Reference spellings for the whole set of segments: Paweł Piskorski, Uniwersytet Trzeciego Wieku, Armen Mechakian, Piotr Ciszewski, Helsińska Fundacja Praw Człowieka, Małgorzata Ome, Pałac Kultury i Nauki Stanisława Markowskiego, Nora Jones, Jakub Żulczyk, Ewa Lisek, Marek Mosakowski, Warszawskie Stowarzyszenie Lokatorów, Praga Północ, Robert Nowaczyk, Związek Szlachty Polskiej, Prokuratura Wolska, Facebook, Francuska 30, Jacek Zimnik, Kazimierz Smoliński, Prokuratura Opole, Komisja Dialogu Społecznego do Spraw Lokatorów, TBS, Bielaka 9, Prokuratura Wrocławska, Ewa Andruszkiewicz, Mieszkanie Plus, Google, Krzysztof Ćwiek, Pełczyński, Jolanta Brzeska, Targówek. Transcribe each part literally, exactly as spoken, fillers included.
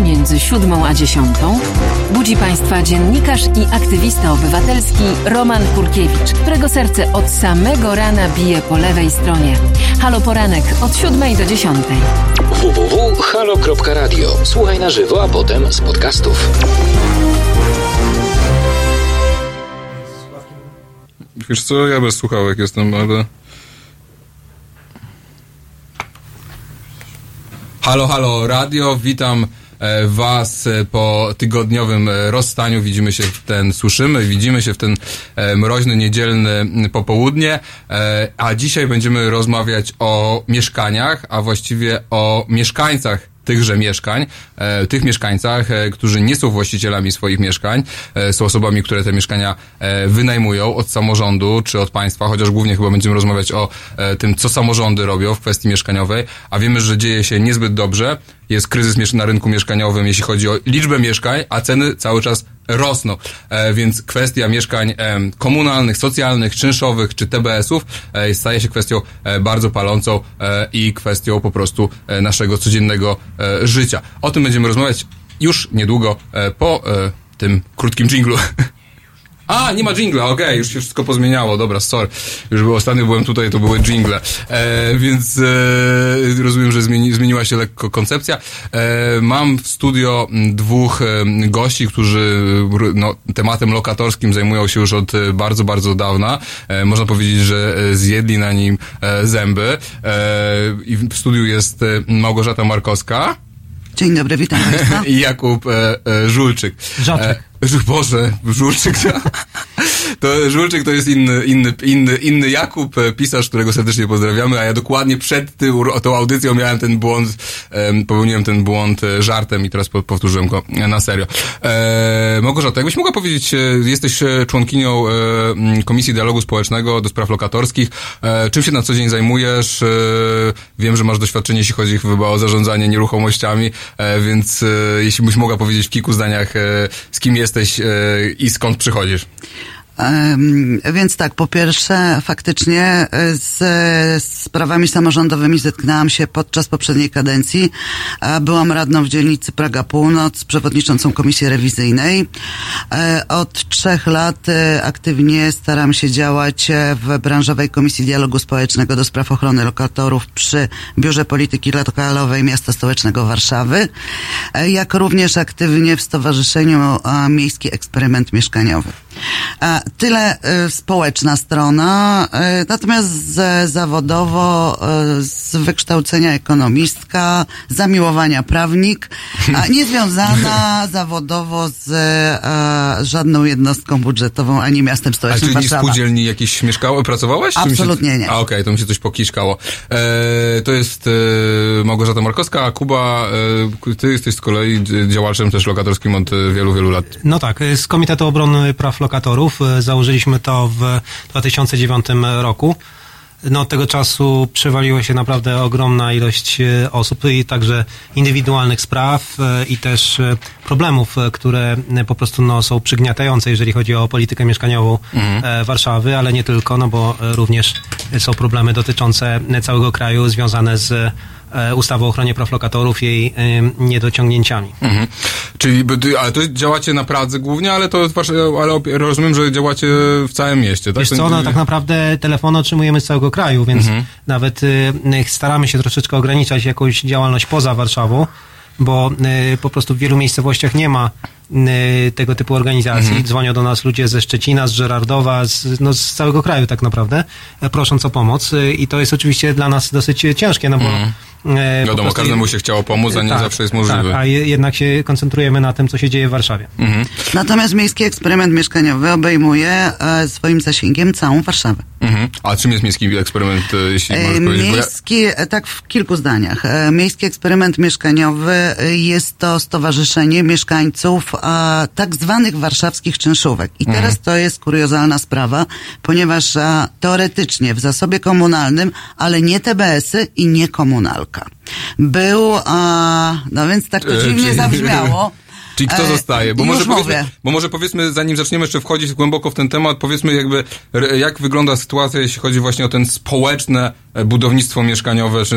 między siódmą a dziesiątą budzi Państwa dziennikarz i aktywista obywatelski Roman Kurkiewicz, którego serce od samego rana bije po lewej stronie. Halo Poranek od siódmej do dziesiątej. w w w kropka halo kropka radio. Słuchaj na żywo, a potem z podcastów. Wiesz co, ja bez słuchawek jestem, ale... Halo, halo radio, witam Was po tygodniowym rozstaniu. Widzimy się w ten, słyszymy, widzimy się w ten mroźny, niedzielny popołudnie, a dzisiaj będziemy rozmawiać o mieszkaniach, a właściwie o mieszkańcach tychże mieszkań, tych mieszkańcach, którzy nie są właścicielami swoich mieszkań, są osobami, które te mieszkania wynajmują od samorządu czy od państwa, chociaż głównie chyba będziemy rozmawiać o tym, co samorządy robią w kwestii mieszkaniowej, a wiemy, że dzieje się niezbyt dobrze. Jest kryzys na rynku mieszkaniowym, jeśli chodzi o liczbę mieszkań, a ceny cały czas rosną. E, więc kwestia mieszkań e, komunalnych, socjalnych, czynszowych czy T B S-ów e, staje się kwestią e, bardzo palącą e, i kwestią po prostu e, naszego codziennego e, życia. O tym będziemy rozmawiać już niedługo e, po e, tym krótkim dżinglu. A, nie ma dżingla, okej, okay, już się wszystko pozmieniało, dobra, sorry. Już było, ostatnio byłem tutaj, to były dżingle. E, więc e, rozumiem, że zmieni, zmieniła się lekko koncepcja. E, mam w studio dwóch e, gości, którzy no, tematem lokatorskim zajmują się już od bardzo, bardzo dawna. E, można powiedzieć, że zjedli na nim e, zęby. E, i w studiu jest Małgorzata Markowska. Dzień dobry, witam Państwa. I Jakub e, e, Żulczyk. Żaczek. Boże, Żulczyk to, to, Żulczyk to jest inny, inny, inny, inny Jakub, pisarz, którego serdecznie pozdrawiamy, a ja dokładnie przed tym, tą audycją miałem ten błąd, um, popełniłem ten błąd żartem i teraz powtórzyłem go na serio. E, Małgorzata, jakbyś mogła powiedzieć, jesteś członkinią e, Komisji Dialogu Społecznego do Spraw Lokatorskich, e, czym się na co dzień zajmujesz? E, wiem, że masz doświadczenie, jeśli chodzi chyba o zarządzanie nieruchomościami, e, więc e, jeśli byś mogła powiedzieć w kilku zdaniach, e, z kim jest jesteś i skąd przychodzisz? Um, więc tak, po pierwsze faktycznie z, z sprawami samorządowymi zetknęłam się podczas poprzedniej kadencji. Byłam radną w dzielnicy Praga Północ, przewodniczącą komisji rewizyjnej. Od trzech lat aktywnie staram się działać w branżowej Komisji Dialogu Społecznego do spraw ochrony lokatorów przy Biurze Polityki Lokalowej Miasta Stołecznego Warszawy, jak również aktywnie w Stowarzyszeniu Miejski Eksperyment Mieszkaniowy. Tyle y, społeczna strona, y, natomiast z, zawodowo y, z wykształcenia ekonomistka, zamiłowania prawnik, a niezwiązana zawodowo z y, żadną jednostką budżetową ani miastem stołecznym Warszawa. A czyli w spółdzielni jakiś mieszkałeś, pracowałaś? Absolutnie się... nie. A okej, okay, to mi się coś pokiszkało. E, to jest e, Małgorzata Markowska, a Kuba, e, ty jesteś z kolei działaczem też lokatorskim od wielu, wielu lat. No tak, z Komitetu Obrony Praw Lokatorów. Założyliśmy to w dwa tysiące dziewiątym roku. No, od tego czasu przewaliło się naprawdę ogromna ilość osób i także indywidualnych spraw i też problemów, które po prostu no, są przygniatające, jeżeli chodzi o politykę mieszkaniową mhm. Warszawy, ale nie tylko, no bo również są problemy dotyczące całego kraju związane z ustawą o ochronie praw lokatorów, jej niedociągnięciami. Mhm. Czyli, ale to działacie na Pradze głównie, ale to ale rozumiem, że działacie w całym mieście, tak? Wiesz co, no tak naprawdę telefony otrzymujemy z całego kraju, więc mhm. nawet staramy się troszeczkę ograniczać jakąś działalność poza Warszawą, bo po prostu w wielu miejscowościach nie ma tego typu organizacji. Mhm. Dzwonią do nas ludzie ze Szczecina, z Żerardowa, z, no, z całego kraju tak naprawdę, prosząc o pomoc i to jest oczywiście dla nas dosyć ciężkie, no bo mhm. E, wiadomo, każdemu się chciało pomóc, a nie tak, zawsze jest możliwe. Tak, a je, jednak się koncentrujemy na tym, co się dzieje w Warszawie. Mhm. Natomiast Miejski Eksperyment Mieszkaniowy obejmuje e, swoim zasięgiem całą Warszawę. Mhm. A czym jest Miejski Eksperyment, jeśli e, możesz powiedzieć? Miejski, ja... tak w kilku zdaniach. E, Miejski Eksperyment Mieszkaniowy jest to stowarzyszenie mieszkańców e, tak zwanych warszawskich czynszówek. I teraz mhm. to jest kuriozalna sprawa, ponieważ e, teoretycznie w zasobie komunalnym, ale nie T B S-y i nie komunalne. Był, a, no więc tak to dziwnie zabrzmiało. Czyli kto zostaje? Bo może, powiedzmy, bo może powiedzmy, zanim zaczniemy jeszcze wchodzić głęboko w ten temat, powiedzmy jakby, jak wygląda sytuacja, jeśli chodzi właśnie o ten społeczne budownictwo mieszkaniowe, czy,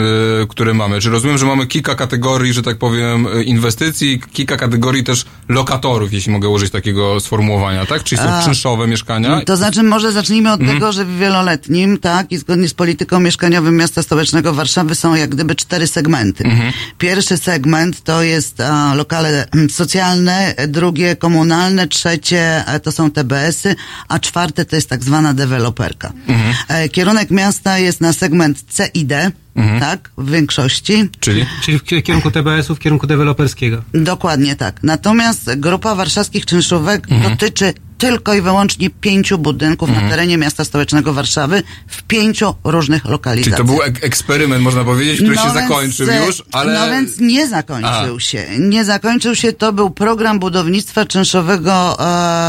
które mamy. Czy rozumiem, że mamy kilka kategorii, że tak powiem, inwestycji, kilka kategorii też lokatorów, jeśli mogę użyć takiego sformułowania, tak? Czyli są czynszowe mieszkania. To znaczy, może zacznijmy od mhm. tego, że w wieloletnim, tak, i zgodnie z polityką mieszkaniową miasta stołecznego Warszawy są jak gdyby cztery segmenty. Mhm. Pierwszy segment to jest a, lokale socjalne, drugie komunalne, trzecie to są T B S-y, a czwarte to jest tak zwana deweloperka. Mhm. Kierunek miasta jest na segment C i D. Mhm. Tak, w większości. Czyli? Czyli w kierunku T B S-u, w kierunku deweloperskiego. Dokładnie tak. Natomiast grupa warszawskich czynszówek mhm. dotyczy tylko i wyłącznie pięciu budynków mhm. na terenie miasta stołecznego Warszawy w pięciu różnych lokalizacjach. Czyli to był ek- eksperyment, można powiedzieć, który no się więc, zakończył już, ale... No więc nie zakończył A. się. Nie zakończył się, to był program budownictwa czynszowego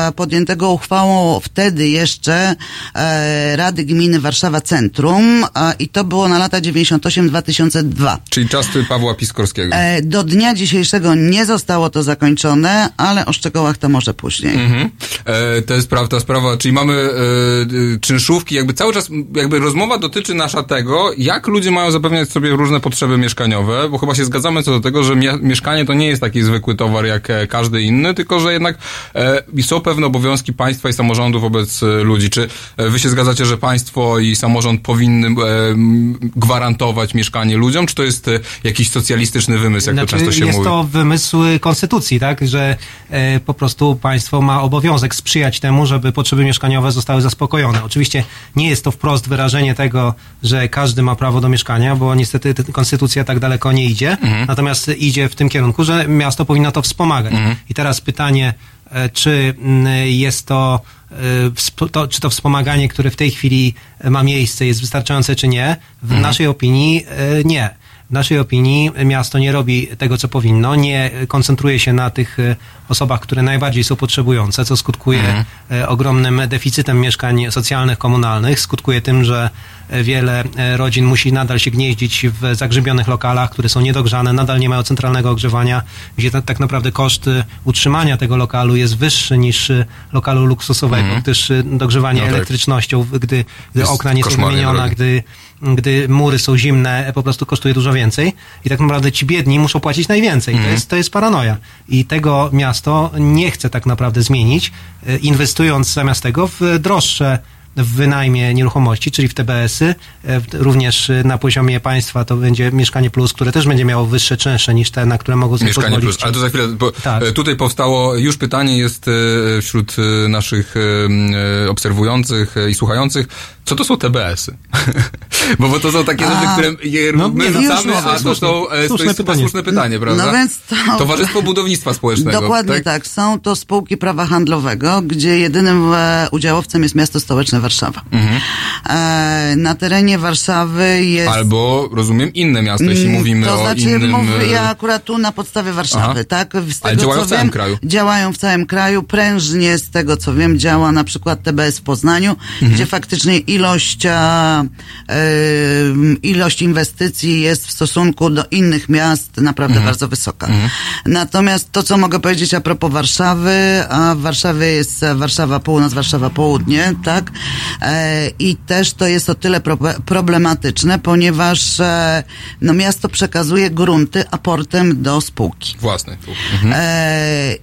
e, podjętego uchwałą wtedy jeszcze e, Rady Gminy Warszawa Centrum e, i to było na lata dziewięćdziesiąt osiem do dwa tysiące drugiego. Czyli czas Pawła Piskorskiego. E, do dnia dzisiejszego nie zostało to zakończone, ale o szczegółach to może później. Mhm. E, To jest prawda, sprawa, czyli mamy y, czynszówki, jakby cały czas jakby rozmowa dotyczy nasza tego, jak ludzie mają zapewniać sobie różne potrzeby mieszkaniowe, bo chyba się zgadzamy co do tego, że mia- mieszkanie to nie jest taki zwykły towar jak każdy inny, tylko że jednak y, są pewne obowiązki państwa i samorządu wobec y, ludzi. Czy y, wy się zgadzacie, że państwo i samorząd powinny y, gwarantować mieszkanie ludziom, czy to jest y, jakiś socjalistyczny wymysł, jak znaczy, to często się jest mówi? Jest to wymysł konstytucji, tak, że y, po prostu państwo ma obowiązek sprzyjać temu, żeby potrzeby mieszkaniowe zostały zaspokojone. Oczywiście nie jest to wprost wyrażenie tego, że każdy ma prawo do mieszkania, bo niestety konstytucja tak daleko nie idzie, mhm. natomiast idzie w tym kierunku, że miasto powinno to wspomagać. Mhm. I teraz pytanie, czy jest to, to, czy to wspomaganie, które w tej chwili ma miejsce, jest wystarczające, czy nie? W mhm. naszej opinii nie. W naszej opinii miasto nie robi tego, co powinno, nie koncentruje się na tych osobach, które najbardziej są potrzebujące, co skutkuje mhm. ogromnym deficytem mieszkań socjalnych, komunalnych, skutkuje tym, że wiele rodzin musi nadal się gnieździć w zagrzybionych lokalach, które są niedogrzane, nadal nie mają centralnego ogrzewania, gdzie ta, tak naprawdę koszt utrzymania tego lokalu jest wyższy niż lokalu luksusowego, mhm. gdyż dogrzewanie no tak. elektrycznością, gdy, gdy okna nie są wymienione, gdy, gdy mury są zimne, po prostu kosztuje dużo więcej i tak naprawdę ci biedni muszą płacić najwięcej. Mhm. To jest, to jest paranoja. I tego miasto nie chce tak naprawdę zmienić, inwestując zamiast tego w droższe w wynajmie nieruchomości, czyli w T B S-y, również na poziomie państwa to będzie Mieszkanie Plus, które też będzie miało wyższe czynsze niż te, na które mogą sobie Mieszkanie pozwolić. Plus, ale to za chwilę, bo tak. tutaj powstało, już pytanie jest wśród naszych obserwujących i słuchających, co to są T B S-y? bo, bo to są takie rzeczy, które je, no, my rzucamy, a to są słuszne pytanie. słuszne pytanie, prawda? No więc to... Towarzystwo Budownictwa Społecznego. Dokładnie tak? tak. Są to spółki prawa handlowego, gdzie jedynym udziałowcem jest miasto stołeczne Warszawa. Mhm. E, na terenie Warszawy jest... Albo, rozumiem, inne miasto, jeśli mówimy to znaczy, o innym... To znaczy, ja akurat tu na podstawie Warszawy, Aha. tak? Z tego, Ale działają co w całym wiem, kraju. Działają w całym kraju. Prężnie, z tego co wiem, działa na przykład T B S w Poznaniu, mhm. gdzie faktycznie ilość, e, ilość inwestycji jest w stosunku do innych miast naprawdę mhm. bardzo wysoka. Mhm. Natomiast to, co mogę powiedzieć a propos Warszawy, a w Warszawie jest Warszawa Północ, Warszawa Południe, tak? I też to jest o tyle problematyczne, ponieważ no, miasto przekazuje grunty aportem do spółki. Własnej. Mhm.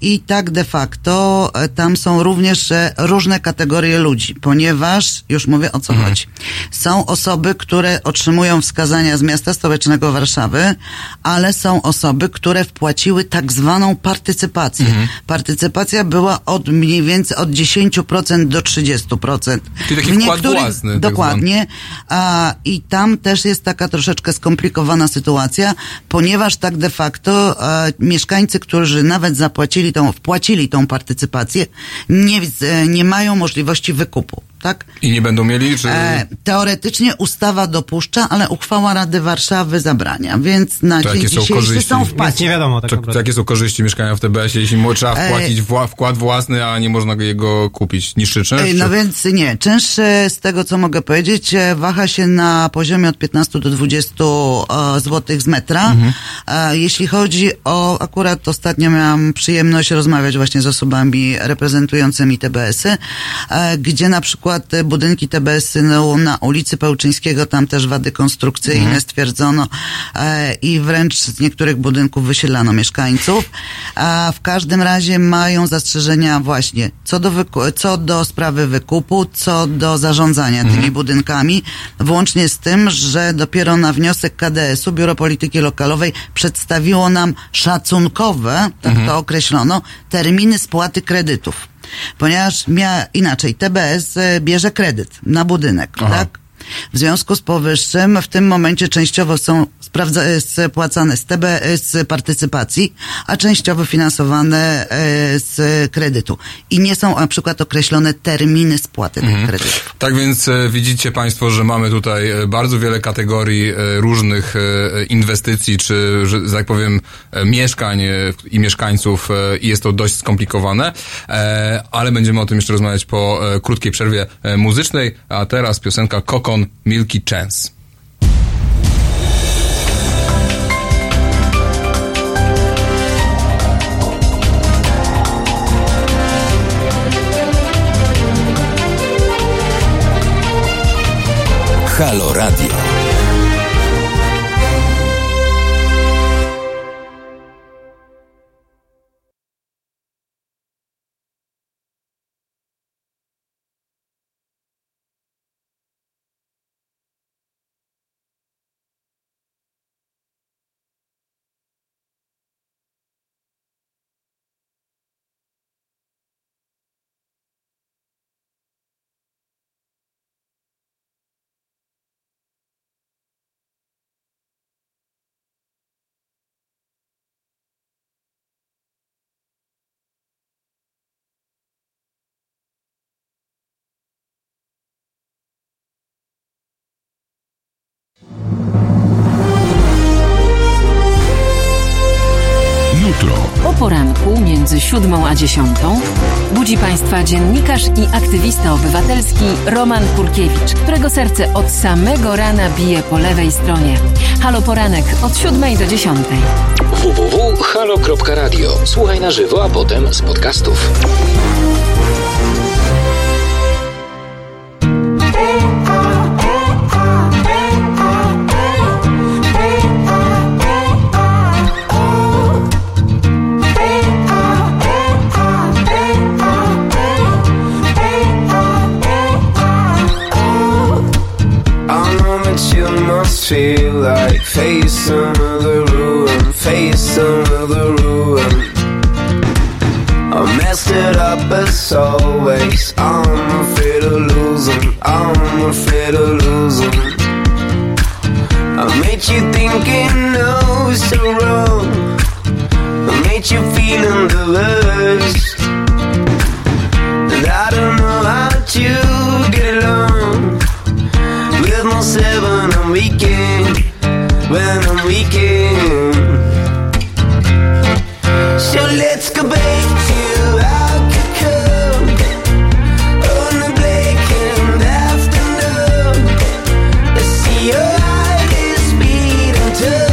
I tak de facto tam są również różne kategorie ludzi, ponieważ, już mówię o co mhm. chodzi, są osoby, które otrzymują wskazania z miasta stołecznego Warszawy, ale są osoby, które wpłaciły tak zwaną partycypację. Mhm. Partycypacja była od mniej więcej od dziesięć procent do trzydzieści procent. Czyli taki wkład własny. Dokładnie. A, I tam też jest taka troszeczkę skomplikowana sytuacja, ponieważ tak de facto e, mieszkańcy, którzy nawet zapłacili tą, wpłacili tą partycypację, nie, e, nie mają możliwości wykupu. tak? I nie będą mieli, czy... E, teoretycznie ustawa dopuszcza, ale uchwała Rady Warszawy zabrania, więc na to dzień dzisiejszy są w pacie. Nie wiadomo, tak to, to jakie są korzyści mieszkania w T B S-ie, jeśli trzeba wpłacić e... wła, wkład własny, a nie można jego kupić? Niższy czynsz? E, no czy... więc nie. Czynsz, z tego co mogę powiedzieć, waha się na poziomie od piętnaście do dwudziestu złotych z metra. Mhm. E, jeśli chodzi o... Akurat ostatnio miałam przyjemność rozmawiać właśnie z osobami reprezentującymi T B S-y, e, gdzie na przykład budynki T B S-y no, na ulicy Pełczyńskiego, tam też wady konstrukcyjne mhm. stwierdzono e, i wręcz z niektórych budynków wysielano mieszkańców. A w każdym razie mają zastrzeżenia właśnie co do, wyku- co do sprawy wykupu, co do zarządzania mhm. tymi budynkami, włącznie z tym, że dopiero na wniosek K D S-u Biuro Polityki Lokalowej przedstawiło nam szacunkowe, tak mhm. to określono, terminy spłaty kredytów. Ponieważ mia, inaczej, T B S bierze kredyt na budynek, Aha. tak? W związku z powyższym w tym momencie częściowo są sprawdza, spłacane z, T B, z partycypacji, a częściowo finansowane z kredytu. I nie są na przykład określone terminy spłaty mhm. tych kredytów. Tak więc widzicie Państwo, że mamy tutaj bardzo wiele kategorii różnych inwestycji, czy, że tak powiem, mieszkań i mieszkańców i jest to dość skomplikowane, ale będziemy o tym jeszcze rozmawiać po krótkiej przerwie muzycznej, a teraz piosenka Koko Milky Chance. Halo Radio. Poranku między siódmą a dziesiątą budzi Państwa dziennikarz i aktywista obywatelski Roman Kurkiewicz, którego serce od samego rana bije po lewej stronie. Halo Poranek od siódmej do dziesiątej. w w w kropka halo kropka radio. Słuchaj na żywo, a potem z podcastów. Feel like face another ruin, face another ruin. I messed it up as always. I'm afraid of losing, I'm afraid of losing. I made you thinking no, it's so wrong. I made you feeling the worst, and I don't know how to get along with myself when I'm weakened, when I'm weakened. So let's go back to how I could come on a blackened afternoon. Let's see your heart is beating too,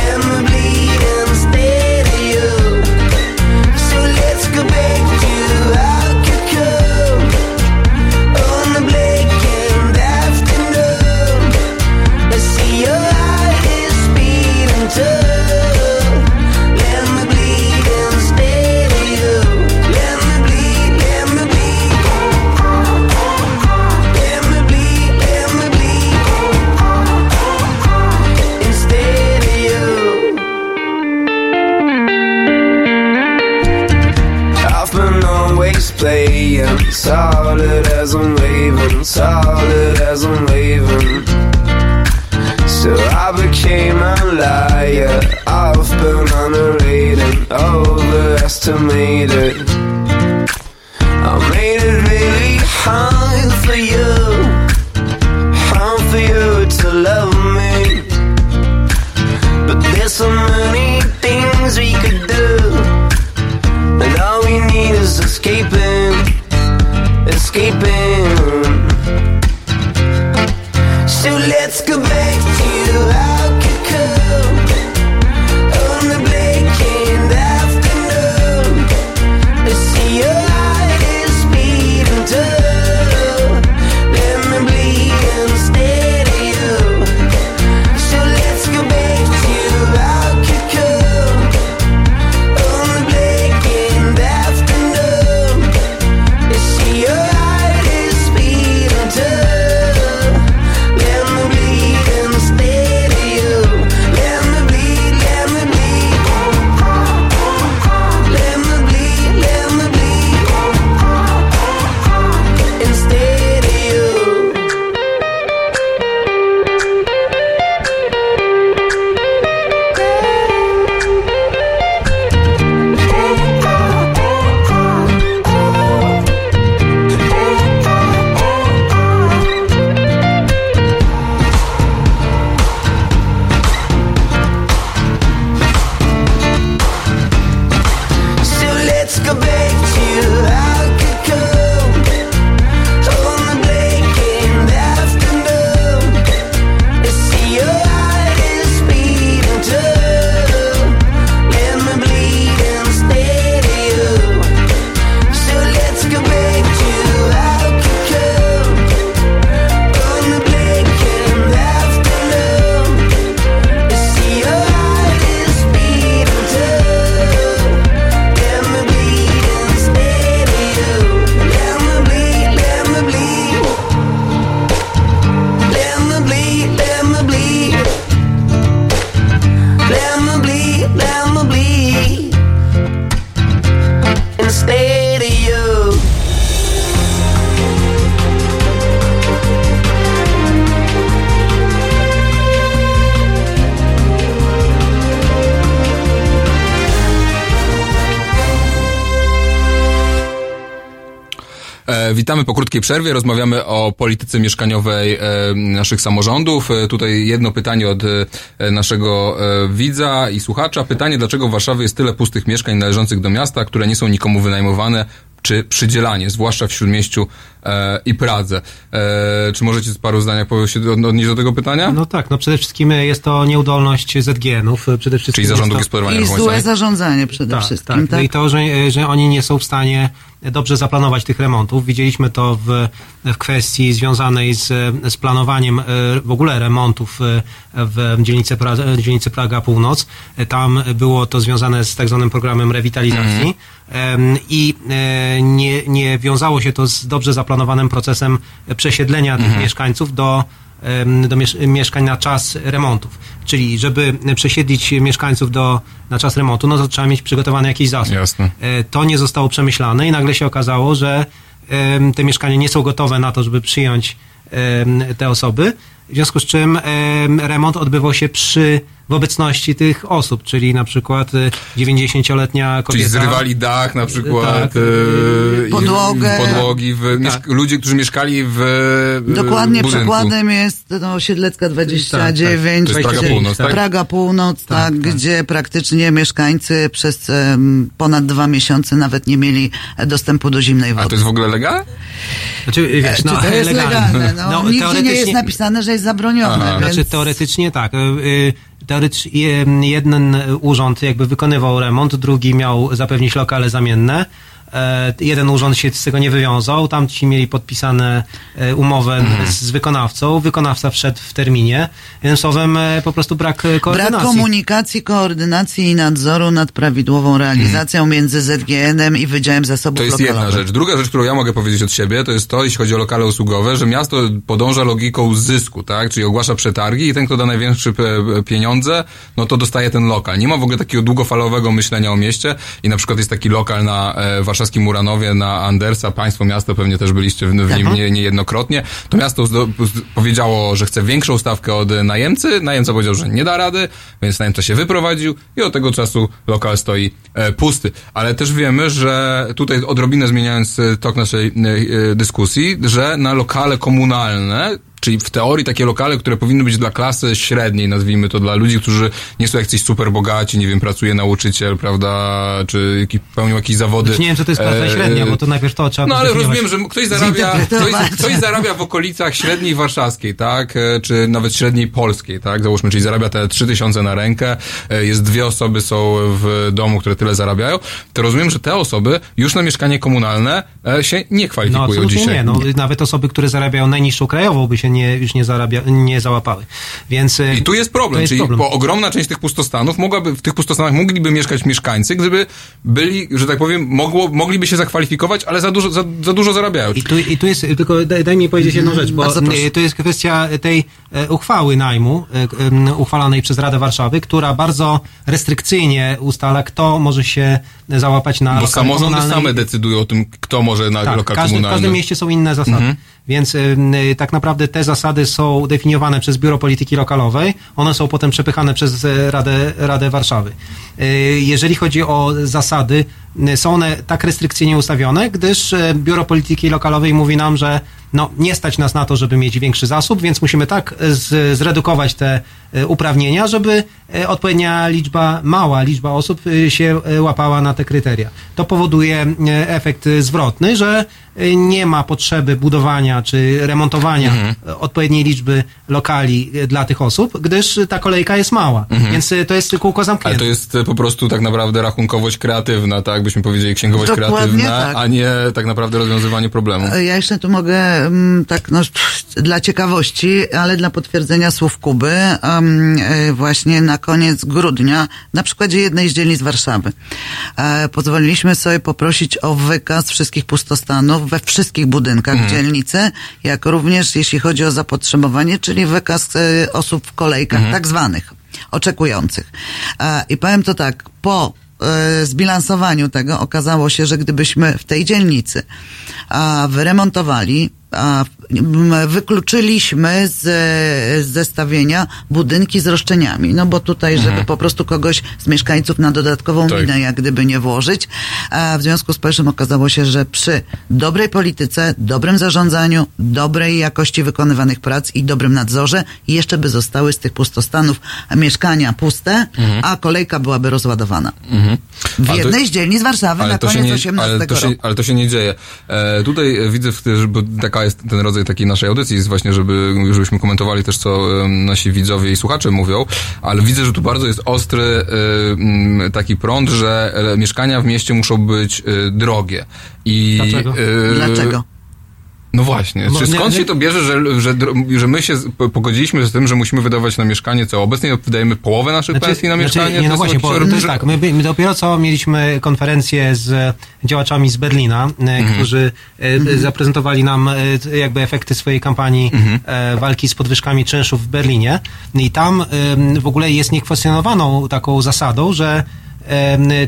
and the bleeding state of you. So let's go back to how I could come on a blackened. Playing solid as I'm waving, solid as I'm waving. So I became a liar. I've been underrated, overestimated. I made it really hard. Witamy po krótkiej przerwie, rozmawiamy o polityce mieszkaniowej naszych samorządów. Tutaj jedno pytanie od naszego widza i słuchacza. Pytanie, dlaczego w Warszawie jest tyle pustych mieszkań należących do miasta, które nie są nikomu wynajmowane czy przydzielanie, zwłaszcza w Śródmieściu e, i Pradze. E, czy możecie z paru zdaniach od, odnieść do tego pytania? No tak, no przede wszystkim jest to nieudolność Z G N-ów. Przede wszystkim Czyli zarządu gospodarowania to... I złe zarządzanie przede tak, wszystkim. Tak. tak, i to, że, że oni nie są w stanie dobrze zaplanować tych remontów. Widzieliśmy to w, w kwestii związanej z, z planowaniem w ogóle remontów w dzielnicy, pra, dzielnicy Praga Północ. Tam było to związane z tak zwanym programem rewitalizacji mm. i nie, nie wiązało się to z dobrze zaplanowanym procesem przesiedlenia tych mm. mieszkańców do do mieszkań na czas remontów. Czyli żeby przesiedlić mieszkańców do, na czas remontu, no to trzeba mieć przygotowany jakiś zasób. Jasne. To nie zostało przemyślane i nagle się okazało, że te mieszkania nie są gotowe na to, żeby przyjąć te osoby, w związku z czym remont odbywał się przy w obecności tych osób, czyli na przykład dziewięćdziesięcioletnia kobieta. Czyli zrywali dach na przykład, tak, e, podłogę. podłogi, w, tak. ludzie, którzy mieszkali w Dokładnie budynku. Przykładem jest no, Siedlecka dwadzieścia dziewięć, tak, tak. Praga, gdzie, Północ, tak? Praga Północ, tak, tak, tak, gdzie praktycznie mieszkańcy przez um, ponad dwa miesiące nawet nie mieli dostępu do zimnej wody. A to jest w ogóle legalne? Znaczy, wiesz, no, Czy to jest legalne? legalne? No, no, nigdzie nie jest napisane, że jest zabronione. Więc... Znaczy teoretycznie tak. Yy, Teoretycznie jeden urząd jakby wykonywał remont, drugi miał zapewnić lokale zamienne. Jeden urząd się z tego nie wywiązał, tamci mieli podpisane umowę mm. z wykonawcą, wykonawca wszedł w terminie, jednym słowem po prostu brak koordynacji. Brak komunikacji, koordynacji i nadzoru nad prawidłową realizacją mm. między Z G N-em i Wydziałem Zasobów Lokalowych. To jest lokalowych. Jedna rzecz. Druga rzecz, którą ja mogę powiedzieć od siebie, to jest to, jeśli chodzi o lokale usługowe, że miasto podąża logiką zysku, tak? Czyli ogłasza przetargi i ten, kto da największe pieniądze, no to dostaje ten lokal. Nie ma w ogóle takiego długofalowego myślenia o mieście i na przykład jest taki lokal na Warszawie Warszawskim Muranowie na Andersa, państwo miasto, pewnie też byliście w, w nim nie, niejednokrotnie. To miasto zdo, powiedziało, że chce większą stawkę od najemcy, najemca powiedział, że nie da rady, więc najemca się wyprowadził i od tego czasu lokal stoi e, pusty. Ale też wiemy, że tutaj odrobinę zmieniając tok naszej e, dyskusji, że na lokale komunalne, czyli w teorii takie lokale, które powinny być dla klasy średniej, nazwijmy to, dla ludzi, którzy nie są jakieś super bogaci, nie wiem, pracuje nauczyciel, prawda, czy jakiś, pełnią jakieś zawody. Znaczy nie wiem, co to jest klasa e... średnia, bo to najpierw to trzeba... No ale rozumiem, że ktoś zarabia, ktoś, ktoś zarabia w okolicach średniej warszawskiej, tak, czy nawet średniej polskiej, tak, załóżmy, czyli zarabia te trzy tysiące na rękę, jest dwie osoby są w domu, które tyle zarabiają, to rozumiem, że te osoby już na mieszkanie komunalne się nie kwalifikują no, absolutnie dzisiaj. No nie, no nawet osoby, które zarabiają najniższą krajową by się Nie, już nie, zarabia, nie załapały. Więc, i tu jest problem, jest czyli problem. Bo ogromna część tych pustostanów mogłaby, w tych pustostanach mogliby mieszkać mieszkańcy, gdyby byli, że tak powiem, mogło, mogliby się zakwalifikować, ale za dużo, za, za dużo zarabiają. I tu, i tu jest, tylko daj, daj mi powiedzieć jedną rzecz, bo to jest kwestia tej uchwały najmu, uchwalanej przez Radę Warszawy, która bardzo restrykcyjnie ustala, kto może się załapać na lokal komunalny. Bo samorządy same decydują o tym, kto może na tak, lokal każdy, komunalny. W każdym mieście są inne zasady. Mhm. Więc y, tak naprawdę te zasady są definiowane przez Biuro Polityki Lokalowej. One są potem przepychane przez Radę, Radę Warszawy. Y, jeżeli chodzi o zasady, y, są one tak restrykcyjnie ustawione, gdyż y, Biuro Polityki Lokalowej mówi nam, że no, nie stać nas na to, żeby mieć większy zasób, więc musimy tak z, zredukować te y, uprawnienia, żeby y, odpowiednia liczba, mała liczba osób y, się y, łapała na te kryteria. To powoduje y, efekt y, zwrotny, że y, nie ma potrzeby budowania czy remontowania mhm. odpowiedniej liczby lokali y, dla tych osób, gdyż ta kolejka jest mała, mhm. więc y, to jest kółko zamknięte. Ale to jest y, po prostu tak naprawdę rachunkowość kreatywna, tak? Byśmy powiedzieli księgowość Dokładnie kreatywna, tak. a nie tak naprawdę rozwiązywanie problemu. Ja jeszcze tu mogę tak no, dla ciekawości, ale dla potwierdzenia słów Kuby um, właśnie na koniec grudnia, na przykładzie jednej z dzielnic Warszawy, e, pozwoliliśmy sobie poprosić o wykaz wszystkich pustostanów we wszystkich budynkach mm. dzielnicy, jak również jeśli chodzi o zapotrzebowanie, czyli wykaz e, osób w kolejkach mm. tak zwanych, oczekujących. E, I powiem to tak, po zbilansowaniu tego okazało się, że gdybyśmy w tej dzielnicy a, wyremontowali a, wykluczyliśmy z zestawienia budynki z roszczeniami, no bo tutaj, mhm. żeby po prostu kogoś z mieszkańców na dodatkową tak. winę jak gdyby nie włożyć, a w związku z powyższym okazało się, że przy dobrej polityce, dobrym zarządzaniu, dobrej jakości wykonywanych prac i dobrym nadzorze jeszcze by zostały z tych pustostanów mieszkania puste, mhm. a kolejka byłaby rozładowana. Mhm. W jednej to, z dzielni z Warszawy na koniec nie, osiemnastego ale to się, roku. Ale to się nie dzieje. E, tutaj widzę, że taka jest ten rodzaj takiej naszej audycji, jest właśnie, żeby, żebyśmy komentowali też, co nasi widzowie i słuchacze mówią, ale widzę, że tu bardzo jest ostry e, taki prąd, że mieszkania w mieście muszą być e, drogie. I, Dlaczego? E, Dlaczego? No właśnie. Czy skąd się to bierze, że, że, że my się pogodziliśmy z tym, że musimy wydawać na mieszkanie, co obecnie wydajemy połowę naszych znaczy, pensji na znaczy, mieszkanie? Nie, no właśnie, bo to jest tak. My, my dopiero co mieliśmy konferencję z działaczami z Berlina, mhm. którzy mhm. zaprezentowali nam jakby efekty swojej kampanii mhm. walki z podwyżkami czynszów w Berlinie. I tam w ogóle jest niekwestionowaną taką zasadą, że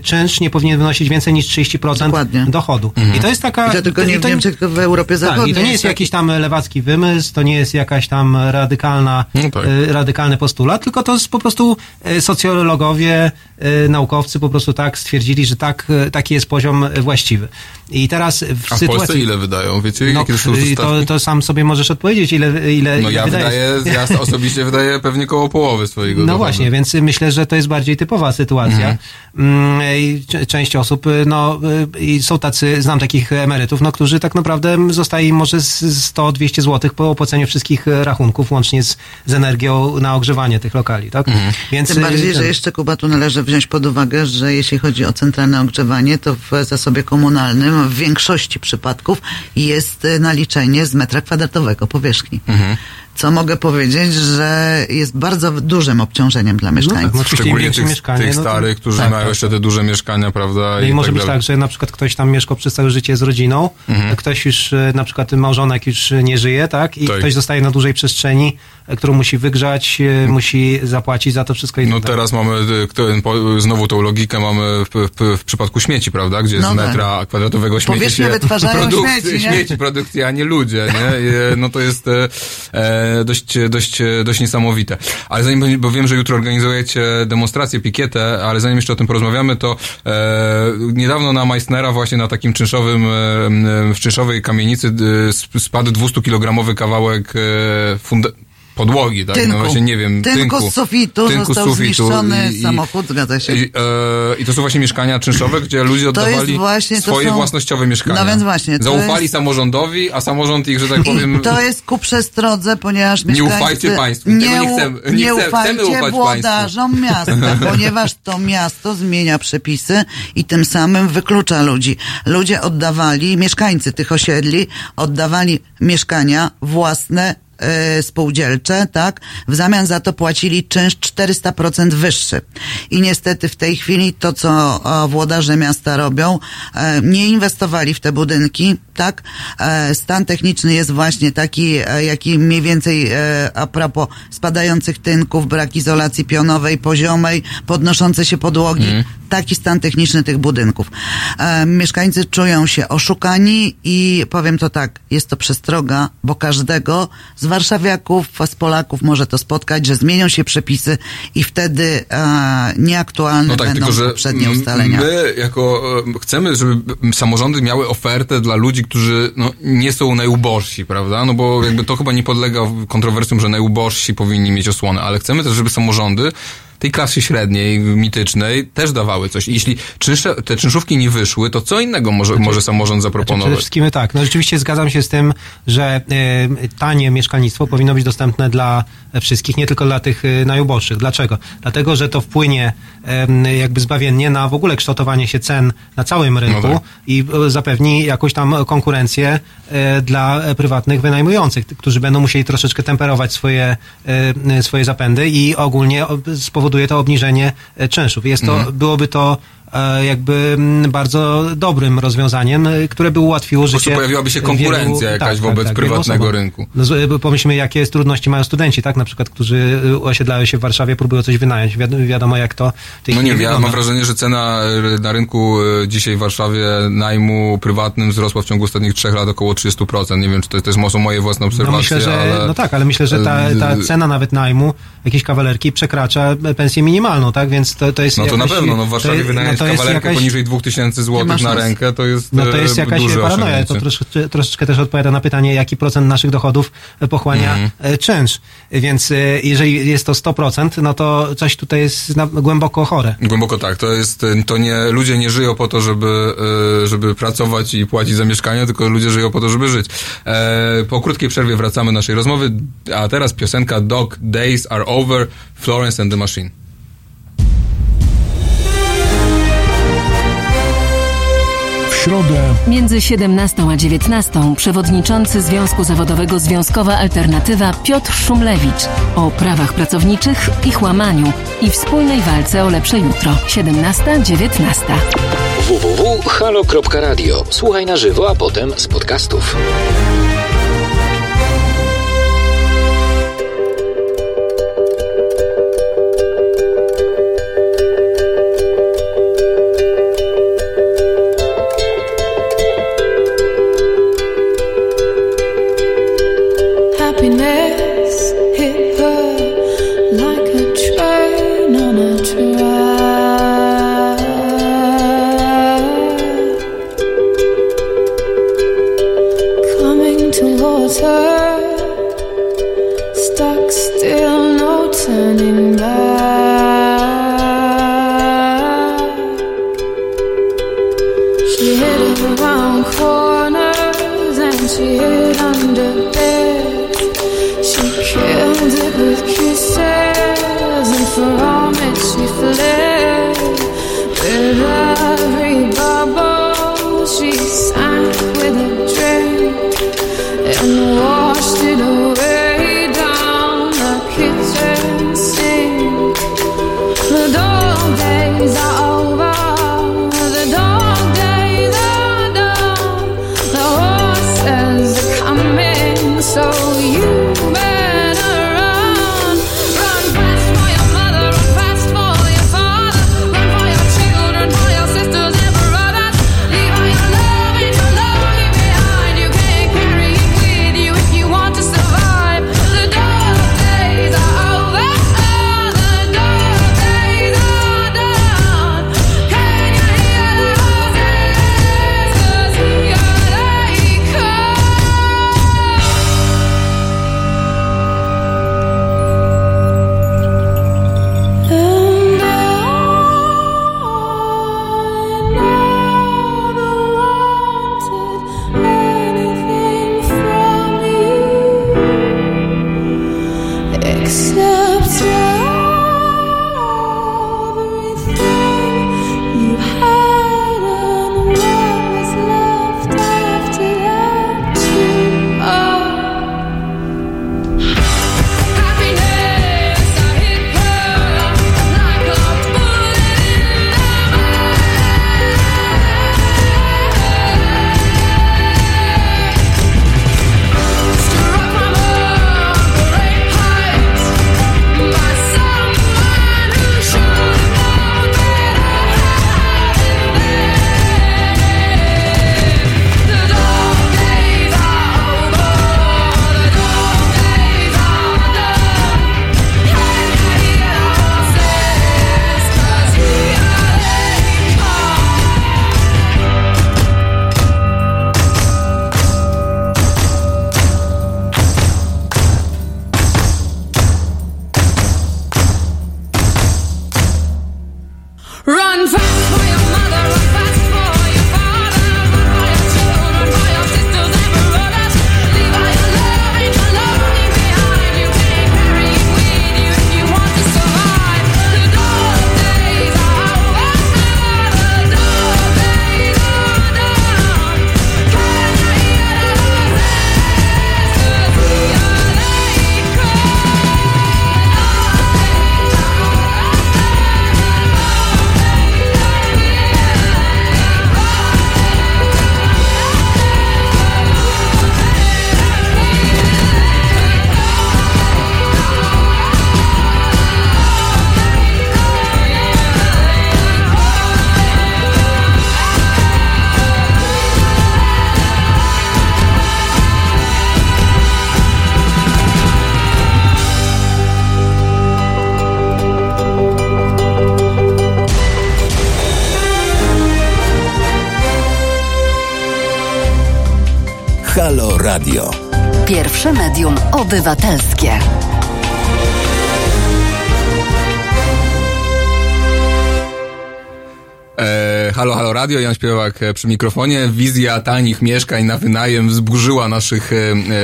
czynsz nie powinien wynosić więcej niż trzydzieści procent Dokładnie. Dochodu. Mhm. I to jest taka... I to tylko nie to, w Niemczech, tylko w Europie Zachodniej. Tak, i to nie jest jakiś tam lewacki wymysł, to nie jest jakaś tam radykalna, no tak. radykalny postulat, tylko to jest po prostu socjologowie, naukowcy po prostu tak stwierdzili, że tak, taki jest poziom właściwy. I teraz w A sytuacji... w Polsce ile wydają? Wiecie? No, to, to sam sobie możesz odpowiedzieć, ile, ile, no ile ja wydajesz. Wydaję, ja osobiście wydaję pewnie koło połowy swojego No dochodu. Właśnie, więc myślę, że to jest bardziej typowa sytuacja. Mhm. Część osób, no i są tacy, znam takich emerytów, no którzy tak naprawdę zostaje może sto dwieście złotych po opłaceniu wszystkich rachunków, łącznie z, z energią na ogrzewanie tych lokali, tak? Mhm. Więc, Tym bardziej, ten... że jeszcze, Kuba, tu należy wziąć pod uwagę, że jeśli chodzi o centralne ogrzewanie, to w zasobie komunalnym w większości przypadków jest naliczenie z metra kwadratowego powierzchni. Mhm. Co mogę powiedzieć, że jest bardzo dużym obciążeniem dla mieszkańców. No tak, no, szczególnie tych, mieszkanie, tych starych, no to... którzy tak, mają tak, jeszcze te duże mieszkania, prawda? No i, i może tak być dalej. Tak, że na przykład ktoś tam mieszkał przez całe życie z rodziną, mhm. ktoś już, na przykład małżonek już nie żyje, tak? I tak. ktoś zostaje na dużej przestrzeni, którą musi wygrzać, mhm. musi zapłacić za to wszystko. I no tak. teraz mamy znowu tą logikę mamy w, w, w przypadku śmieci, prawda? Gdzie no z metra tak. kwadratowego śmieci Powierzchnia się wytwarzają produkty, śmieci, nie? śmieci, produkty, a nie ludzie, nie? No to jest... E, Dość, dość, dość niesamowite. Ale zanim, bo wiem, że jutro organizujecie demonstrację, pikietę, ale zanim jeszcze o tym porozmawiamy, to e, niedawno na Meissnera właśnie na takim czynszowym, e, w czynszowej kamienicy e, spadł dwustukilogramowy kawałek e, funda... podłogi, tak? Tynku. No właśnie nie wiem. Tynku, tynku z sufitu tynku został sufitu. zniszczony I, samochód, zgadza się. I, e, I to są właśnie mieszkania czynszowe, gdzie ludzie oddawali właśnie, swoje są... własnościowe mieszkania. No więc właśnie. Zaufali jest... samorządowi, a samorząd ich, że tak powiem... I to jest ku przestrodze, ponieważ mieszkańcy... Nie ufajcie państwu. Nie, Tego nie chcemy. Nie, nie chcemy ufajcie włodarzom miasta, ponieważ to miasto zmienia przepisy i tym samym wyklucza ludzi. Ludzie oddawali, mieszkańcy tych osiedli oddawali mieszkania własne, spółdzielcze, tak? W zamian za to płacili czynsz czterysta procent wyższy. I niestety w tej chwili to, co włodarze miasta robią, nie inwestowali w te budynki, tak? Stan techniczny jest właśnie taki, jaki mniej więcej a propos spadających tynków, brak izolacji pionowej, poziomej, podnoszące się podłogi. Mm. Taki stan techniczny tych budynków. Mieszkańcy czują się oszukani i powiem to tak, jest to przestroga, bo każdego z warszawiaków, z Polaków może to spotkać, że zmienią się przepisy i wtedy e, nieaktualne no tak, będą tylko, że poprzednie ustalenia. My jako e, chcemy, żeby samorządy miały ofertę dla ludzi, którzy no, nie są najubożsi, prawda? No bo jakby to chyba nie podlega kontrowersjom, że najubożsi powinni mieć osłonę, ale chcemy też, żeby samorządy tej klasy średniej, mitycznej, też dawały coś. I jeśli czynsze, te czynszówki nie wyszły, to co innego może, znaczy, może samorząd zaproponować? Znaczy przede wszystkim tak. No rzeczywiście zgadzam się z tym, że y, tanie mieszkalnictwo powinno być dostępne dla wszystkich, nie tylko dla tych y, najuboższych. Dlaczego? Dlatego, że to wpłynie y, jakby zbawiennie na w ogóle kształtowanie się cen na całym rynku no tak. i y, zapewni jakąś tam konkurencję y, dla prywatnych wynajmujących, którzy będą musieli troszeczkę temperować swoje, y, swoje zapędy i ogólnie spowoduje to obniżenie czynszów. Jest to, mhm. byłoby to jakby bardzo dobrym rozwiązaniem, które by ułatwiło życie. Może pojawiłaby się konkurencja wielu, jakaś tak, wobec tak, prywatnego rynku. No, pomyślmy, jakie trudności mają studenci, tak? Na przykład, którzy osiedlają się w Warszawie, próbują coś wynająć. Wi- wiadomo, jak to... No nie wiem, ja mam wrażenie, że cena na rynku dzisiaj w Warszawie najmu prywatnym wzrosła w ciągu ostatnich trzech lat około trzydzieści procent. Nie wiem, czy to, to są moje własne obserwacje, no myślę, że, ale... No tak, ale myślę, że ta, ta cena nawet najmu jakiejś kawalerki przekracza pensję minimalną, tak? Więc to, to jest... No to jakoś, na pewno, no w Warszawie to, wynająć no kawalerkę jakaś... poniżej dwa tysiące złotych na rękę, to jest No to jest jakaś paranoja. To troszeczkę, troszeczkę też odpowiada na pytanie, jaki procent naszych dochodów pochłania mm. czynsz. Więc jeżeli jest to sto procent, no to coś tutaj jest na, głęboko chore. Głęboko tak. To jest, to nie, ludzie nie żyją po to, żeby, żeby pracować i płacić za mieszkanie, tylko ludzie żyją po to, żeby żyć. E, po krótkiej przerwie wracamy do naszej rozmowy, a teraz piosenka Dog Days Are Over, Florence and the Machine. Środę. Między siedemnastą a dziewiętnastą przewodniczący Związku Zawodowego Związkowa Alternatywa Piotr Szumlewicz o prawach pracowniczych, ich łamaniu i wspólnej walce o lepsze jutro. siedemnasta dziewiętnasta w w w kropka halo kropka radio. Słuchaj na żywo, a potem z podcastów. Sister Halo Radio. Pierwsze medium obywatelskie. E, halo, halo radio, Jan Śpiewak przy mikrofonie. Wizja tanich mieszkań na wynajem wzburzyła naszych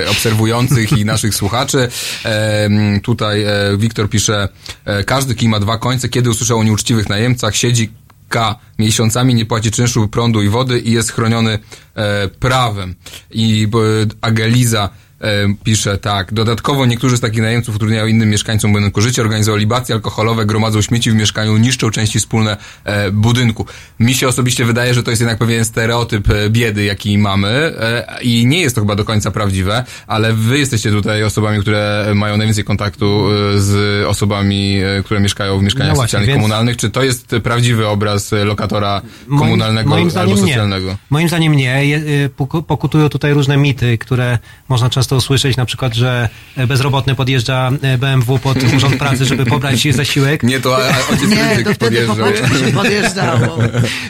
e, obserwujących i naszych słuchaczy. E, tutaj e, Wiktor pisze, e, każdy kij ma dwa końce. Kiedy usłyszał o nieuczciwych najemcach, siedzi K miesiącami, nie płaci czynszu, prądu i wody i jest chroniony e, prawem. I e, Ageliza e, pisze tak. Dodatkowo niektórzy z takich najemców utrudniają innym mieszkańcom budynku życie, organizują libacje alkoholowe, gromadzą śmieci w mieszkaniu, niszczą części wspólne e, budynku. Mi się osobiście wydaje, że to jest jednak pewien stereotyp biedy, jaki mamy e, i nie jest to chyba do końca prawdziwe, ale wy jesteście tutaj osobami, które mają najwięcej kontaktu z osobami, które mieszkają w mieszkaniach no właśnie, socjalnych, więc... komunalnych. Czy to jest prawdziwy obraz lokatora moim, komunalnego moim albo socjalnego? Nie. Moim zdaniem nie. Pokutują tutaj różne mity, które można często usłyszeć, na przykład, że bezrobotny podjeżdża B M W pod Urząd Pracy, żeby pobrać zasiłek. Nie, to ojciec Ryzyk podjeżdżał. podjeżdżało.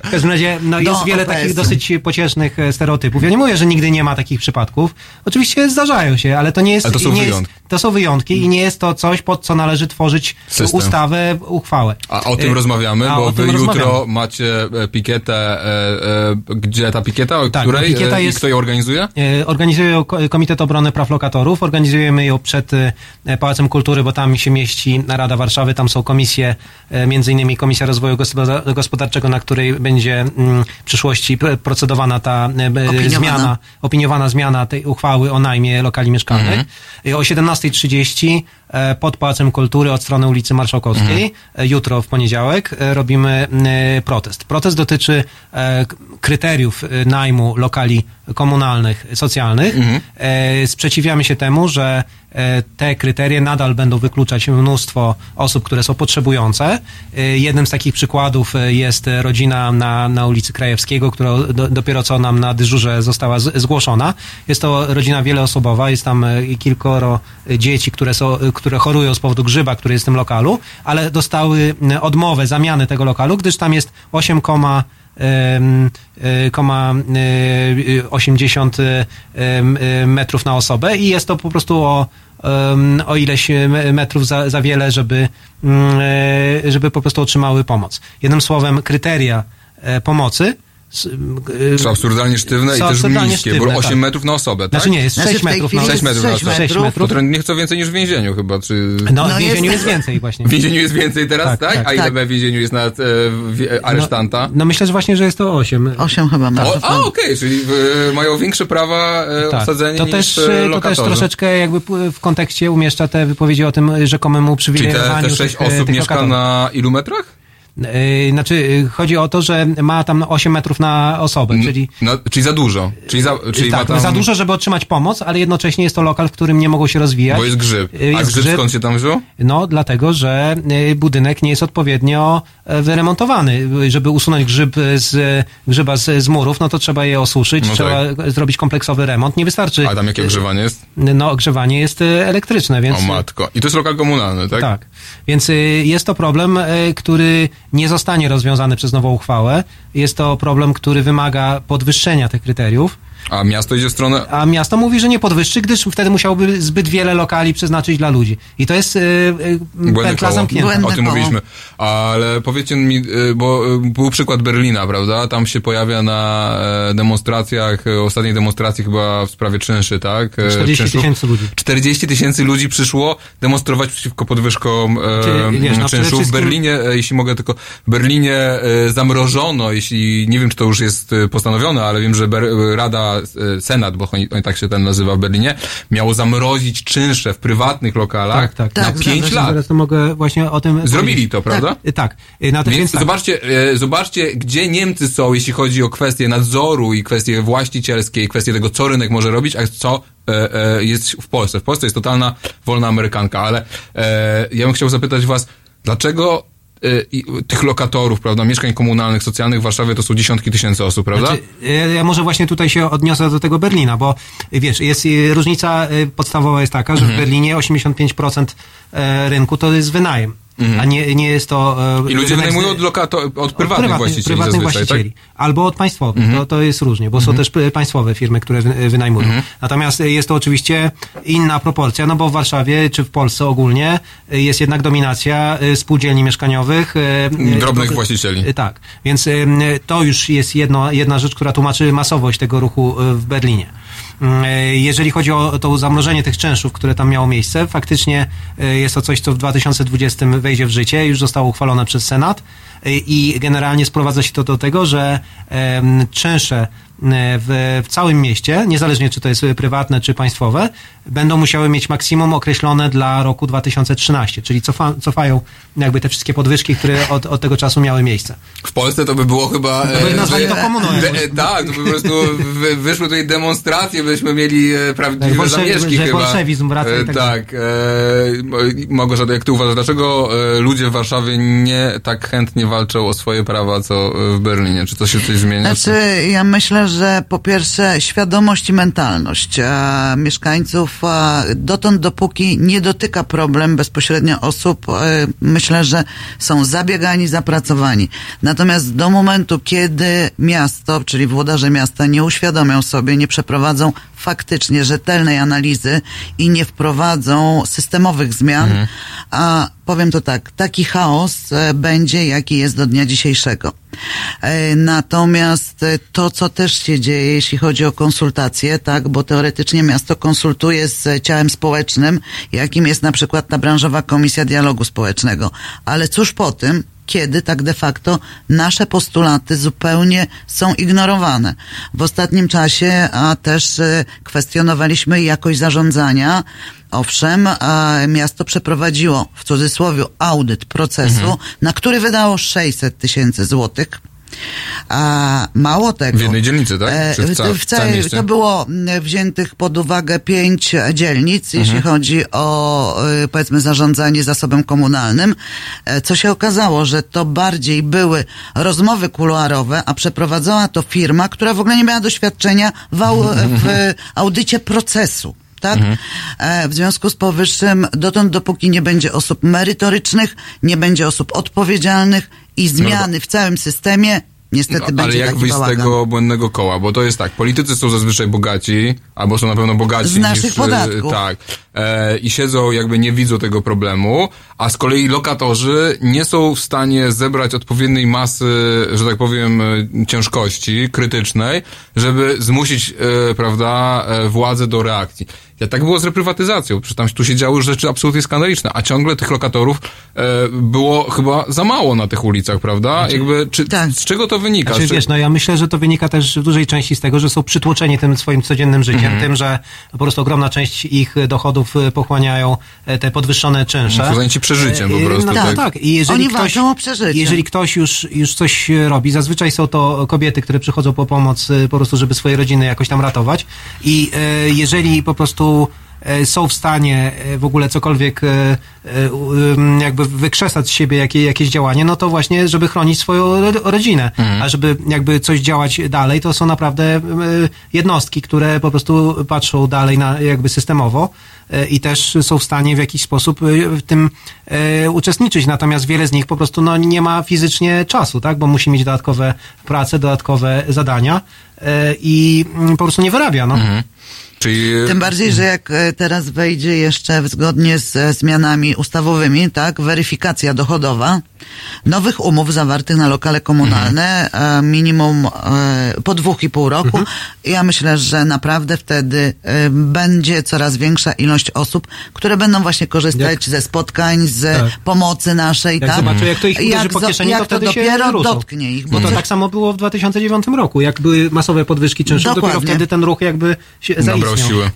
W każdym razie no, jest wiele O P S-u. Takich dosyć pociesznych stereotypów. Ja nie mówię, że nigdy nie ma takich przypadków. Oczywiście zdarzają się, ale to nie jest... Ale to są nie wyjątki. Jest, to są wyjątki i nie jest to coś, pod co należy tworzyć system. Ustawę, uchwałę. A o tym rozmawiamy, A bo wy jutro rozmawiamy. Macie pikietę. E, e, gdzie ta pikieta? O tak, której? Pikieta jest, I kto ją organizuje? E, organizuje ją Komitet Obrony Praw Lokatorów. Organizujemy ją przed e, Pałacem Kultury, bo tam się mieści Rada Warszawy. Tam są komisje, e, między innymi Komisja Rozwoju Gospodar- Gospodarczego, na której będzie m, w przyszłości procedowana ta e, opiniowana. zmiana, opiniowana zmiana tej uchwały o najmie lokali mieszkalnych. Mhm. E, o siedemnasta trzydzieści pod Pałacem Kultury od strony ulicy Marszałkowskiej. Mhm. Jutro w poniedziałek robimy protest. Protest dotyczy kryteriów najmu lokali komunalnych, socjalnych. Mhm. Sprzeciwiamy się temu, że te kryterie nadal będą wykluczać mnóstwo osób, które są potrzebujące. Jednym z takich przykładów jest rodzina na, na ulicy Krajewskiego, która do, dopiero co nam na dyżurze została z, zgłoszona. Jest to rodzina wieloosobowa, jest tam kilkoro dzieci, które są, które chorują z powodu grzyba, który jest w tym lokalu, ale dostały odmowę zamiany tego lokalu, gdyż tam jest osiem osiemdziesiąt metrów na osobę i jest to po prostu o, o ileś metrów za, za wiele, żeby, żeby po prostu otrzymały pomoc. Jednym słowem, kryteria pomocy są absurdalnie sztywne i też niskie, bo osiem tak. metrów na osobę, tak? Znaczy nie, jest znaczy sześć metrów na osobę. sześć metrów na osobę. To nie chcą więcej niż w więzieniu chyba, czy... No, no w więzieniu jest... jest więcej właśnie. W więzieniu jest więcej teraz, tak? tak? tak A ile tak. w więzieniu jest na e, aresztanta? No, no myślę, że właśnie, że jest to osiem. osiem chyba ma. O, a, okej, okay, czyli e, mają większe prawa e, tak. osadzenia niż też, lokatorzy. To też troszeczkę jakby w kontekście umieszcza te wypowiedzi o tym rzekomemu przywilejowaniu. Czyli te sześć osób mieszka na ilu metrach? Znaczy, chodzi o to, że ma tam osiem metrów na osobę, czyli... No, czyli za dużo. Czyli za, czyli tak, ma tam... za dużo, żeby otrzymać pomoc, ale jednocześnie jest to lokal, w którym nie mogą się rozwijać. Bo jest grzyb. A jest grzyb, grzyb skąd się tam wziął? No, dlatego, że budynek nie jest odpowiednio wyremontowany. Żeby usunąć grzyb z, grzyba z, z murów, no to trzeba je osuszyć, no trzeba tak. zrobić kompleksowy remont, nie wystarczy... A tam jakie ogrzewanie jest? No, ogrzewanie jest elektryczne, więc... O matko. I to jest lokal komunalny, tak? Tak. Więc jest to problem, który... nie zostanie rozwiązany przez nową uchwałę. Jest to problem, który wymaga podwyższenia tych kryteriów. A miasto idzie w stronę... A miasto mówi, że nie podwyższy, gdyż wtedy musiałoby zbyt wiele lokali przeznaczyć dla ludzi. I to jest pętla zamknięta. O tym koło. Mówiliśmy. Ale powiedzcie mi, bo był przykład Berlina, prawda? Tam się pojawia na demonstracjach, ostatniej demonstracji chyba w sprawie czynszy, tak? czterdzieści tysięcy ludzi. czterdzieści tysięcy ludzi przyszło demonstrować przeciwko podwyżkom e, wiesz, czynszu. Wszystkim... W Berlinie, jeśli mogę tylko... W Berlinie zamrożono, jeśli... Nie wiem, czy to już jest postanowione, ale wiem, że Ber... Rada Senat, bo oni, oni tak się ten nazywa w Berlinie, miało zamrozić czynsze w prywatnych lokalach tak, tak, na tak, pięć lat. Teraz to mogę właśnie o tym Zrobili powiedzieć. To, prawda? Tak. tak. Na to, więc więc tak. Zobaczcie, zobaczcie, gdzie Niemcy są, jeśli chodzi o kwestie nadzoru i kwestie właścicielskie i kwestie tego, co rynek może robić, a co e, e, jest w Polsce. W Polsce jest totalna wolna amerykanka, ale e, ja bym chciał zapytać was, dlaczego I, tych lokatorów, prawda, mieszkań komunalnych, socjalnych w Warszawie to są dziesiątki tysięcy osób, prawda? Znaczy, ja może właśnie tutaj się odniosę do tego Berlina, bo wiesz, jest różnica podstawowa jest taka, że mhm. w Berlinie osiemdziesiąt pięć procent rynku to jest wynajem. Mhm. A nie, nie jest to... I ludzie wynajmują od, lokator, od, prywatnych od prywatnych właścicieli, prywatnych właścicieli, tak? Albo od państwowych. Mhm. To, to jest różnie, bo mhm. są też państwowe firmy, które wynajmują. Mhm. Natomiast jest to oczywiście inna proporcja, no bo w Warszawie czy w Polsce ogólnie jest jednak dominacja spółdzielni mieszkaniowych. Drobnych to, właścicieli. Tak. Więc to już jest jedno, jedna rzecz, która tłumaczy masowość tego ruchu w Berlinie. Jeżeli chodzi o to zamrożenie tych czynszów, które tam miało miejsce, faktycznie jest to coś, co w dwa tysiące dwudziestym wejdzie w życie, już zostało uchwalone przez Senat i generalnie sprowadza się to do tego, że czynsze w, w całym mieście, niezależnie czy to jest prywatne, czy państwowe, będą musiały mieć maksimum określone dla roku dwa tysiące trzynastego, czyli cofa, cofają jakby te wszystkie podwyżki, które od, od tego czasu miały miejsce. W Polsce to by było chyba... To by nazwali to komuną. Tak, to by po prostu wy, wyszły tutaj demonstracje, byśmy mieli prawdziwe bolsze, zamieszki że chyba. Bolszewizm wraca i tak. Tak. E, Małgorzata, jak ty uważasz, dlaczego ludzie w Warszawie nie tak chętnie walczą o swoje prawa, co w Berlinie? Czy to się coś zmienia? Znaczy, czy... ja myślę, że po pierwsze świadomość i mentalność e, mieszkańców e, dotąd, dopóki nie dotyka problem bezpośrednio osób, e, myślę, że są zabiegani, zapracowani. Natomiast do momentu, kiedy miasto, czyli włodarze miasta nie uświadomią sobie, nie przeprowadzą faktycznie rzetelnej analizy i nie wprowadzą systemowych zmian, mhm. a powiem to tak, taki chaos e, będzie, jaki jest do dnia dzisiejszego. E, natomiast e, to, co też się dzieje, jeśli chodzi o konsultacje, tak, bo teoretycznie miasto konsultuje z e, ciałem społecznym, jakim jest na przykład ta branżowa Komisja Dialogu Społecznego. Ale cóż po tym, kiedy tak de facto nasze postulaty zupełnie są ignorowane. W ostatnim czasie a też e, kwestionowaliśmy jakość zarządzania. Owszem, miasto przeprowadziło, w cudzysłowie, audyt procesu, mhm. na który wydało sześćset tysięcy złotych. A mało tego. W jednej dzielnicy, tak? Czy w ca- w całej, to było wziętych pod uwagę pięć dzielnic, mhm. jeśli chodzi o, powiedzmy, zarządzanie zasobem komunalnym. Co się okazało, że to bardziej były rozmowy kuluarowe, a przeprowadzała to firma, która w ogóle nie miała doświadczenia w, au- w audycie procesu. Tak? Mhm. E, w związku z powyższym dotąd, dopóki nie będzie osób merytorycznych, nie będzie osób odpowiedzialnych i zmiany w całym systemie, niestety no, będzie taki bałagan. Ale jak wyjść z tego błędnego koła? Bo to jest tak, politycy są zazwyczaj bogaci, albo są na pewno bogaci. Z niż, naszych podatków. Tak. E, I siedzą, jakby nie widzą tego problemu, a z kolei lokatorzy nie są w stanie zebrać odpowiedniej masy, że tak powiem, ciężkości krytycznej, żeby zmusić, e, prawda, e, władzę do reakcji. Ja tak było z reprywatyzacją, przecież tam tu się działy już rzeczy absolutnie skandaliczne, a ciągle tych lokatorów e, było chyba za mało na tych ulicach, prawda? Znaczy, Jakby, czy, tak. Z czego to wynika? Znaczy, czy... Wiesz, no ja myślę, że to wynika też w dużej części z tego, że są przytłoczeni tym swoim codziennym życiem, mhm. tym, że po prostu ogromna część ich dochodów pochłaniają te podwyższone czynsze. Są zajęci przeżyciem po prostu. No, tak, tak. I jeżeli Oni ktoś, walczą o przeżycie. Jeżeli ktoś już, już coś robi, zazwyczaj są to kobiety, które przychodzą po pomoc po prostu, żeby swoje rodziny jakoś tam ratować i e, jeżeli po prostu są w stanie w ogóle cokolwiek jakby wykrzesać z siebie jakie, jakieś działanie, no to właśnie, żeby chronić swoją rodzinę. Mhm. A żeby jakby coś działać dalej, to są naprawdę jednostki, które po prostu patrzą dalej na jakby systemowo i też są w stanie w jakiś sposób w tym uczestniczyć. Natomiast wiele z nich po prostu no, nie ma fizycznie czasu, tak? Bo musi mieć dodatkowe prace, dodatkowe zadania i po prostu nie wyrabia. No. Mhm. Czyli... Tym bardziej, że jak teraz wejdzie jeszcze zgodnie z zmianami ustawowymi, tak, weryfikacja dochodowa nowych umów zawartych na lokale komunalne, mhm. minimum po dwóch i pół roku. Mhm. Ja myślę, że naprawdę wtedy będzie coraz większa ilość osób, które będą właśnie korzystać jak? ze spotkań, z tak. pomocy naszej. Jak tak? zobaczę, jak to ich uderzy po kieszeni, jak to, to wtedy dopiero się dotknie ich. Bo mhm. to tak samo było w dwa tysiące dziewiątym roku, jak były masowe podwyżki czynszu, dopiero wtedy ten ruch jakby się zaistniał.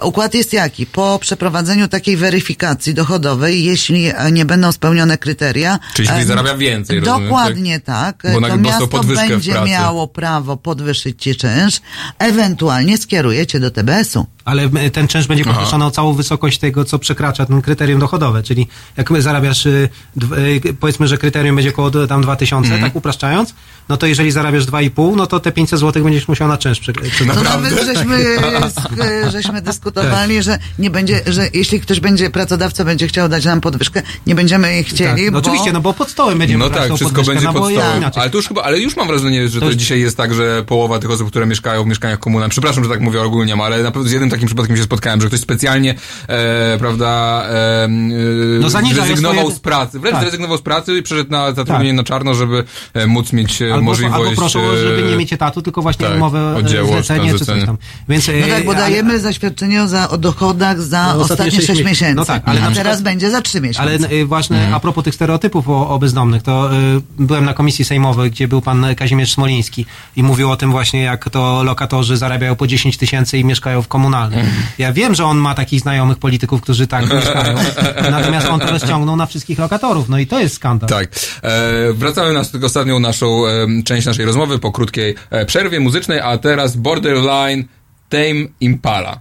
Układ jest jaki? Po przeprowadzeniu takiej weryfikacji dochodowej, jeśli nie będą spełnione kryteria... Czyli e, zarabiają Milimetra więcej, rozumiem, dokładnie tak. tak. Bo to miasto będzie miało prawo podwyższyć ci czynsz, ewentualnie skieruje cię do T B S-u. Ale ten czynsz będzie podwyższony o całą wysokość tego, co przekracza ten kryterium dochodowe, czyli jak zarabiasz, powiedzmy, że kryterium będzie około tam dwa tysiące, mm. tak upraszczając, no to jeżeli zarabiasz dwa i pół, no to te pięćset złotych będziesz musiał na czynsz przekracza. No nawet żeśmy, żeśmy dyskutowali, że nie będzie, że jeśli ktoś będzie, pracodawca będzie chciał dać nam podwyżkę, nie będziemy jej chcieli, tak, no bo... Oczywiście, no bo pod stołem będziemy. No tak, wszystko będzie no pod stołem. Ale to już chyba, ale już mam wrażenie, że to, to już... dzisiaj jest tak, że połowa tych osób, które mieszkają w mieszkaniach komunalnych, przepraszam, że tak mówię ogólnie, ale na pewno z jednym takim przypadkiem się spotkałem, że ktoś specjalnie, e, prawda, e, no zrezygnował swoje... z pracy, wręcz tak. zrezygnował z pracy i przeszedł na zatrudnienie tak. na czarno, żeby móc mieć albo, możliwość... Albo proszę, żeby nie mieć etatu, tylko właśnie tak, umowę o dzieło, zlecenie, czy coś zlecenie. Tam. Więc, no tak, bo dajemy ale... zaświadczenie za, o dochodach za no, ostatnie sześć miesięcy. No tak, ale a teraz przykład... będzie za trzy miesiące. Ale y, właśnie hmm. a propos tych stereotypów o, o bezdomnych, to y, byłem na komisji sejmowej, gdzie był pan Kazimierz Smoliński i mówił o tym właśnie, jak to lokatorzy zarabiają po dziesięć tysięcy i mieszkają w komunalnym. Ja wiem, że on ma takich znajomych polityków, którzy tak mieszkają, natomiast on to rozciągnął na wszystkich lokatorów. No i to jest skandal. Tak. E, wracamy na ostatnią naszą e, część naszej rozmowy po krótkiej e, przerwie muzycznej, a teraz Borderline Tame Impala.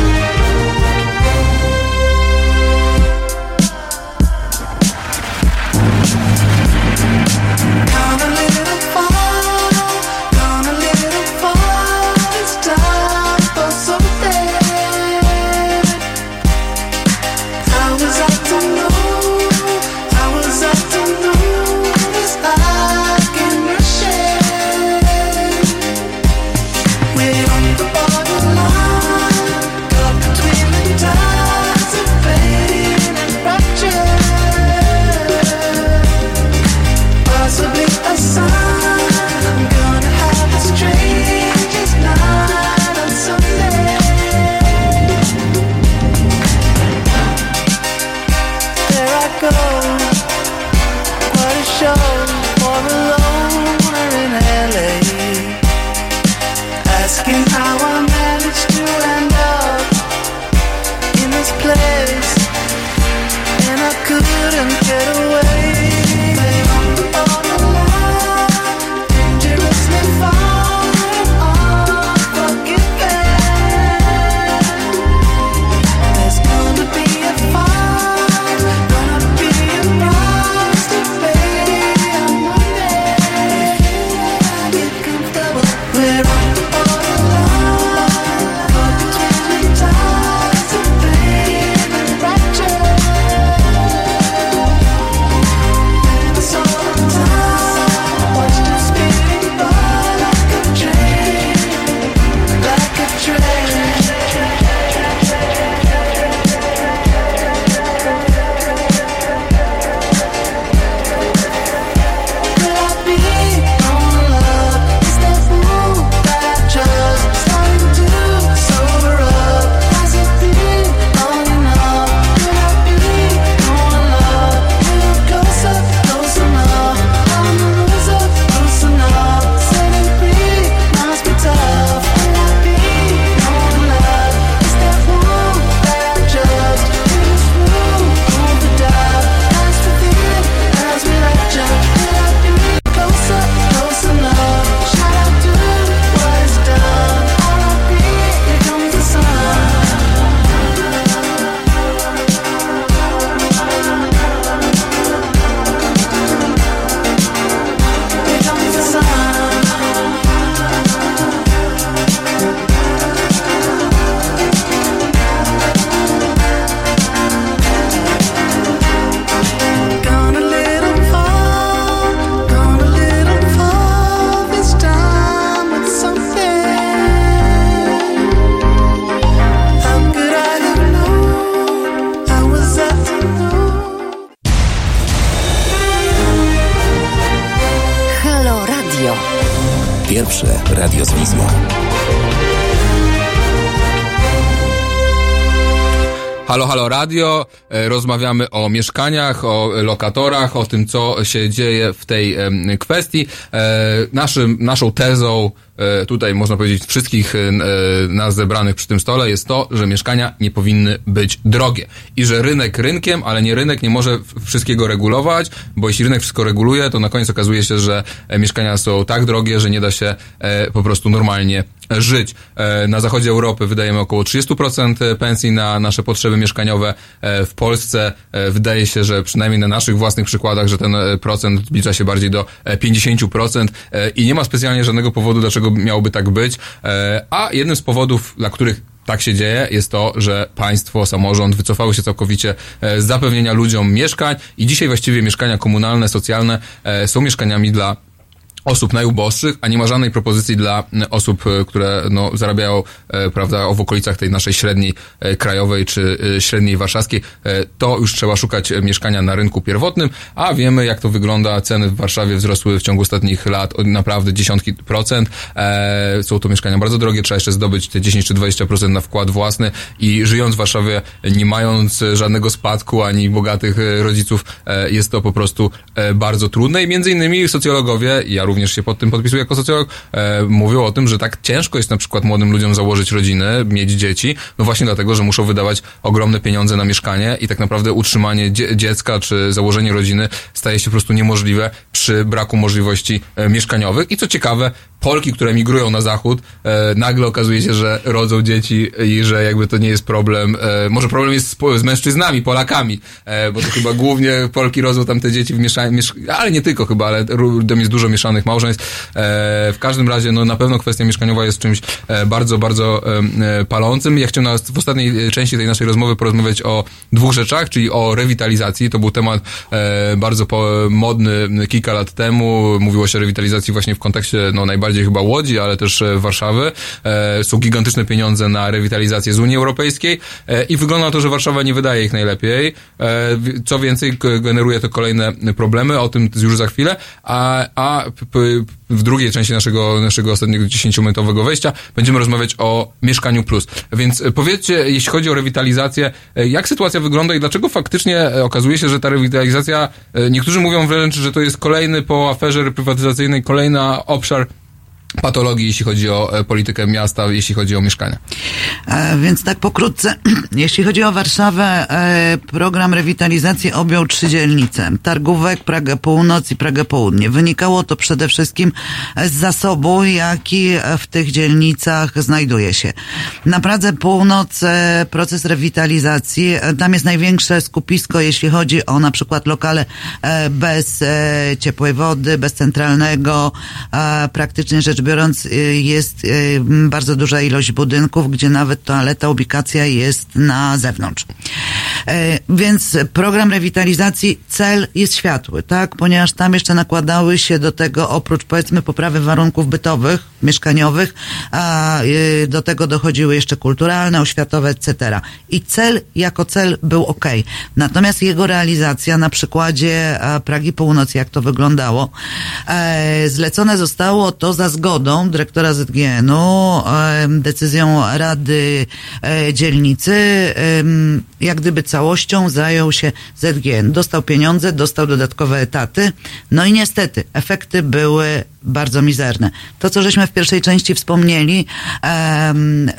Pierwsze radio z Wizją. Halo, halo radio, rozmawiamy o mieszkaniach, o lokatorach, o tym, co się dzieje w tej kwestii. Naszym, naszą tezą, tutaj można powiedzieć wszystkich nas zebranych przy tym stole, jest to, że mieszkania nie powinny być drogie i że rynek rynkiem, ale nie rynek nie może wszystkiego regulować, bo jeśli rynek wszystko reguluje, to na koniec okazuje się, że mieszkania są tak drogie, że nie da się po prostu normalnie żyć. Na zachodzie Europy wydajemy około trzydzieści procent pensji na nasze potrzeby mieszkaniowe. W Polsce wydaje się, że przynajmniej na naszych własnych przykładach, że ten procent zbliża się bardziej do pięćdziesiąt procent i nie ma specjalnie żadnego powodu, dlaczego miałoby tak być. A jednym z powodów, dla których tak się dzieje, jest to, że państwo, samorząd wycofały się całkowicie z zapewnienia ludziom mieszkań i dzisiaj właściwie mieszkania komunalne, socjalne są mieszkaniami dla osób najuboższych, a nie ma żadnej propozycji dla osób, które no zarabiają, e, prawda, w okolicach tej naszej średniej e, krajowej czy e, średniej warszawskiej. E, to już trzeba szukać mieszkania na rynku pierwotnym, a wiemy, jak to wygląda. Ceny w Warszawie wzrosły w ciągu ostatnich lat o naprawdę dziesiątki procent. E, są to mieszkania bardzo drogie, trzeba jeszcze zdobyć te dziesięć czy dwadzieścia procent na wkład własny i żyjąc w Warszawie, nie mając żadnego spadku ani bogatych rodziców, e, jest to po prostu e, bardzo trudne i między innymi socjologowie, ja również się pod tym podpisuję jako socjolog, e, mówią o tym, że tak ciężko jest na przykład młodym ludziom założyć rodzinę, mieć dzieci, no właśnie dlatego, że muszą wydawać ogromne pieniądze na mieszkanie i tak naprawdę utrzymanie dzie- dziecka czy założenie rodziny staje się po prostu niemożliwe przy braku możliwości e, mieszkaniowych. I co ciekawe, Polki, które migrują na zachód, e, nagle okazuje się, że rodzą dzieci i że jakby to nie jest problem. E, może problem jest z, z mężczyznami, Polakami, e, bo to chyba głównie Polki rodzą tam te dzieci w mieszaniu, miesz- ale nie tylko chyba, ale tam jest dużo mieszanych małżeństw. W każdym razie no na pewno kwestia mieszkaniowa jest czymś bardzo, bardzo palącym. Ja chciałem w ostatniej części tej naszej rozmowy porozmawiać o dwóch rzeczach, czyli o rewitalizacji. To był temat bardzo modny kilka lat temu. Mówiło się o rewitalizacji właśnie w kontekście no najbardziej chyba Łodzi, ale też Warszawy. Są gigantyczne pieniądze na rewitalizację z Unii Europejskiej i wygląda na to, że Warszawa nie wydaje ich najlepiej. Co więcej, generuje to kolejne problemy, o tym już za chwilę, a, a w drugiej części naszego, naszego ostatniego dziesięciominutowego wejścia będziemy rozmawiać o Mieszkaniu Plus. Więc powiedzcie, jeśli chodzi o rewitalizację, jak sytuacja wygląda i dlaczego faktycznie okazuje się, że ta rewitalizacja, niektórzy mówią wręcz, że to jest kolejny po aferze reprywatyzacyjnej, kolejny obszar patologii, jeśli chodzi o politykę miasta, jeśli chodzi o mieszkania. Więc tak pokrótce, jeśli chodzi o Warszawę, program rewitalizacji objął trzy dzielnice. Targówek, Pragę Północ i Pragę Południe. Wynikało to przede wszystkim z zasobu, jaki w tych dzielnicach znajduje się. Na Pradze Północ proces rewitalizacji, tam jest największe skupisko, jeśli chodzi o na przykład lokale bez ciepłej wody, bez centralnego, praktycznie rzecz biorąc jest bardzo duża ilość budynków, gdzie nawet toaleta, ubikacja jest na zewnątrz. Więc program rewitalizacji, cel jest światły, tak? Ponieważ tam jeszcze nakładały się do tego, oprócz powiedzmy poprawy warunków bytowych, mieszkaniowych, a do tego dochodziły jeszcze kulturalne, oświatowe, et cetera. I cel jako cel był okej. Natomiast jego realizacja na przykładzie Pragi Północy, jak to wyglądało, zlecone zostało to za zgodą dyrektora zet gie en u, decyzją Rady Dzielnicy, jak gdyby całością zajął się zet gie en. Dostał pieniądze, dostał dodatkowe etaty, no i niestety efekty były bardzo mizerne. To, co żeśmy w pierwszej części wspomnieli,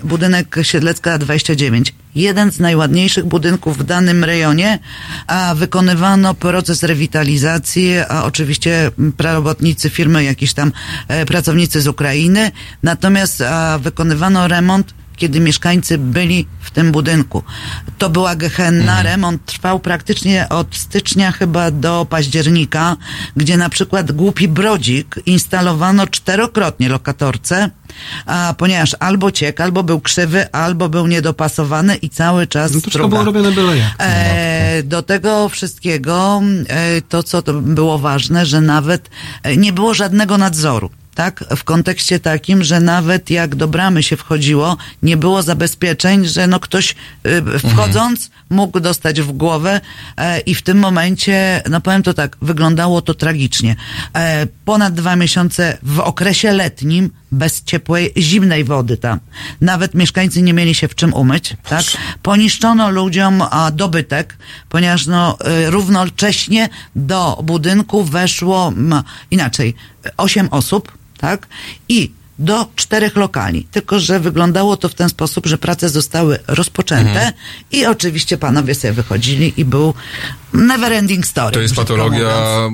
budynek Siedlecka dwadzieścia dziewięć. Jeden z najładniejszych budynków w danym rejonie, a wykonywano proces rewitalizacji, a oczywiście prarobotnicy firmy, jakiś tam pracownicy z Ukrainy, natomiast a, wykonywano remont, kiedy mieszkańcy byli w tym budynku. To była gehenna, mhm. Remont trwał praktycznie od stycznia chyba do października, gdzie na przykład głupi brodzik instalowano czterokrotnie lokatorce, a, ponieważ albo ciekł, albo był krzywy, albo był niedopasowany i cały czas no to wszystko było robione byle jak. E, do tego wszystkiego e, to, co to było ważne, że nawet e, nie było żadnego nadzoru. Tak, w kontekście takim, że nawet jak do bramy się wchodziło, nie było zabezpieczeń, że no ktoś wchodząc mhm. mógł dostać w głowę i w tym momencie, no powiem to tak, wyglądało to tragicznie. Ponad dwa miesiące w okresie letnim bez ciepłej, zimnej wody tam. Nawet mieszkańcy nie mieli się w czym umyć, tak? Poniszczono ludziom a, dobytek, ponieważ no, y, równocześnie do budynku weszło m, inaczej, osiem osób, tak? I do czterech lokali. Tylko że wyglądało to w ten sposób, że prace zostały rozpoczęte mhm. i oczywiście panowie sobie wychodzili i był never ending story. To jest patologia,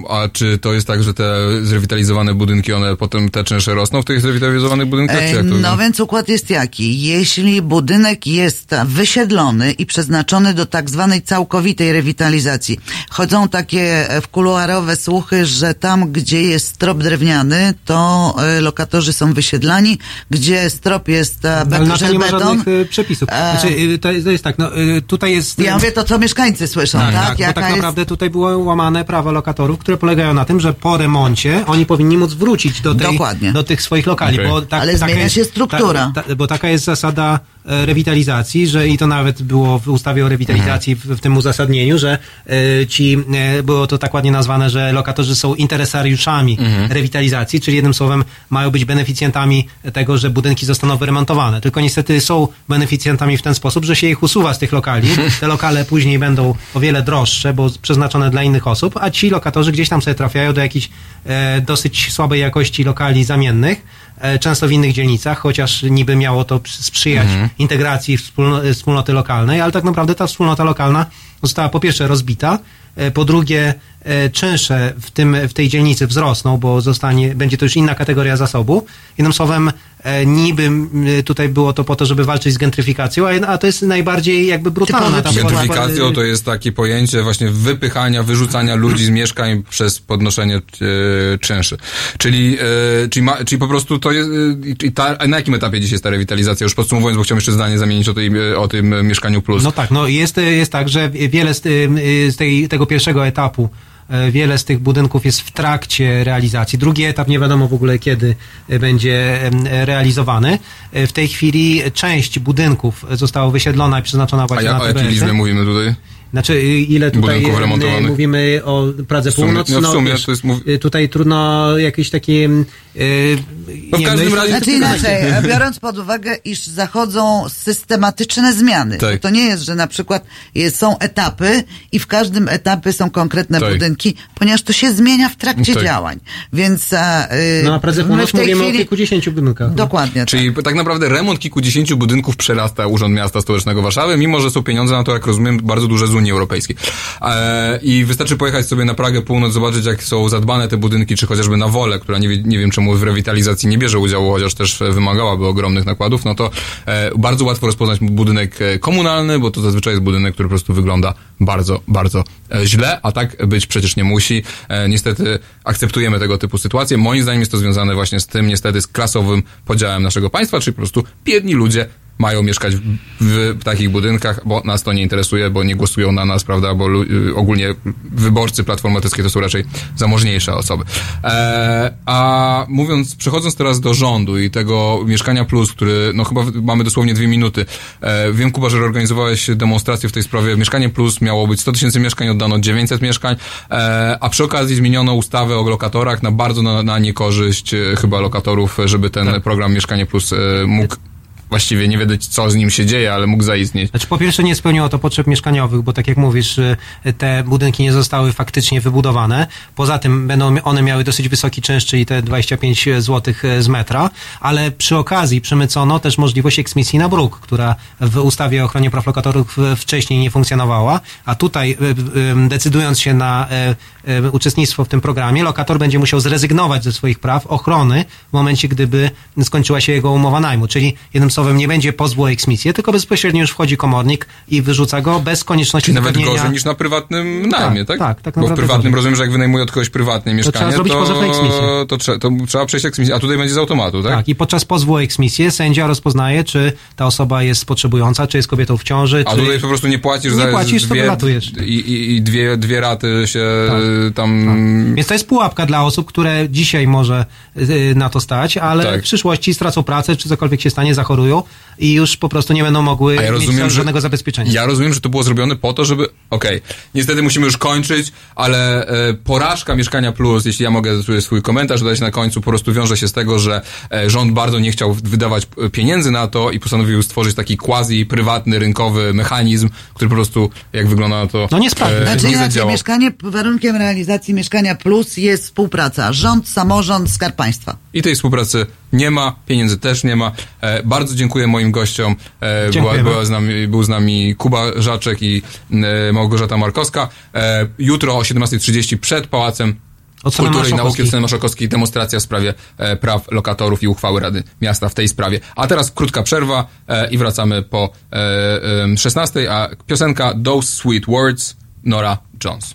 a czy to jest tak, że te zrewitalizowane budynki, one potem te czynsze rosną w tych zrewitalizowanych budynkach? Czy jak to no więc układ jest jaki? Jeśli budynek jest wysiedlony i przeznaczony do tak zwanej całkowitej rewitalizacji, chodzą takie wkuluarowe słuchy, że tam, gdzie jest strop drewniany, to lokatorzy są wysiedlani, gdzie strop jest beton. Ale nie ma żadnych y, przepisów. Znaczy, y, to, to jest tak, no, y, tutaj jest... Y, ja mówię to, co mieszkańcy słyszą, tak? tak? tak Tak naprawdę tutaj było łamane prawa lokatorów, które polegają na tym, że po remoncie oni powinni móc wrócić do, tej, do tych swoich lokali. Okay. Bo tak, ale zmienia jest, się struktura. Ta, ta, bo taka jest zasada rewitalizacji, że i to nawet było w ustawie o rewitalizacji w, w tym uzasadnieniu, że y, ci, y, było to tak ładnie nazwane, że lokatorzy są interesariuszami mhm. rewitalizacji, czyli jednym słowem mają być beneficjentami tego, że budynki zostaną wyremontowane. Tylko niestety są beneficjentami w ten sposób, że się ich usuwa z tych lokali. Te lokale później będą o wiele droższe, bo przeznaczone dla innych osób, a ci lokatorzy gdzieś tam sobie trafiają do jakichś e, dosyć słabej jakości lokali zamiennych, e, często w innych dzielnicach, chociaż niby miało to sprzyjać mhm. integracji wspólno, wspólnoty lokalnej, ale tak naprawdę ta wspólnota lokalna została po pierwsze rozbita, e, po drugie e, czynsze w, tym, w tej dzielnicy wzrosną, bo zostanie, będzie to już inna kategoria zasobu. Jednym słowem e, niby tutaj było to po to, żeby walczyć z gentryfikacją, a, a to jest najbardziej jakby brutalna. Gentryfikacją to jest takie pojęcie właśnie wypychania, wyrzucania ludzi z mieszkań przez podnoszenie e, czynszy. Czyli, e, czyli, ma, czyli po prostu to jest... E, ta, na jakim etapie dzisiaj jest ta rewitalizacja? Już podsumowując, bo chciałem jeszcze zdanie zamienić o, tej, o tym Mieszkaniu Plus. No tak, no jest, jest tak, że wiele z, z tej, tego pierwszego etapu, wiele z tych budynków jest w trakcie realizacji. Drugi etap nie wiadomo w ogóle kiedy będzie realizowany. W tej chwili część budynków została wysiedlona i przeznaczona właśnie na T B S. A o jakiej liczbie mówimy tutaj? Znaczy, ile tutaj mówimy o Pradze Północ? No w sumie to jest... Tutaj trudno jakieś takie... No w każdym razie... Znaczy inaczej, biorąc pod uwagę, iż zachodzą systematyczne zmiany. Tak. To nie jest, że na przykład są etapy i w każdym etapie są konkretne tak. budynki, ponieważ to się zmienia w trakcie tak. działań. Więc... No na Pradze Północ mówimy chwili... o kilkudziesięciu budynkach. Dokładnie. No. Tak. Czyli tak naprawdę remont kilkudziesięciu budynków przerasta Urząd Miasta Stołecznego Warszawy, mimo że są pieniądze na to, jak rozumiem, bardzo duże z Unii Europejskiej. E, I wystarczy pojechać sobie na Pragę Północ, zobaczyć jak są zadbane te budynki, czy chociażby na Wolę, która nie, nie wiem czemu w rewitalizacji nie bierze udziału, chociaż też wymagałaby ogromnych nakładów, no to e, bardzo łatwo rozpoznać budynek komunalny, bo to zazwyczaj jest budynek, który po prostu wygląda bardzo, bardzo źle, a tak być przecież nie musi. E, niestety akceptujemy tego typu sytuacje. Moim zdaniem jest to związane właśnie z tym, niestety, z klasowym podziałem naszego państwa, czyli po prostu biedni ludzie mają mieszkać w, w takich budynkach, bo nas to nie interesuje, bo nie głosują na nas, prawda, bo y, ogólnie wyborcy Platformy Obywatelskiej to są raczej zamożniejsze osoby. E, a mówiąc, przechodząc teraz do rządu i tego Mieszkania Plus, który, no chyba mamy dosłownie dwie minuty. E, wiem, Kuba, że organizowałeś demonstrację w tej sprawie. Mieszkanie Plus miało być sto tysięcy mieszkań, oddano dziewięćset mieszkań, e, a przy okazji zmieniono ustawę o lokatorach na bardzo na, na niekorzyść e, chyba lokatorów, żeby ten tak. program Mieszkanie Plus e, mógł właściwie nie wiedzieć, co z nim się dzieje, ale mógł zaistnieć. Znaczy, po pierwsze nie spełniło to potrzeb mieszkaniowych, bo tak jak mówisz, te budynki nie zostały faktycznie wybudowane. Poza tym będą one miały dosyć wysoki czynsz, czyli te dwadzieścia pięć złotych z metra, ale przy okazji przemycono też możliwość eksmisji na bruk, która w ustawie o ochronie praw lokatorów wcześniej nie funkcjonowała, a tutaj decydując się na uczestnictwo w tym programie, lokator będzie musiał zrezygnować ze swoich praw ochrony w momencie, gdyby skończyła się jego umowa najmu, czyli jednym nie będzie pozwu o eksmisję, tylko bezpośrednio już wchodzi komornik i wyrzuca go bez konieczności... Czyli nawet gorzej niż na prywatnym najmie, tak? Tak, tak, tak. Bo w prywatnym gorzej. Rozumiem, że jak wynajmuje od kogoś prywatnie mieszkanie, to trzeba, to, to, trze- to trzeba przejść eksmisję, a tutaj będzie z automatu, tak? Tak, i podczas pozwu o eksmisję sędzia rozpoznaje, czy ta osoba jest potrzebująca, czy jest kobietą w ciąży, a czy... tutaj po prostu nie płacisz nie za... Nie płacisz, dwie, to wylatujesz. I, i dwie, dwie raty się tak, tam... Tak. Więc to jest pułapka dla osób, które dzisiaj może na to stać, ale tak. w przyszłości stracą pracę, czy cokolwiek się stanie, zachorują, zachorowają i już po prostu nie będą mogły ja rozumiem, mieć żadnego że, zabezpieczenia. Ja rozumiem, że to było zrobione po to, żeby... Okej, okay, niestety musimy już kończyć, ale e, porażka Mieszkania Plus, jeśli ja mogę tutaj swój komentarz dodać na końcu, po prostu wiąże się z tego, że e, rząd bardzo nie chciał wydawać pieniędzy na to i postanowił stworzyć taki quasi-prywatny, rynkowy mechanizm, który po prostu, jak wygląda na to... No nie sprawdzi. E, znaczy, nie znaczy, mieszkanie, warunkiem realizacji Mieszkania Plus jest współpraca. Rząd, samorząd, Skarb Państwa. I tej współpracy nie ma, pieniędzy też nie ma. E, bardzo dziękuję moim gościom. E, była, była z nami, był z nami Kuba Żaczek i e, Małgorzata Markowska. E, jutro o siedemnasta trzydzieści przed Pałacem Kultury i Nauki od strony Maszakowskiej demonstracja w sprawie e, praw lokatorów i uchwały Rady Miasta w tej sprawie. A teraz krótka przerwa e, i wracamy po e, e, szesnastej, a piosenka Those Sweet Words, Nora Jones.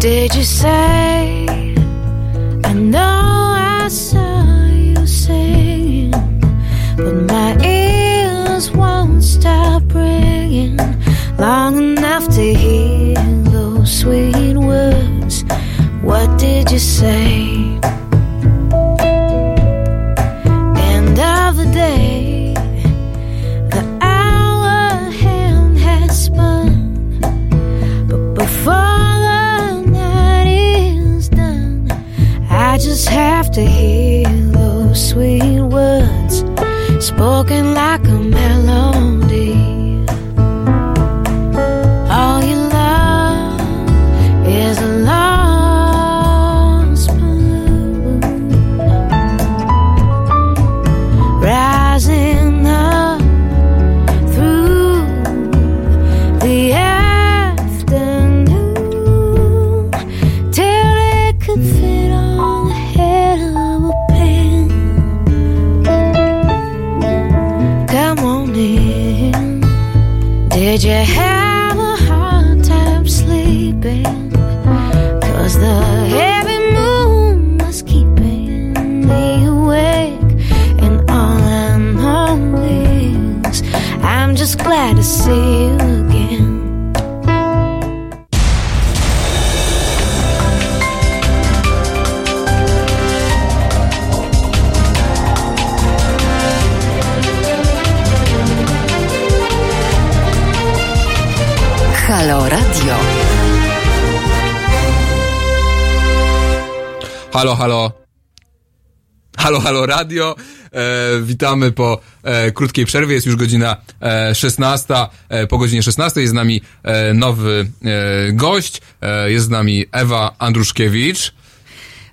Did you say? I know I saw you singing, but my ears won't stop ringing long enough to hear those sweet words. What did you say? End of the day, the hour hand had spun, but before I just have to hear those sweet words spoken like a melody. All you love is a lost blue, rising up through the afternoon till it could fit on. Did you have a hard time sleeping? 'Cause the heavy moon was keeping me awake, and all I know is I'm just glad to see you again. Halo Radio. Halo, halo. Halo, halo Radio. E, witamy po e, krótkiej przerwie. Jest już godzina e, szesnasta. E, po godzinie szesnastej jest z nami e, nowy e, gość. E, jest z nami Ewa Andruszkiewicz.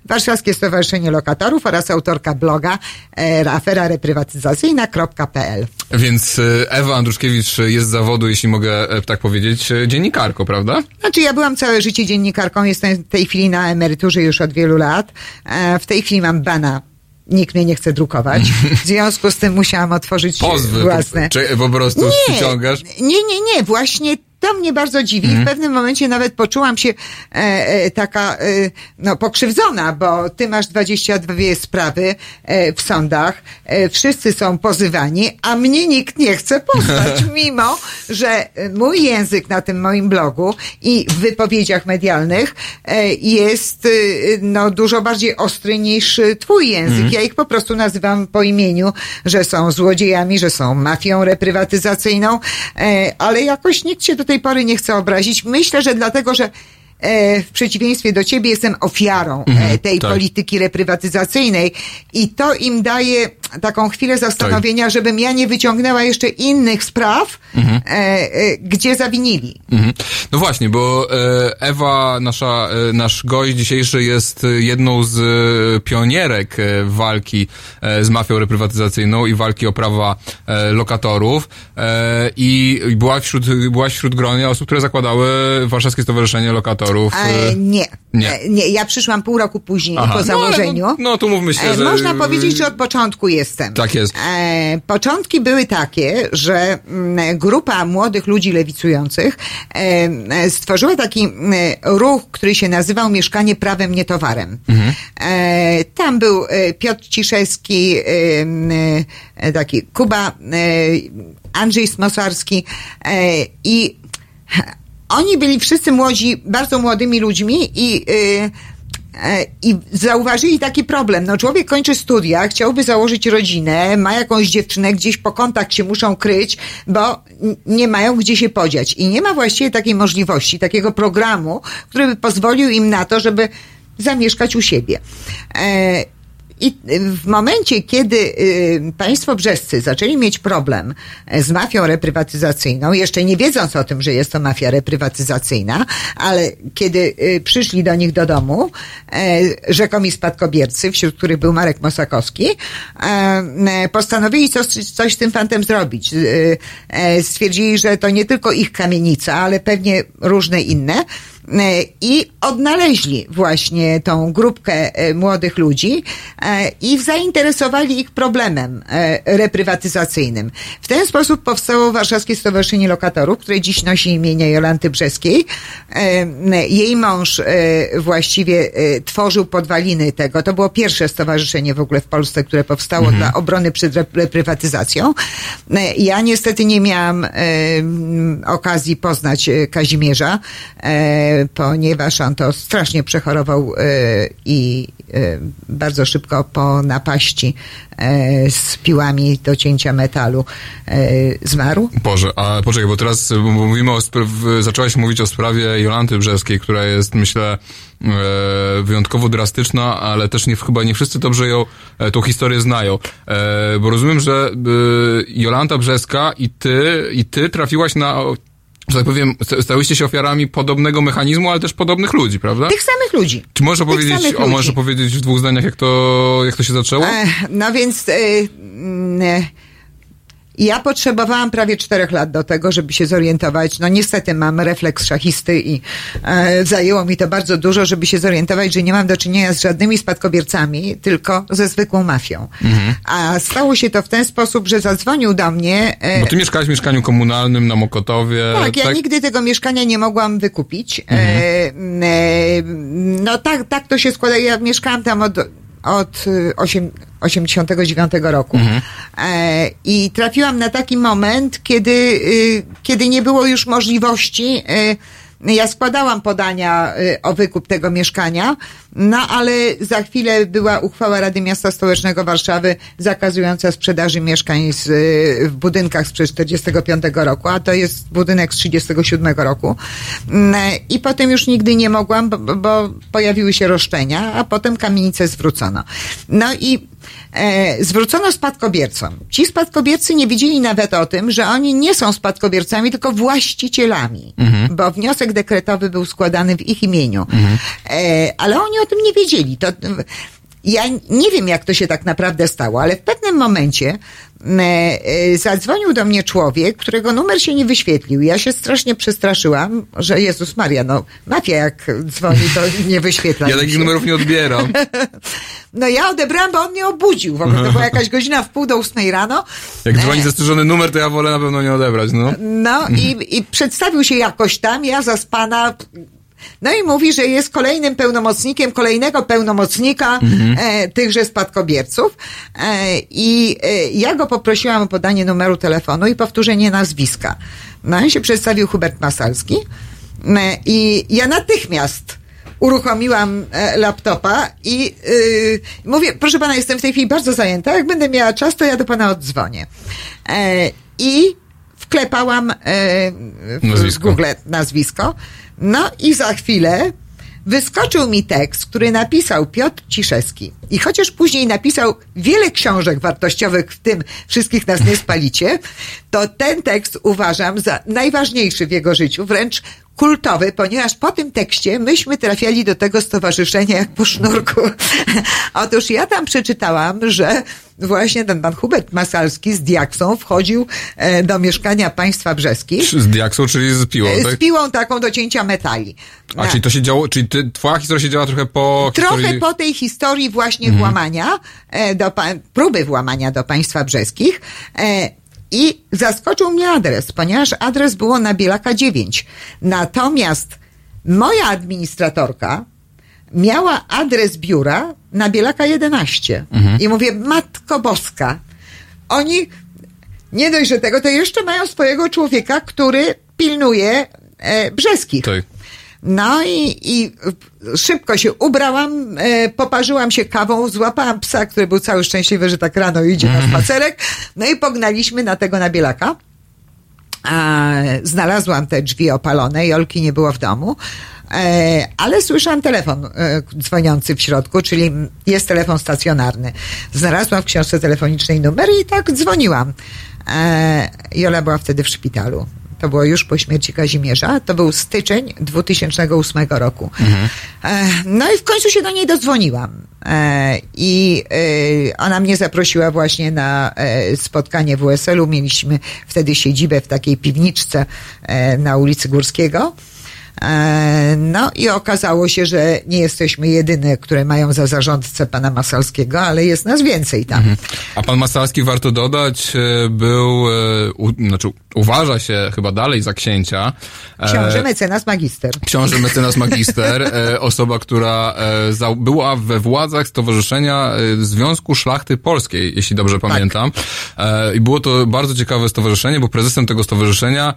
Warszawskie Stowarzyszenie Lokatorów oraz autorka bloga e, afera reprywatyzacyjna kropka p l. Więc Ewa Andruszkiewicz jest z zawodu, jeśli mogę tak powiedzieć, dziennikarką, prawda? Znaczy ja byłam całe życie dziennikarką, jestem w tej chwili na emeryturze już od wielu lat. E, w tej chwili mam bana. Nikt mnie nie chce drukować. W związku z tym musiałam otworzyć Pozwy, własne... Pozwy, po prostu nie, przyciągasz? Nie, nie, nie, właśnie to mnie bardzo dziwi. Mm. W pewnym momencie nawet poczułam się e, e, taka e, no, pokrzywdzona, bo ty masz dwadzieścia dwie sprawy e, w sądach, e, wszyscy są pozywani, a mnie nikt nie chce poznać, mimo że mój język na tym moim blogu i w wypowiedziach medialnych e, jest e, no, dużo bardziej ostry niż twój język. Mm. Ja ich po prostu nazywam po imieniu, że są złodziejami, że są mafią reprywatyzacyjną, e, ale jakoś nikt się do tej pory nie chcę obrazić. Myślę, że dlatego, że e, w przeciwieństwie do ciebie jestem ofiarą mhm, e, tej tak. polityki reprywatyzacyjnej i to im daje taką chwilę zastanowienia, żebym ja nie wyciągnęła jeszcze innych spraw, mhm. e, e, gdzie zawinili. Mhm. No właśnie, bo e, Ewa, nasza, e, nasz gość dzisiejszy, jest jedną z pionierek walki e, z mafią reprywatyzacyjną i walki o prawa e, lokatorów e, i była wśród, była wśród gronia osób, które zakładały Warszawskie Stowarzyszenie Lokatorów. E, nie. Nie. E, nie, ja przyszłam pół roku później Aha. po założeniu. No, ale, no tu mówmy się, że... E, można powiedzieć, że od początku jestem. Tak jest. E, początki były takie, że m, grupa młodych ludzi lewicujących e, stworzyła taki e, ruch, który się nazywał Mieszkanie prawem, nie towarem. Mhm. E, tam był e, Piotr Ciszewski, e, e, taki Kuba, e, Andrzej Smosarski e, i oni byli wszyscy młodzi, bardzo młodymi ludźmi i... E, I zauważyli taki problem. No, człowiek kończy studia, chciałby założyć rodzinę, ma jakąś dziewczynę, gdzieś po kątach się muszą kryć, bo nie mają gdzie się podziać. I nie ma właściwie takiej możliwości, takiego programu, który by pozwolił im na to, żeby zamieszkać u siebie. I w momencie, kiedy państwo brzescy zaczęli mieć problem z mafią reprywatyzacyjną, jeszcze nie wiedząc o tym, że jest to mafia reprywatyzacyjna, ale kiedy przyszli do nich do domu rzekomi spadkobiercy, wśród których był Marek Mosakowski, postanowili coś, coś z tym fantem zrobić. Stwierdzili, że to nie tylko ich kamienica, ale pewnie różne inne. I odnaleźli właśnie tą grupkę młodych ludzi i zainteresowali ich problemem reprywatyzacyjnym. W ten sposób powstało Warszawskie Stowarzyszenie Lokatorów, które dziś nosi imię Jolanty Brzeskiej. Jej mąż właściwie tworzył podwaliny tego. To było pierwsze stowarzyszenie w ogóle w Polsce, które powstało mhm. dla obrony przed reprywatyzacją. Ja niestety nie miałam okazji poznać Kazimierza, ponieważ on to strasznie przechorował i bardzo szybko po napaści z piłami do cięcia metalu zmarł. Boże, a poczekaj, bo teraz mówimy o spra- zaczęłaś mówić o sprawie Jolanty Brzeskiej, która jest, myślę, wyjątkowo drastyczna, ale też nie, chyba nie wszyscy dobrze ją, tą historię znają. Bo rozumiem, że Jolanta Brzeska i ty, i ty trafiłaś na... że tak powiem, stałyście się ofiarami podobnego mechanizmu, ale też podobnych ludzi, prawda? Tych samych ludzi. Czy możesz powiedzieć, o, możesz powiedzieć w dwóch zdaniach, jak to, jak to się zaczęło? E, no więc... E, e, ja potrzebowałam prawie czterech lat do tego, żeby się zorientować. No niestety mam refleks szachisty i e, zajęło mi to bardzo dużo, żeby się zorientować, że nie mam do czynienia z żadnymi spadkobiercami, tylko ze zwykłą mafią. Mhm. A stało się to w ten sposób, że zadzwonił do mnie... E, Bo ty mieszkałaś w mieszkaniu komunalnym na Mokotowie. Tak, tak? Ja nigdy tego mieszkania nie mogłam wykupić. Mhm. E, e, no tak, tak to się składa. Ja mieszkałam tam od... od osiemdziesiątego dziewiątego roku. Mhm. E, I trafiłam na taki moment, kiedy, y, kiedy nie było już możliwości. Y, ja składałam podania y, o wykup tego mieszkania, no ale za chwilę była uchwała Rady Miasta Stołecznego Warszawy zakazująca sprzedaży mieszkań z, y, w budynkach sprzed czterdziestego piątego roku, a to jest budynek z trzydziestego siódmego roku. Y, I potem już nigdy nie mogłam, bo, bo pojawiły się roszczenia, a potem kamienicę zwrócono. No i E, zwrócono spadkobiercom. Ci spadkobiercy nie wiedzieli nawet o tym, że oni nie są spadkobiercami, tylko właścicielami, mhm. bo wniosek dekretowy był składany w ich imieniu. Mhm. E, ale oni o tym nie wiedzieli. To, ja nie wiem, jak to się tak naprawdę stało, ale w pewnym momencie zadzwonił do mnie człowiek, którego numer się nie wyświetlił. Ja się strasznie przestraszyłam, że Jezus Maria, no mafia jak dzwoni, to nie wyświetla. Ja takich numerów nie odbieram. No ja odebrałam, bo on mnie obudził. W ogóle to była jakaś godzina w pół do ósmej rano. Jak dzwoni zastrzeżony numer, to ja wolę na pewno nie odebrać, no. No i, i przedstawił się jakoś tam, ja zaspana... No i mówi, że jest kolejnym pełnomocnikiem kolejnego pełnomocnika mhm. e, tychże spadkobierców e, i e, ja go poprosiłam o podanie numeru telefonu i powtórzenie nazwiska. No i się przedstawił Hubert Masalski e, i ja natychmiast uruchomiłam e, laptopa i y, mówię, proszę pana, jestem w tej chwili bardzo zajęta, jak będę miała czas, to ja do pana oddzwonię. E, I wklepałam e, w, w Google nazwisko. No i za chwilę wyskoczył mi tekst, który napisał Piotr Ciszewski. I chociaż później napisał wiele książek wartościowych, w tym Wszystkich nas nie spalicie, to ten tekst uważam za najważniejszy w jego życiu, wręcz kultowy, ponieważ po tym tekście myśmy trafiali do tego stowarzyszenia jak po sznurku. Otóż ja tam przeczytałam, że właśnie ten pan Hubert Masalski z diaksą wchodził do mieszkania państwa brzeskich. Z diaksą, czyli z piłą, tak? Z piłą taką do cięcia metali. A, tak. Czyli to się działo, czyli ty, twoja historia się działa trochę po historii... Trochę po tej historii właśnie mhm. włamania, do, próby włamania do państwa brzeskich. I zaskoczył mnie adres, ponieważ adres było na Bielaka dziewięć. Natomiast moja administratorka miała adres biura na Bielaka jedenaście. Mhm. I mówię, Matko Boska, oni nie dość, że tego, to jeszcze mają swojego człowieka, który pilnuje e, brzeskich. Tak. No i, i szybko się ubrałam, e, poparzyłam się kawą, złapałam psa, który był cały szczęśliwy, że tak rano idzie na spacerek. No i pognaliśmy na tego na Bielaka. A, znalazłam te drzwi opalone, Jolki nie było w domu, e, ale słyszałam telefon e, dzwoniący w środku, czyli jest telefon stacjonarny. Znalazłam w książce telefonicznej numer i tak dzwoniłam. E, Jola była wtedy w szpitalu. To było już po śmierci Kazimierza. To był styczeń dwa tysiące ósmego roku. Mhm. E, no i w końcu się do niej dodzwoniłam. E, I e, ona mnie zaprosiła właśnie na e, spotkanie w U S L-u. Mieliśmy wtedy siedzibę w takiej piwniczce e, na ulicy Górskiego. E, no i okazało się, że nie jesteśmy jedyne, które mają za zarządcę pana Masalskiego, ale jest nas więcej tam. Mhm. A pan Masalski, warto dodać, był... U, znaczy, uważa się chyba dalej za księcia. Książę mecenas magister. Książę mecenas magister. Osoba, która była we władzach Stowarzyszenia Związku Szlachty Polskiej, jeśli dobrze pamiętam. Tak. I było to bardzo ciekawe stowarzyszenie, bo prezesem tego stowarzyszenia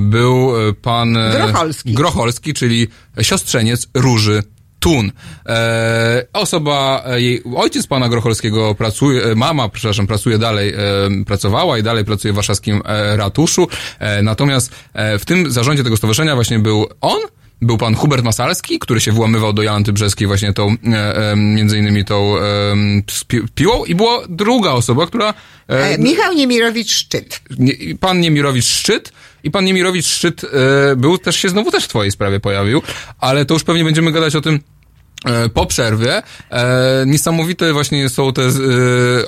był pan... Grocholski. Grocholski, czyli siostrzeniec Róży Tun. E, osoba, jej ojciec pana Grocholskiego pracuje, mama, przepraszam, pracuje dalej, e, pracowała i dalej pracuje w warszawskim e, ratuszu. E, natomiast e, w tym zarządzie tego stowarzyszenia właśnie był on, był pan Hubert Masalski, który się włamywał do Jolanty Brzeskiej właśnie tą, e, e, między innymi tą e, pi- piłą i była druga osoba, która... E, e, Michał Niemirowicz-Szczyt. Nie, pan Niemirowicz-Szczyt. I pan Niemirowicz-Szczyt e, był też się znowu też w twojej sprawie pojawił, ale to już pewnie będziemy gadać o tym e, po przerwie. E, niesamowite właśnie są te e,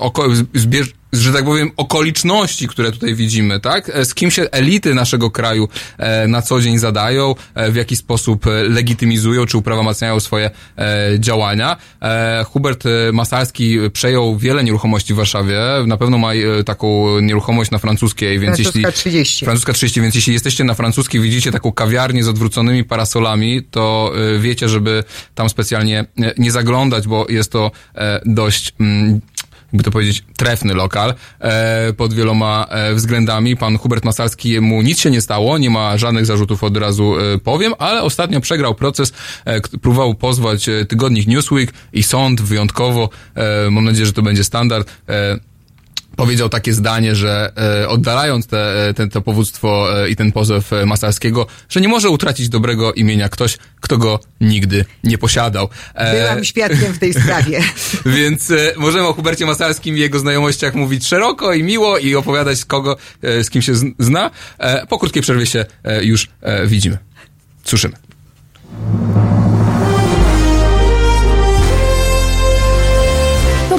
oko, zbież, że tak powiem okoliczności, które tutaj widzimy, tak? E, z kim się elity naszego kraju e, na co dzień zadają, e, w jaki sposób legitymizują czy uprawomacniają swoje e, działania. E, Hubert Masalski przejął wiele nieruchomości w Warszawie. Na pewno ma e, taką nieruchomość na Francuskiej, więc Francuska jeśli... trzydzieści. Francuska trzydzieści, więc jeśli jesteście na Francuskiej, widzicie taką kawiarnię z odwróconymi parasolami, to e, wiecie, żeby tam specjalnie e, nie zaglądać, bo jest to e, dość... Mm, jakby to powiedzieć, trefny lokal e, pod wieloma e, względami. Pan Hubert Masalski, mu nic się nie stało, nie ma żadnych zarzutów, od razu e, powiem, ale ostatnio przegrał proces, e, próbował pozwać e, tygodnik Newsweek i sąd wyjątkowo, e, mam nadzieję, że to będzie standard, e, powiedział takie zdanie, że e, oddalając te, te, to powództwo e, i ten pozew Masalskiego, że nie może utracić dobrego imienia ktoś, kto go nigdy nie posiadał. E, Byłam świadkiem w tej sprawie. Więc e, możemy o Hubercie Masalskim i jego znajomościach mówić szeroko i miło i opowiadać kogo, e, z kim się zna. E, po krótkiej przerwie się e, już e, widzimy. Słyszymy. To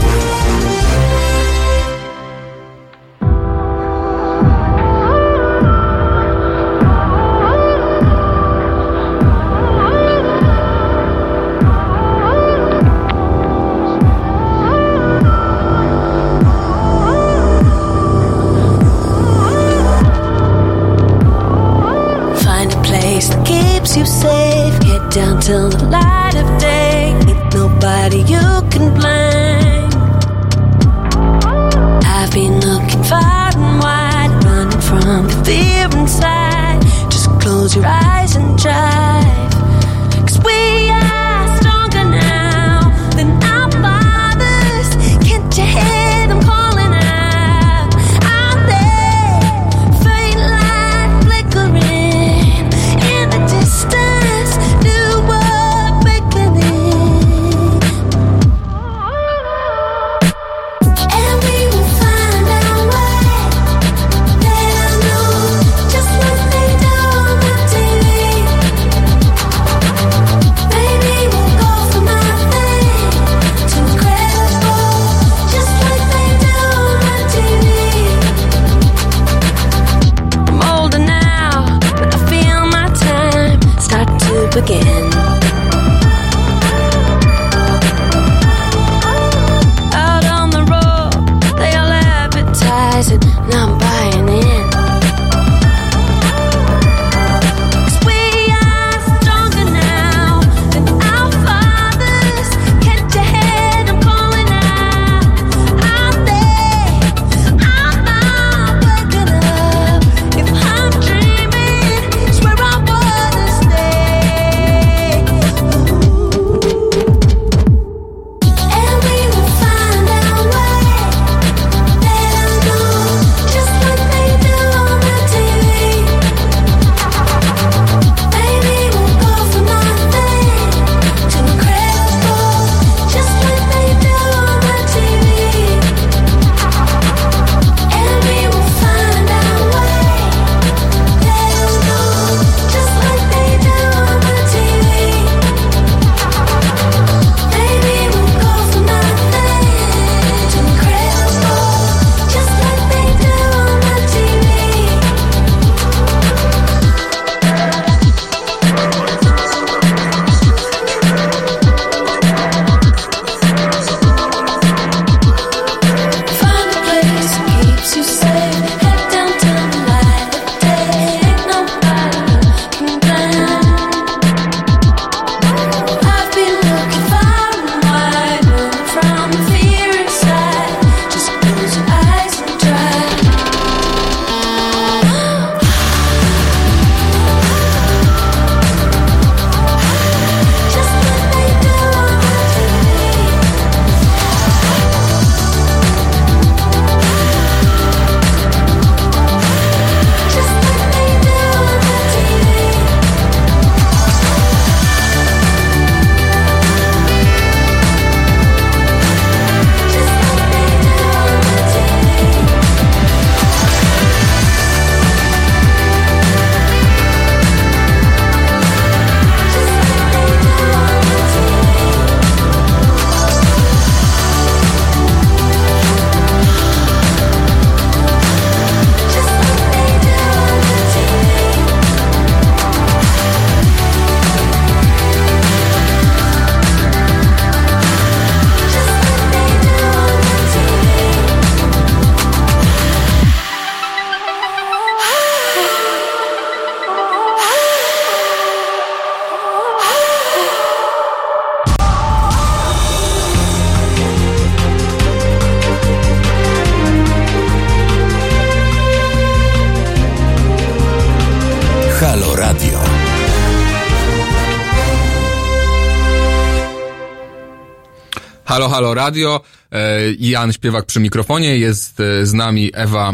You safe, get down till the light of day. Ain't nobody you can blame. Close your eyes and drive, 'cause we are stronger now than our fathers. Can't you hear them calling out? Out there, faint light flickering in the distance, new world beckoning. And we will find our way. They'll know just what they do on the T V. Maybe we'll go for nothing, too incredible, just like they do on the T V. I'm older now, but I feel my time start to begin. Out on the road, they all advertise it, and I'm buying in. 'Cause we are stronger now than our fathers. Can't you hear them calling out? Out there, I'm not waking up. If I'm dreaming, swear I wanna stay. And we will find our way. They'll know just what they do on the T V. Maybe we'll go for nothing, too incredible, just like they do on the T V. And we will find our way. They'll know just like they do on the T V. Maybe we'll go for nothing, too incredible, just like they do on the T V. Find a place that keeps you safe. Head downtown the light of day. Ain't nobody looking down. I've been looking far and wide, running from the fear inside. Just close your eyes and drive. Just what they do on the T V. Just what they do on the T V. Just what they do on the T V. Just what they do on the T V. Just what they do on the T V. Just what they do on the T V. Halo Radio. Halo, halo radio. E, Jan Śpiewak przy mikrofonie. Jest e, z nami Ewa e,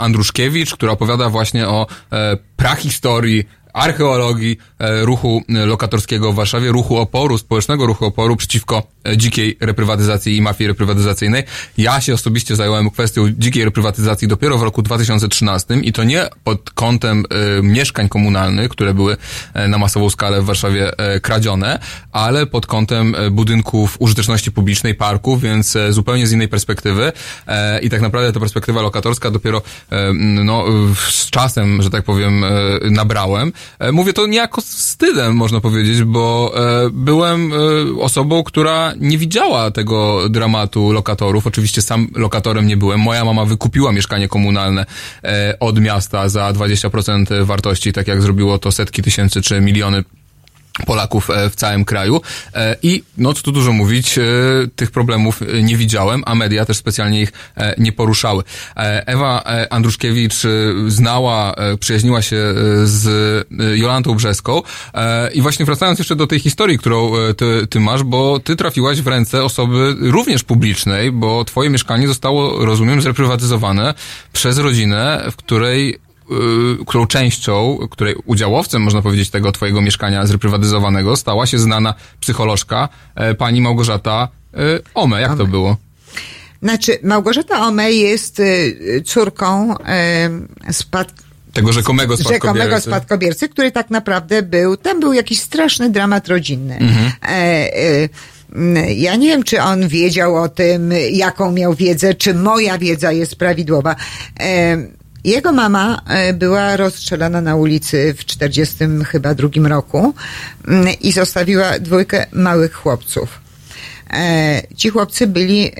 Andruszkiewicz, która opowiada właśnie o e, prahistorii, archeologii e, ruchu lokatorskiego w Warszawie, ruchu oporu, społecznego ruchu oporu przeciwko e, dzikiej reprywatyzacji i mafii reprywatyzacyjnej. Ja się osobiście zająłem kwestią dzikiej reprywatyzacji dopiero w roku dwa tysiące trzynastym i to nie pod kątem e, mieszkań komunalnych, które były e, na masową skalę w Warszawie e, kradzione, ale pod kątem e, budynków użyteczności publicznej, parków, więc e, zupełnie z innej perspektywy e, i tak naprawdę ta perspektywa lokatorska dopiero e, no, z czasem, że tak powiem, e, nabrałem. Mówię to niejako z wstydem, można powiedzieć, bo e, byłem e, osobą, która nie widziała tego dramatu lokatorów. Oczywiście sam lokatorem nie byłem. Moja mama wykupiła mieszkanie komunalne e, od miasta za dwadzieścia procent wartości, tak jak zrobiło to setki tysięcy czy miliony Polaków w całym kraju i no co tu dużo mówić, tych problemów nie widziałem, a media też specjalnie ich nie poruszały. Ewa Andruszkiewicz znała, przyjaźniła się z Jolantą Brzeską i właśnie wracając jeszcze do tej historii, którą ty, ty masz, bo ty trafiłaś w ręce osoby również publicznej, bo twoje mieszkanie zostało, rozumiem, zreprywatyzowane przez rodzinę, w której którą częścią, której udziałowcem, można powiedzieć, tego twojego mieszkania zreprywatyzowanego stała się znana psycholożka, pani Małgorzata Ome. Jak to było? Znaczy, Małgorzata Ome jest córką spad... tego rzekomego spadkobiercy. rzekomego spadkobiercy, który tak naprawdę był, tam był jakiś straszny dramat rodzinny. Mhm. E, e, Ja nie wiem, czy on wiedział o tym, jaką miał wiedzę, czy moja wiedza jest prawidłowa. Jego mama była rozstrzelana na ulicy w czterdziestym chyba drugim roku i zostawiła dwójkę małych chłopców. Ci chłopcy byli,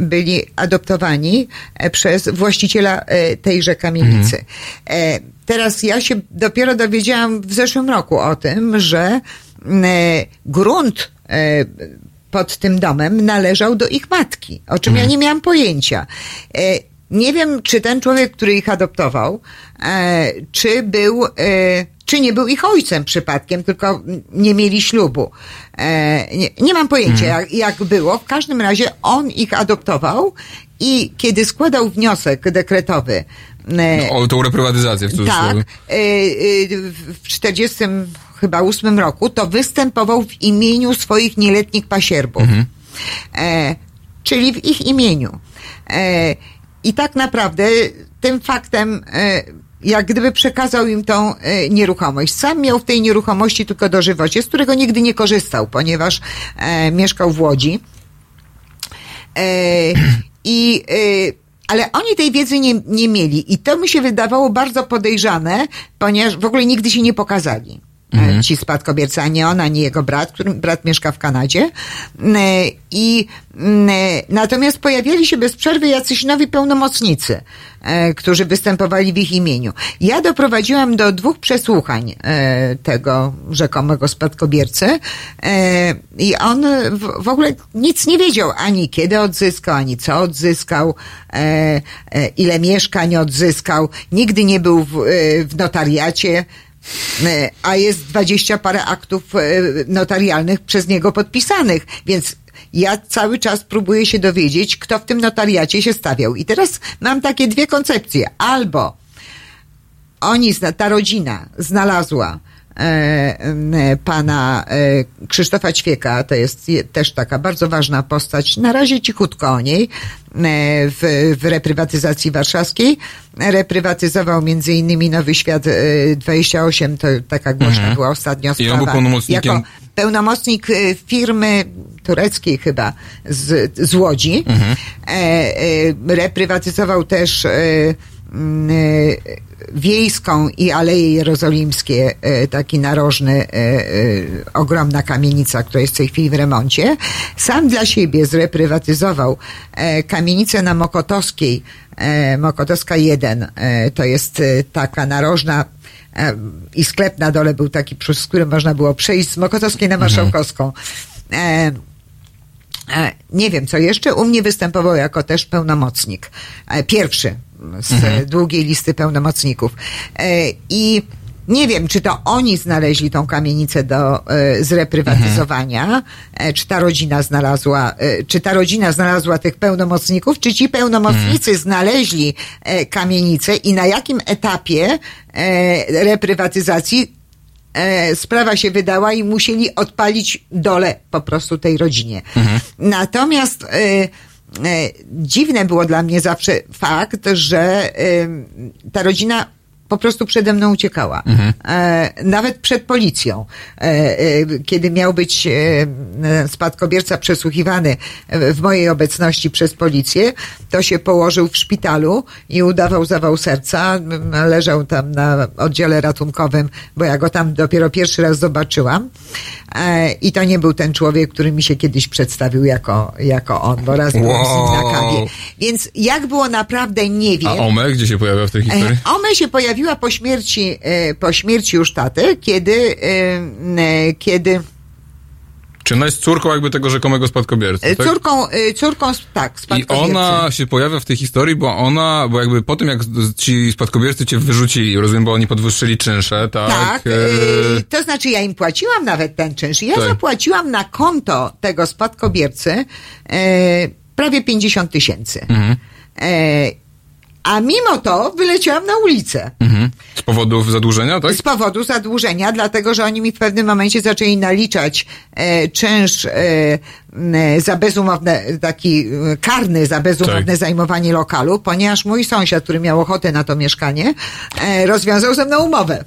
byli adoptowani przez właściciela tejże kamienicy. Mhm. Teraz ja się dopiero dowiedziałam w zeszłym roku o tym, że grunt pod tym domem należał do ich matki, o czym mhm. ja nie miałam pojęcia. Nie wiem, czy ten człowiek, który ich adoptował, e, czy był, e, czy nie był ich ojcem przypadkiem, tylko nie mieli ślubu. E, nie, nie mam pojęcia, hmm. jak, jak było. W każdym razie on ich adoptował i kiedy składał wniosek dekretowy... E, no, o tą reprywatyzację. W tak. E, w czterdziestym chyba ósmym roku to występował w imieniu swoich nieletnich pasierbów. Hmm. E, czyli w ich imieniu. E, I tak naprawdę tym faktem jak gdyby przekazał im tą nieruchomość. Sam miał w tej nieruchomości tylko dożywocie, z którego nigdy nie korzystał, ponieważ mieszkał w Łodzi. I, ale oni tej wiedzy nie, nie mieli i to mi się wydawało bardzo podejrzane, ponieważ w ogóle nigdy się nie pokazali. Mhm. Ci spadkobiercy, a nie ona, nie jego brat, który brat mieszka w Kanadzie. I natomiast pojawiali się bez przerwy jacyś nowi pełnomocnicy, którzy występowali w ich imieniu. Ja doprowadziłam do dwóch przesłuchań tego rzekomego spadkobiercy i on w ogóle nic nie wiedział, ani kiedy odzyskał, ani co odzyskał, ile mieszkań odzyskał. Nigdy nie był w notariacie, a jest dwadzieścia parę aktów notarialnych przez niego podpisanych, więc ja cały czas próbuję się dowiedzieć, kto w tym notariacie się stawiał. I teraz mam takie dwie koncepcje. Albo oni, ta rodzina znalazła pana Krzysztofa Ćwieka, to jest też taka bardzo ważna postać, na razie cichutko o niej, w, w reprywatyzacji warszawskiej. Reprywatyzował między innymi Nowy Świat dwadzieścia osiem, to taka głośna mhm. była ostatnio sprawa. I on był pełnomocnikiem... jako pełnomocnik firmy tureckiej chyba z, z Łodzi. Mhm. Reprywatyzował też Wiejską i Aleje Jerozolimskie, taki narożny, ogromna kamienica, która jest w tej chwili w remoncie. Sam dla siebie zreprywatyzował kamienicę na Mokotowskiej, Mokotowska jeden, to jest taka narożna i sklep na dole był taki, przez którym można było przejść z Mokotowskiej na Marszałkowską. Mhm. Nie wiem, co jeszcze. U mnie występował jako też pełnomocnik. Pierwszy z mhm. długiej listy pełnomocników. I nie wiem, czy to oni znaleźli tą kamienicę do zreprywatyzowania, mhm. czy ta rodzina znalazła, czy ta rodzina znalazła tych pełnomocników, czy ci pełnomocnicy mhm. znaleźli kamienicę i na jakim etapie reprywatyzacji sprawa się wydała i musieli odpalić dole po prostu tej rodzinie. Mhm. Natomiast y, y, dziwne było dla mnie zawsze fakt, że y, ta rodzina po prostu przede mną uciekała. Mhm. E, nawet przed policją. E, e, kiedy miał być e, spadkobierca przesłuchiwany w mojej obecności przez policję, to się położył w szpitalu i udawał zawał serca. Leżał tam na oddziale ratunkowym, bo ja go tam dopiero pierwszy raz zobaczyłam. E, I to nie był ten człowiek, który mi się kiedyś przedstawił jako, jako on, bo raz wow. byłem z nim na kawie. Więc jak było naprawdę, nie wiem. A Ome gdzie się pojawiał w tej historii? E, Ome się pojawił postanowiła po śmierci, po śmierci już taty, kiedy, kiedy czy ona jest córką jakby tego rzekomego spadkobiercy? Tak? Córką, córką, tak, spadkobiercy. I ona się pojawia w tej historii, bo ona, bo jakby po tym, jak ci spadkobiercy cię wyrzucili, rozumiem, bo oni podwyższyli czynsze, tak? Tak, e... to znaczy ja im płaciłam nawet ten czynsz. Ja tak. zapłaciłam na konto tego spadkobiercy e, prawie pięćdziesiąt tysięcy. Mhm. E, A mimo to wyleciałam na ulicę. Mhm. Z powodu zadłużenia, tak? Z powodu zadłużenia, dlatego że oni mi w pewnym momencie zaczęli naliczać e, czynsz e, e, za bezumowne, taki karny za bezumowne tak. zajmowanie lokalu, ponieważ mój sąsiad, który miał ochotę na to mieszkanie, e, rozwiązał ze mną umowę.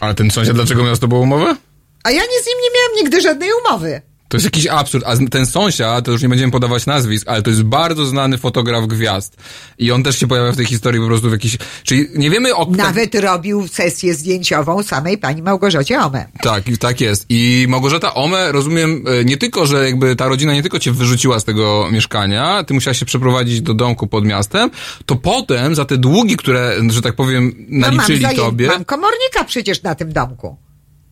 Ale ten sąsiad dlaczego miał z tobą umowę? A ja nie z nim nie miałam nigdy żadnej umowy. To jest jakiś absurd, a ten sąsiad, to już nie będziemy podawać nazwisk, ale to jest bardzo znany fotograf gwiazd. I on też się pojawia w tej historii po prostu w jakiś... Czyli nie wiemy o... Nawet robił sesję zdjęciową samej pani Małgorzacie Ome. Tak, tak jest. I Małgorzata Ome, rozumiem, nie tylko, że jakby ta rodzina nie tylko cię wyrzuciła z tego mieszkania, ty musiałaś się przeprowadzić do domku pod miastem, to potem za te długi, które, że tak powiem, naliczyli no mam tobie... Mam komornika przecież na tym domku.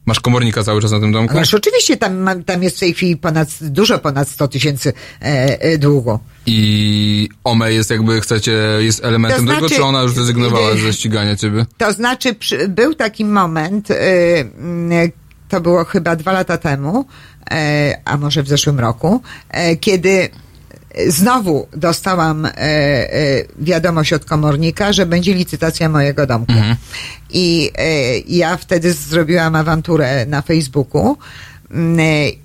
Masz komornika cały czas na tym domku? Masz, oczywiście, tam, tam jest w tej chwili ponad, dużo ponad sto tysięcy e, e, długo. I Ome jest jakby, chcecie, jest elementem to znaczy, tego, czy ona już zrezygnowała e, ze ścigania ciebie? To znaczy, przy, był taki moment, e, to było chyba dwa lata temu, e, a może w zeszłym roku, e, kiedy znowu dostałam e, e, wiadomość od komornika, że będzie licytacja mojego domku. Mhm. I e, ja wtedy zrobiłam awanturę na Facebooku m,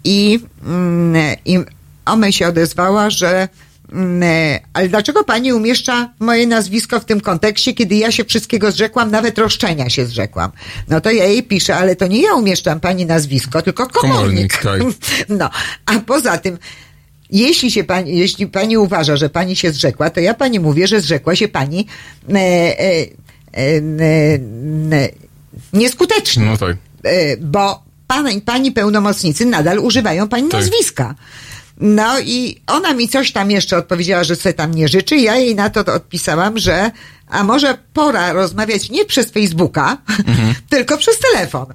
i, m, i Ome się odezwała, że m, ale dlaczego pani umieszcza moje nazwisko w tym kontekście, kiedy ja się wszystkiego zrzekłam, nawet roszczenia się zrzekłam. No to ja jej piszę, ale to nie ja umieszczam pani nazwisko, tylko komornik. komornik tak. No, a poza tym Jeśli się pani, jeśli pani uważa, że pani się zrzekła, to ja pani mówię, że zrzekła się pani e, e, e, nieskutecznie. No tak. E, bo pan, pani pełnomocnicy nadal używają pani tak. nazwiska. No i ona mi coś tam jeszcze odpowiedziała, że sobie tam nie życzy. Ja jej na to odpisałam, że a może pora rozmawiać nie przez Facebooka, mhm. tylko przez telefon.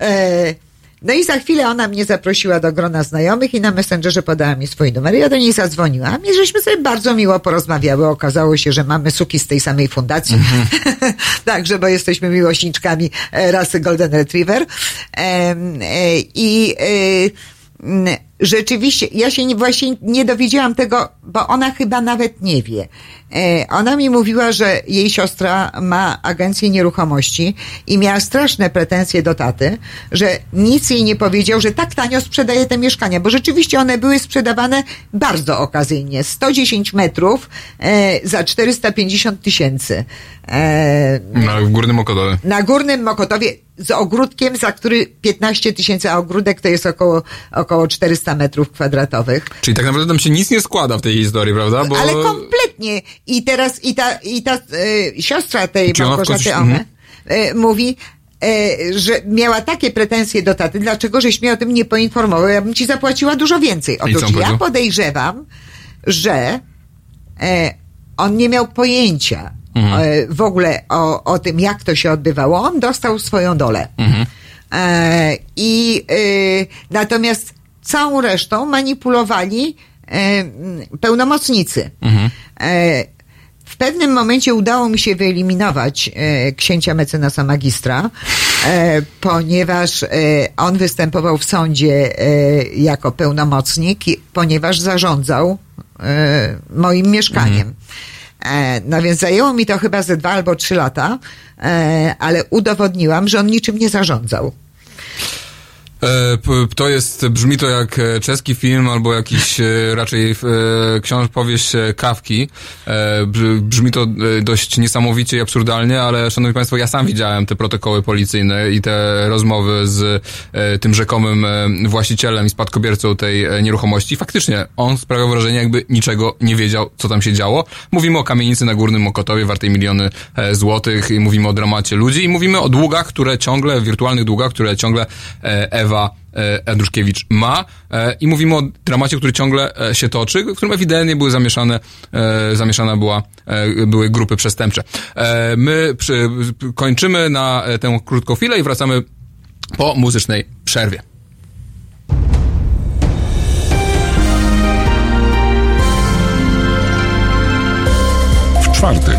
E, No i za chwilę ona mnie zaprosiła do grona znajomych i na Messengerze podała mi swój numer. Ja do niej zadzwoniłam i żeśmy sobie bardzo miło porozmawiały. Okazało się, że mamy suki z tej samej fundacji. Mm-hmm. Także, bo jesteśmy miłośniczkami rasy Golden Retriever. I e, e, e, rzeczywiście, ja się nie, właśnie nie dowiedziałam tego, bo ona chyba nawet nie wie. E, ona mi mówiła, że jej siostra ma agencję nieruchomości i miała straszne pretensje do taty, że nic jej nie powiedział, że tak tanio sprzedaje te mieszkania, bo rzeczywiście one były sprzedawane bardzo okazyjnie. sto dziesięć metrów e, za czterysta pięćdziesiąt tysięcy. E, na Górnym Mokotowie. Na Górnym Mokotowie z ogródkiem, za który piętnaście tysięcy, a ogródek to jest około, około czterysta metrów kwadratowych. Czyli tak naprawdę tam się nic nie składa w tej historii, prawda? Bo... Ale kompletnie. I teraz, i ta, i ta e, siostra tej Małgorzaty Ome e, mówi, e, że miała takie pretensje do taty, dlaczego żeś mnie o tym nie poinformował, ja bym ci zapłaciła dużo więcej. Otóż ja podejrzewam, że e, on nie miał pojęcia mhm. e, w ogóle o, o tym, jak to się odbywało. On dostał swoją dolę. Mhm. E, i e, natomiast całą resztą manipulowali e, pełnomocnicy. Mhm. E, w pewnym momencie udało mi się wyeliminować e, księcia mecenasa magistra, e, ponieważ e, on występował w sądzie e, jako pełnomocnik, ponieważ zarządzał e, moim mieszkaniem. E, no więc zajęło mi to chyba ze dwa albo trzy lata, e, ale udowodniłam, że on niczym nie zarządzał. To jest, brzmi to jak czeski film albo jakiś raczej książ, powieść Kawki. Brzmi to dość niesamowicie i absurdalnie, ale szanowni państwo, ja sam widziałem te protokoły policyjne i te rozmowy z tym rzekomym właścicielem i spadkobiercą tej nieruchomości. Faktycznie on sprawiał wrażenie, jakby niczego nie wiedział, co tam się działo. Mówimy o kamienicy na Górnym Mokotowie wartej miliony złotych i mówimy o dramacie ludzi i mówimy o długach, które ciągle, wirtualnych długach, które ciągle Ewa Andruszkiewicz ma i mówimy o dramacie, który ciągle się toczy, w którym ewidentnie były zamieszane zamieszana była, były grupy przestępcze. My przy, kończymy na tę krótką chwilę i wracamy po muzycznej przerwie. Czwartek.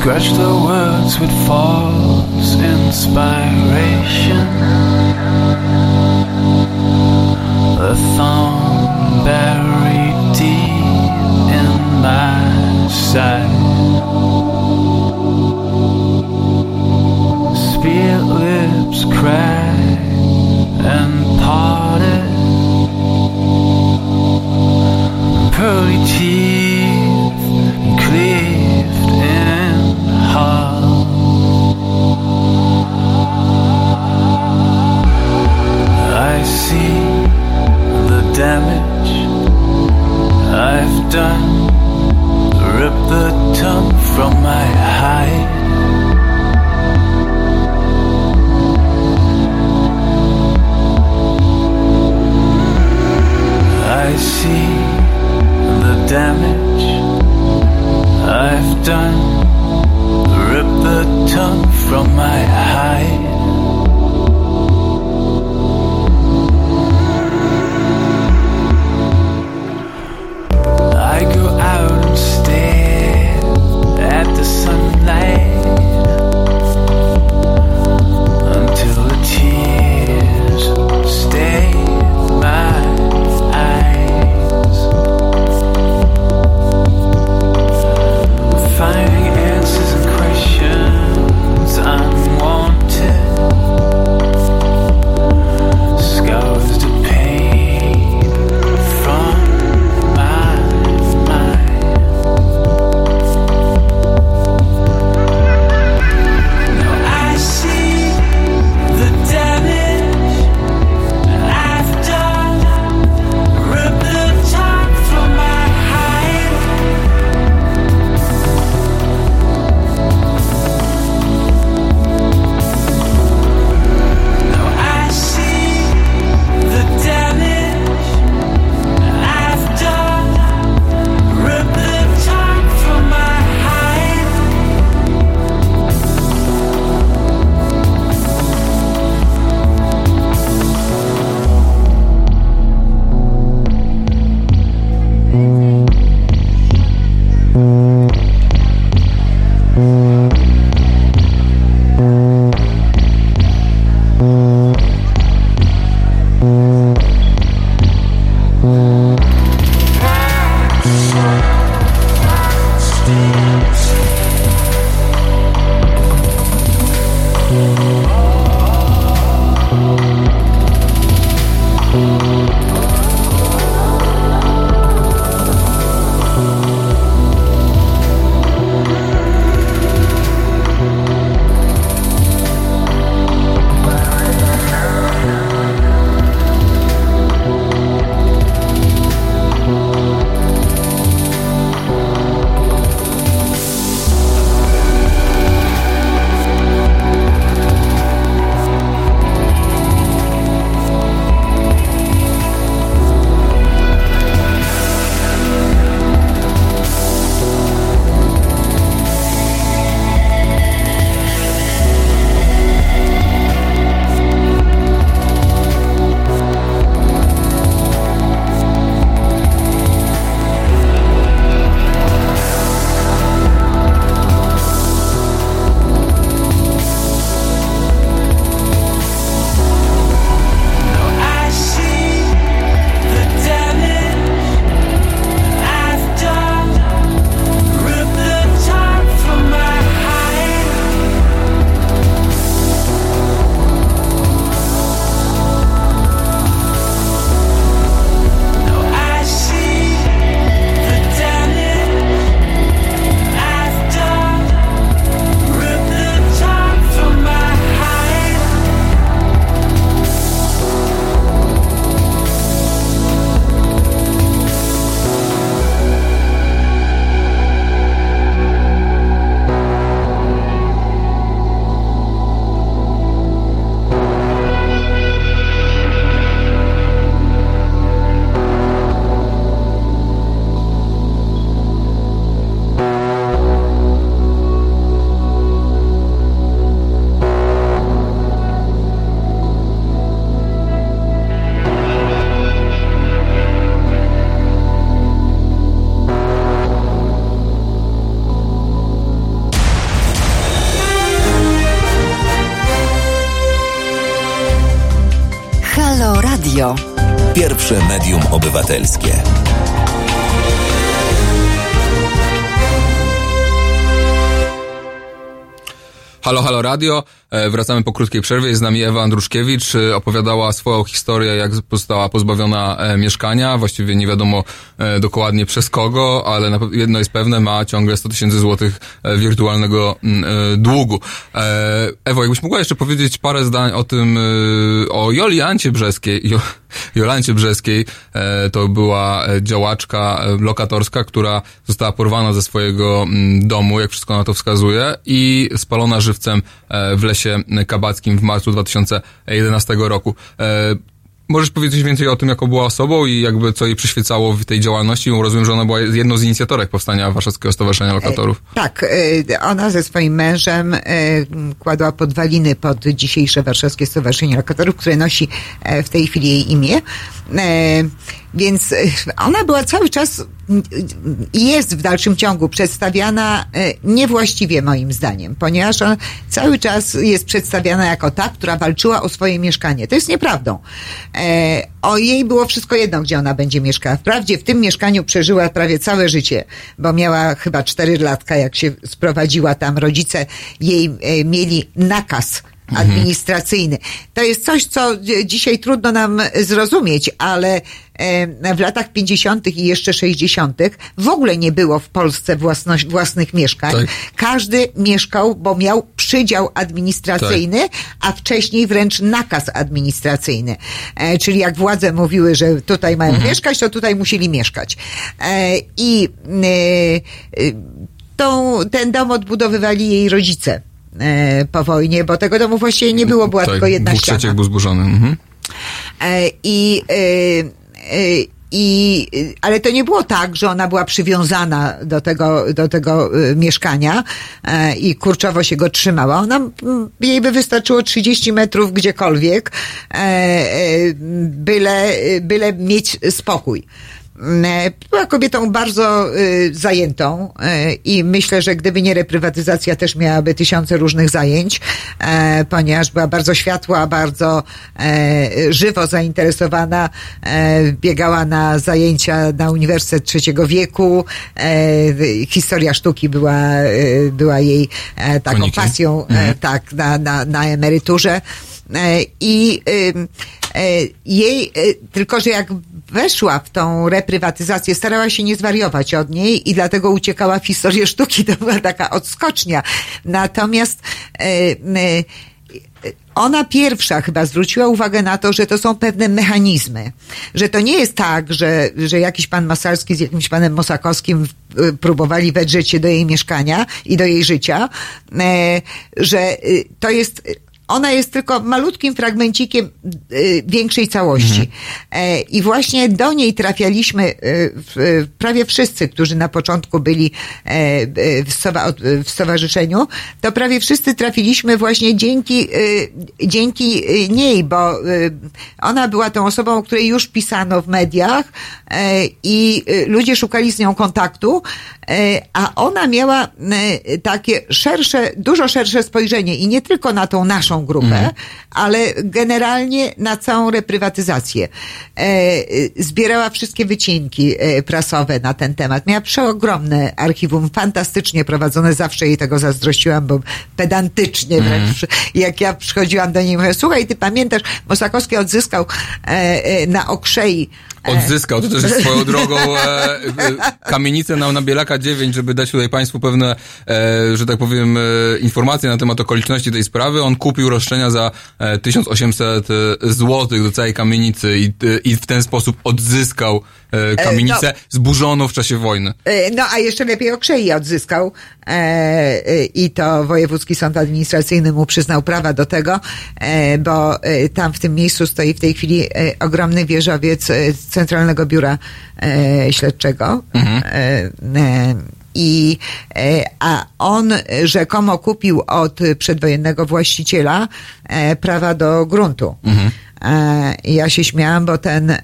Scratch the words with false inspiration. The thumb buried deep in my side. Spear lips cracked and parted. Pearly teeth cleaved in. I see the damage. I Radio. Pierwsze medium obywatelskie. Halo, halo radio. E, wracamy po krótkiej przerwie. Jest z nami Ewa Andruszkiewicz. E, opowiadała swoją historię, jak została pozbawiona e, mieszkania. Właściwie nie wiadomo e, dokładnie przez kogo, ale na, jedno jest pewne, ma ciągle sto tysięcy złotych e, wirtualnego e, długu. E, Ewo, jakbyś mogła jeszcze powiedzieć parę zdań o tym, e, o Jolancie Brzeskiej. Jo, Jolancie Brzeskiej e, to była działaczka lokatorska, która została porwana ze swojego m, domu, jak wszystko na to wskazuje, i spalona żywcem w Lesie Kabackim w marcu dwa tysiące jedenastego roku. Możesz powiedzieć więcej o tym, jaką była osobą i jakby co jej przyświecało w tej działalności? Bo rozumiem, że ona była jedną z inicjatorek powstania Warszawskiego Stowarzyszenia Lokatorów. Tak, ona ze swoim mężem kładła podwaliny pod dzisiejsze Warszawskie Stowarzyszenie Lokatorów, które nosi w tej chwili jej imię. Więc ona była cały czas i jest w dalszym ciągu przedstawiana niewłaściwie, moim zdaniem, ponieważ ona cały czas jest przedstawiana jako ta, która walczyła o swoje mieszkanie. To jest nieprawdą. O jej było wszystko jedno, gdzie ona będzie mieszkała. Wprawdzie w tym mieszkaniu przeżyła prawie całe życie, bo miała chyba cztery latka, jak się sprowadziła tam. Rodzice jej mieli nakaz administracyjny. To jest coś, co dzisiaj trudno nam zrozumieć, ale w latach pięćdziesiątych i jeszcze sześćdziesiątych w ogóle nie było w Polsce własność, własnych mieszkań. Tak. Każdy mieszkał, bo miał przydział administracyjny, tak, a wcześniej wręcz nakaz administracyjny. E, czyli jak władze mówiły, że tutaj mają mhm. mieszkać, to tutaj musieli mieszkać. E, I e, tą, ten dom odbudowywali jej rodzice po wojnie, bo tego domu właściwie nie było, była tak, tylko jedna ściana. Dwóch trzeciech był zburzony. Mhm. I, i, i, ale to nie było tak, że ona była przywiązana do tego, do tego mieszkania i kurczowo się go trzymała. Ona, jej by wystarczyło trzydzieści metrów gdziekolwiek, byle, byle mieć spokój. Była kobietą bardzo y, zajętą y, i myślę, że gdyby nie reprywatyzacja, też miałaby tysiące różnych zajęć, y, ponieważ była bardzo światła, bardzo y, żywo zainteresowana, y, biegała na zajęcia na Uniwersytet Trzeciego Wieku, y, historia sztuki była, y, była jej y, taką Koniki. pasją, mhm. y, tak, na, na, na emeryturze. I y, y, jej, y, tylko że jak weszła w tą reprywatyzację, starała się nie zwariować od niej i dlatego uciekała w historię sztuki. To była taka odskocznia. Natomiast y, y, ona pierwsza chyba zwróciła uwagę na to, że to są pewne mechanizmy. Że to nie jest tak, że, że jakiś pan Masalski z jakimś panem Mosakowskim próbowali wedrzeć się do jej mieszkania i do jej życia. Y, że to jest... Ona jest tylko malutkim fragmencikiem y, większej całości. Mhm. E, I właśnie do niej trafialiśmy y, w, prawie wszyscy, którzy na początku byli y, y, w, stowa, y, w stowarzyszeniu, to prawie wszyscy trafiliśmy właśnie dzięki, y, dzięki niej, bo y, ona była tą osobą, o której już pisano w mediach y, i ludzie szukali z nią kontaktu, y, a ona miała y, takie szersze, dużo szersze spojrzenie i nie tylko na tą naszą grupę, mhm. ale generalnie na całą reprywatyzację. E, zbierała wszystkie wycinki e, prasowe na ten temat. Miała przeogromne archiwum, fantastycznie prowadzone. Zawsze jej tego zazdrościłam, bo pedantycznie mhm. wręcz. Jak ja przychodziłam do niej, mówię, słuchaj, ty pamiętasz, Mosakowski odzyskał e, e, na Okrzei Odzyskał, to też jest swoją drogą e, kamienicę na, na Bielaka dziewięć, żeby dać tutaj Państwu pewne, e, że tak powiem, e, informacje na temat okoliczności tej sprawy. On kupił roszczenia za e, tysiąc osiemset złotych do całej kamienicy i, e, i w ten sposób odzyskał e, kamienicę e, no, zburzoną w czasie wojny. E, no a jeszcze lepiej Okrzei odzyskał e, e, i to Wojewódzki Sąd Administracyjny mu przyznał prawa do tego, e, bo e, tam w tym miejscu stoi w tej chwili e, ogromny wieżowiec e, Centralnego Biura e, Śledczego mhm. e, e, i e, a on rzekomo kupił od przedwojennego właściciela e, prawa do gruntu. Mhm. I ja się śmiałam, bo ten,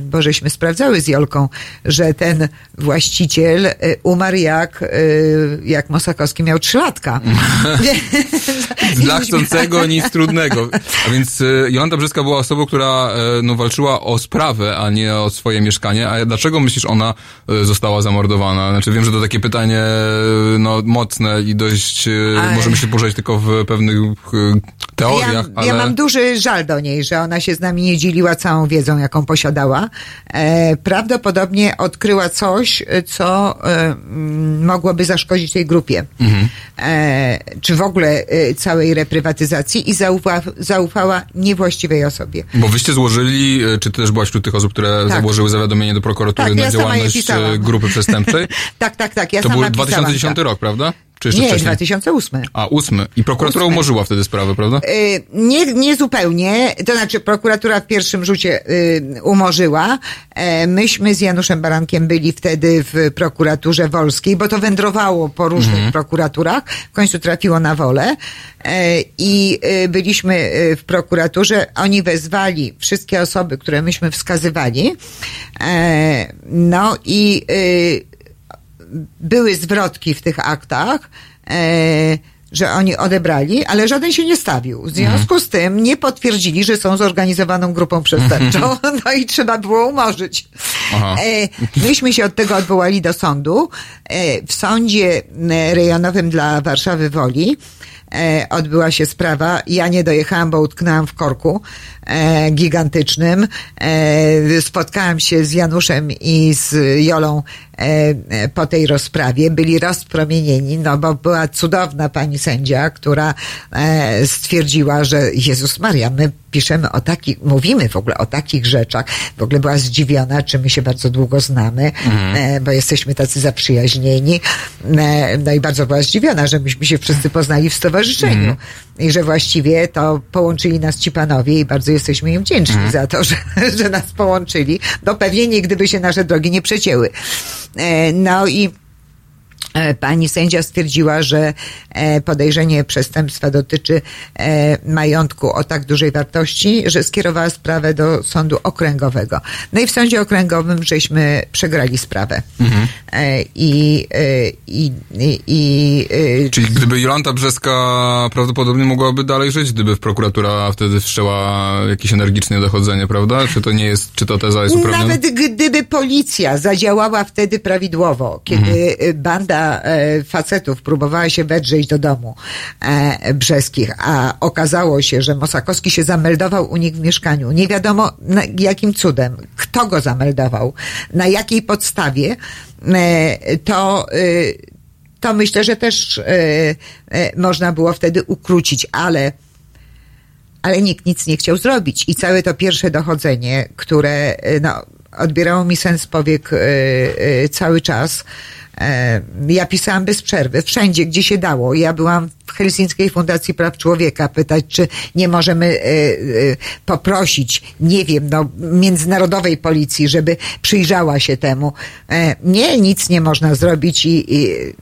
bo żeśmy sprawdzały z Jolką, że ten właściciel umarł jak, jak Mosakowski miał trzylatka. Dla chcącego nic trudnego. A więc Jolanta Brzeska była osobą, która no, walczyła o sprawę, a nie o swoje mieszkanie. A dlaczego myślisz, ona została zamordowana? Znaczy wiem, że to takie pytanie no, mocne i dość ale... możemy się poruszać tylko w pewnych teoriach. Ja, ale... ja mam duży żal do niej, że ona się z nami nie dzieliła całą wiedzą, jaką posiadała. E, prawdopodobnie odkryła coś, co e, mogłoby zaszkodzić tej grupie. Mhm. E, czy w ogóle e, całej reprywatyzacji i zaufa, zaufała niewłaściwej osobie. Bo wyście złożyli, czy ty też byłaś wśród tych osób, które tak. założyły zawiadomienie do prokuratury tak, na ja działalność grupy przestępczej? tak, tak, tak. Ja to był dwa tysiące dziesiąty rok, prawda? Czy jeszcze nie, wcześniej? dwa tysiące ósmy. A, ósmy. I prokuratura ósmy. Umorzyła wtedy sprawę, prawda? Yy, nie, nie zupełnie. To znaczy prokuratura w pierwszym rzucie yy, umorzyła. E, myśmy z Januszem Barankiem byli wtedy w prokuraturze wolskiej, bo to wędrowało po różnych mhm. prokuraturach. W końcu trafiło na Wolę. E, I e, byliśmy w prokuraturze. Oni wezwali wszystkie osoby, które myśmy wskazywali. E, no i... E, były zwrotki w tych aktach, e, że oni odebrali, ale żaden się nie stawił. W związku z tym nie potwierdzili, że są zorganizowaną grupą przestępczą. No i trzeba było umorzyć. Aha. E, myśmy się od tego odwołali do sądu. E, w sądzie rejonowym dla Warszawy Woli E, odbyła się sprawa. Ja nie dojechałam, bo utknęłam w korku e, gigantycznym. E, spotkałam się z Januszem i z Jolą e, po tej rozprawie. Byli rozpromienieni, no bo była cudowna pani sędzia, która e, stwierdziła, że Jezus Maria, my piszemy o takich, mówimy w ogóle o takich rzeczach. W ogóle była zdziwiona, czy my się bardzo długo znamy, mhm. e, bo jesteśmy tacy zaprzyjaźnieni. E, no i bardzo była zdziwiona, że myśmy się wszyscy poznali w stowarzyszeniu. Mhm. I że właściwie to połączyli nas ci panowie i bardzo jesteśmy im wdzięczni mhm. za to, że, że nas połączyli. No pewnie nigdy by się nasze drogi nie przecięły. E, no i pani sędzia stwierdziła, że podejrzenie przestępstwa dotyczy majątku o tak dużej wartości, że skierowała sprawę do sądu okręgowego. No i w sądzie okręgowym żeśmy przegrali sprawę. Mhm. I, i, i, i, Czyli gdyby Jolanta Brzeska prawdopodobnie mogłaby dalej żyć, gdyby prokuratura wtedy wszczęła jakieś energiczne dochodzenie, prawda? Czy to nie jest, czy to teza jest uprawniona? Nawet gdyby policja zadziałała wtedy prawidłowo, kiedy mhm. banda facetów próbowała się wedrzeć do domu e, Brzeskich, a okazało się, że Mosakowski się zameldował u nich w mieszkaniu. Nie wiadomo na, jakim cudem, kto go zameldował, na jakiej podstawie, e, to, e, to myślę, że też e, e, można było wtedy ukrócić, ale ale nikt nic nie chciał zrobić i całe to pierwsze dochodzenie, które no, odbierało mi sens powiek e, e, cały czas. Ja pisałam bez przerwy, wszędzie, gdzie się dało. Ja byłam w Helsińskiej Fundacji Praw Człowieka pytać, czy nie możemy y, y, poprosić, nie wiem, no, międzynarodowej policji, żeby przyjrzała się temu. E, nie, nic nie można zrobić i, i y,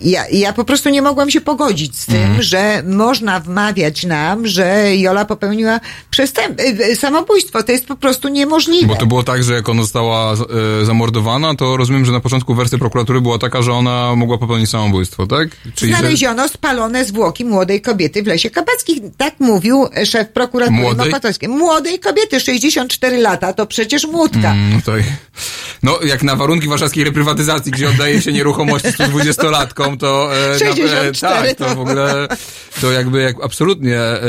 ja, ja po prostu nie mogłam się pogodzić z tym, mm. że można wmawiać nam, że Jola popełniła przestęp... samobójstwo. To jest po prostu niemożliwe. Bo to było tak, że jak ona została y, zamordowana, to rozumiem, że na początku wersja prokuratury była taka, że ona mogła popełnić samobójstwo, tak? Czyli znaleziono że... spalone zwłoki młodej kobiety w Lesie Kabackich. Tak mówił szef prokuratury młodej? Mokotowskiej. Młodej kobiety, sześćdziesiąt cztery lata, to przecież młódka. Mm, to... No, jak na warunki warszawskiej reprywatyzacji, gdzie oddaje się nieruchomości stu dwudziestolatkom, to, e, sześćdziesiąt cztery, e, tak, to w ogóle to jakby jak, absolutnie e,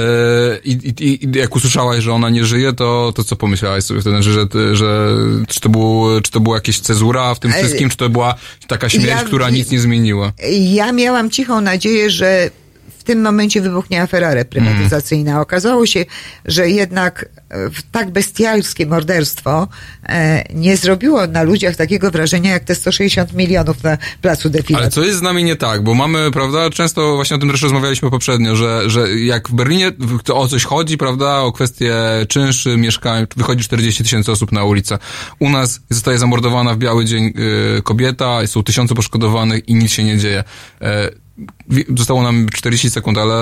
i, i, i jak usłyszałaś, że ona nie żyje, to, to co pomyślałaś sobie wtedy, że, że, że czy to było, czy to była jakaś cezura w tym wszystkim, czy to była taka śmierć, ja, która nic nie zmieniła? Ja miałam cichą nadzieję, że w tym momencie wybuchnie afera reprywatyzacyjna. Mm. Okazało się, że jednak tak bestialskie morderstwo e, nie zrobiło na ludziach takiego wrażenia, jak te sto sześćdziesiąt milionów na placu Defilat. Ale co jest z nami nie tak, bo mamy, prawda, często właśnie o tym też rozmawialiśmy poprzednio, że, że jak w Berlinie to o coś chodzi, prawda, o kwestię czynszy, mieszkań, wychodzi czterdzieści tysięcy osób na ulicę. U nas zostaje zamordowana w biały dzień y, kobieta, są tysiące poszkodowanych i nic się nie dzieje. E, zostało nam czterdzieści sekund, ale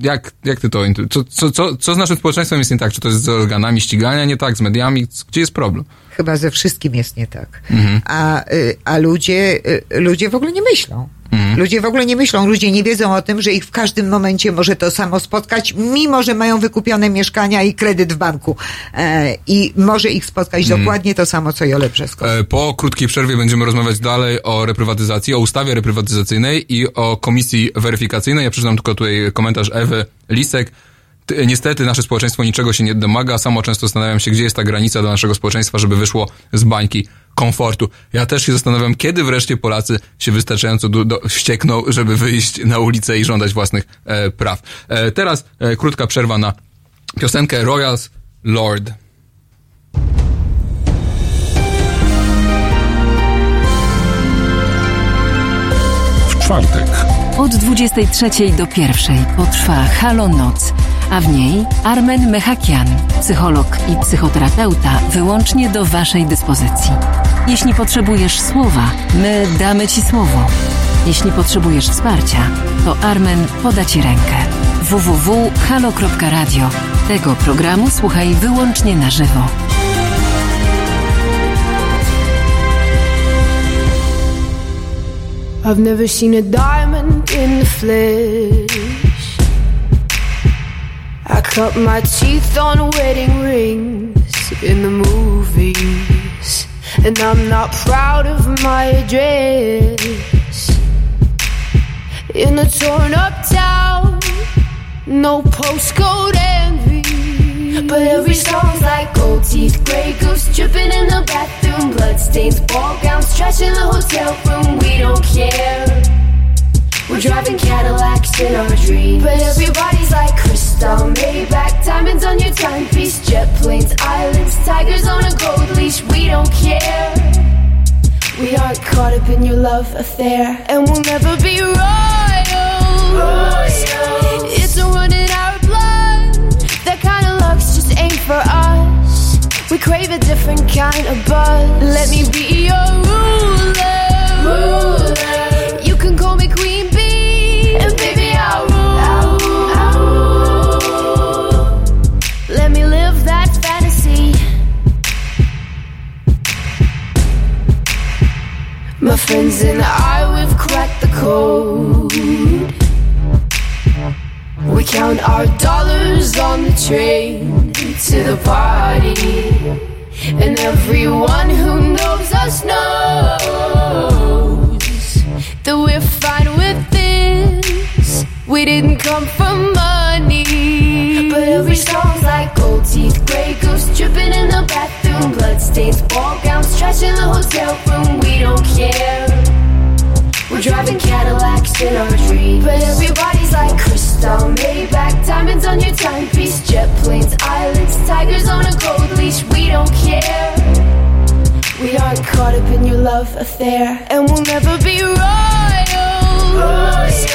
jak, jak ty to, co, co, co, co z naszym społeczeństwem jest nie tak? Czy to jest z organami ścigania nie tak, z mediami? Gdzie jest problem? Chyba ze wszystkim jest nie tak. Mhm. A, a ludzie, ludzie w ogóle nie myślą. Mhm. Ludzie w ogóle nie myślą, ludzie nie wiedzą o tym, że ich w każdym momencie może to samo spotkać, mimo że mają wykupione mieszkania i kredyt w banku. E, I może ich spotkać mhm. dokładnie to samo, co Jolę Brzesko. E, po krótkiej przerwie będziemy rozmawiać dalej o reprywatyzacji, o ustawie reprywatyzacyjnej i o komisji weryfikacyjnej. Ja przeczytam tylko tutaj komentarz Ewy Lisek. Niestety nasze społeczeństwo niczego się nie domaga. Samo często zastanawiam się, gdzie jest ta granica dla naszego społeczeństwa, żeby wyszło z bańki komfortu. Ja też się zastanawiam, kiedy wreszcie Polacy się wystarczająco do, do, wściekną, żeby wyjść na ulicę i żądać własnych e, praw. E, teraz e, krótka przerwa na piosenkę Royals Lord. W czwartek od dwudziestej trzeciej do pierwszej potrwa Halo Noc, a w niej Armen Mechakian, psycholog i psychoterapeuta wyłącznie do waszej dyspozycji. Jeśli potrzebujesz słowa, my damy ci słowo. Jeśli potrzebujesz wsparcia, to Armen poda ci rękę. w w w kropka halo kropka radio. Tego programu słuchaj wyłącznie na żywo. I've never seen a diamond in the flesh. I cut my teeth on wedding rings in the movies, and I'm not proud of my address. In a torn up town, no postcode envy, but every song's like gold teeth, grey goose dripping in the bathroom, bloodstains, ball gowns, trash in the hotel room. We don't care. We're driving Cadillacs in our dreams, but everybody's like crystal Maybach, diamonds on your timepiece, jet planes, islands, tigers on a gold leash. We don't care. We aren't caught up in your love affair, and we'll never be royals. Royals. It's a run in our blood. That kind of luck's just ain't for us. We crave a different kind of buzz. Let me be your ruler. Ruler. You can call me Queen. And baby, I'll rule, I'll rule. Let me live that fantasy. My friends and I, we've cracked the code. We count our dollars on the train to the party, and everyone who knows us knows that we're fine with this. We didn't come for money, but every song's like gold teeth, grey goose dripping in the bathroom, bloodstains, ball gowns, trash in the hotel room. We don't care. We're driving Cadillacs in our dreams, but everybody's like crystal Maybach, diamonds on your timepiece, jet planes, islands, tigers on a gold leash. We don't care. We aren't caught up in your love affair, and we'll never be royals. Royals.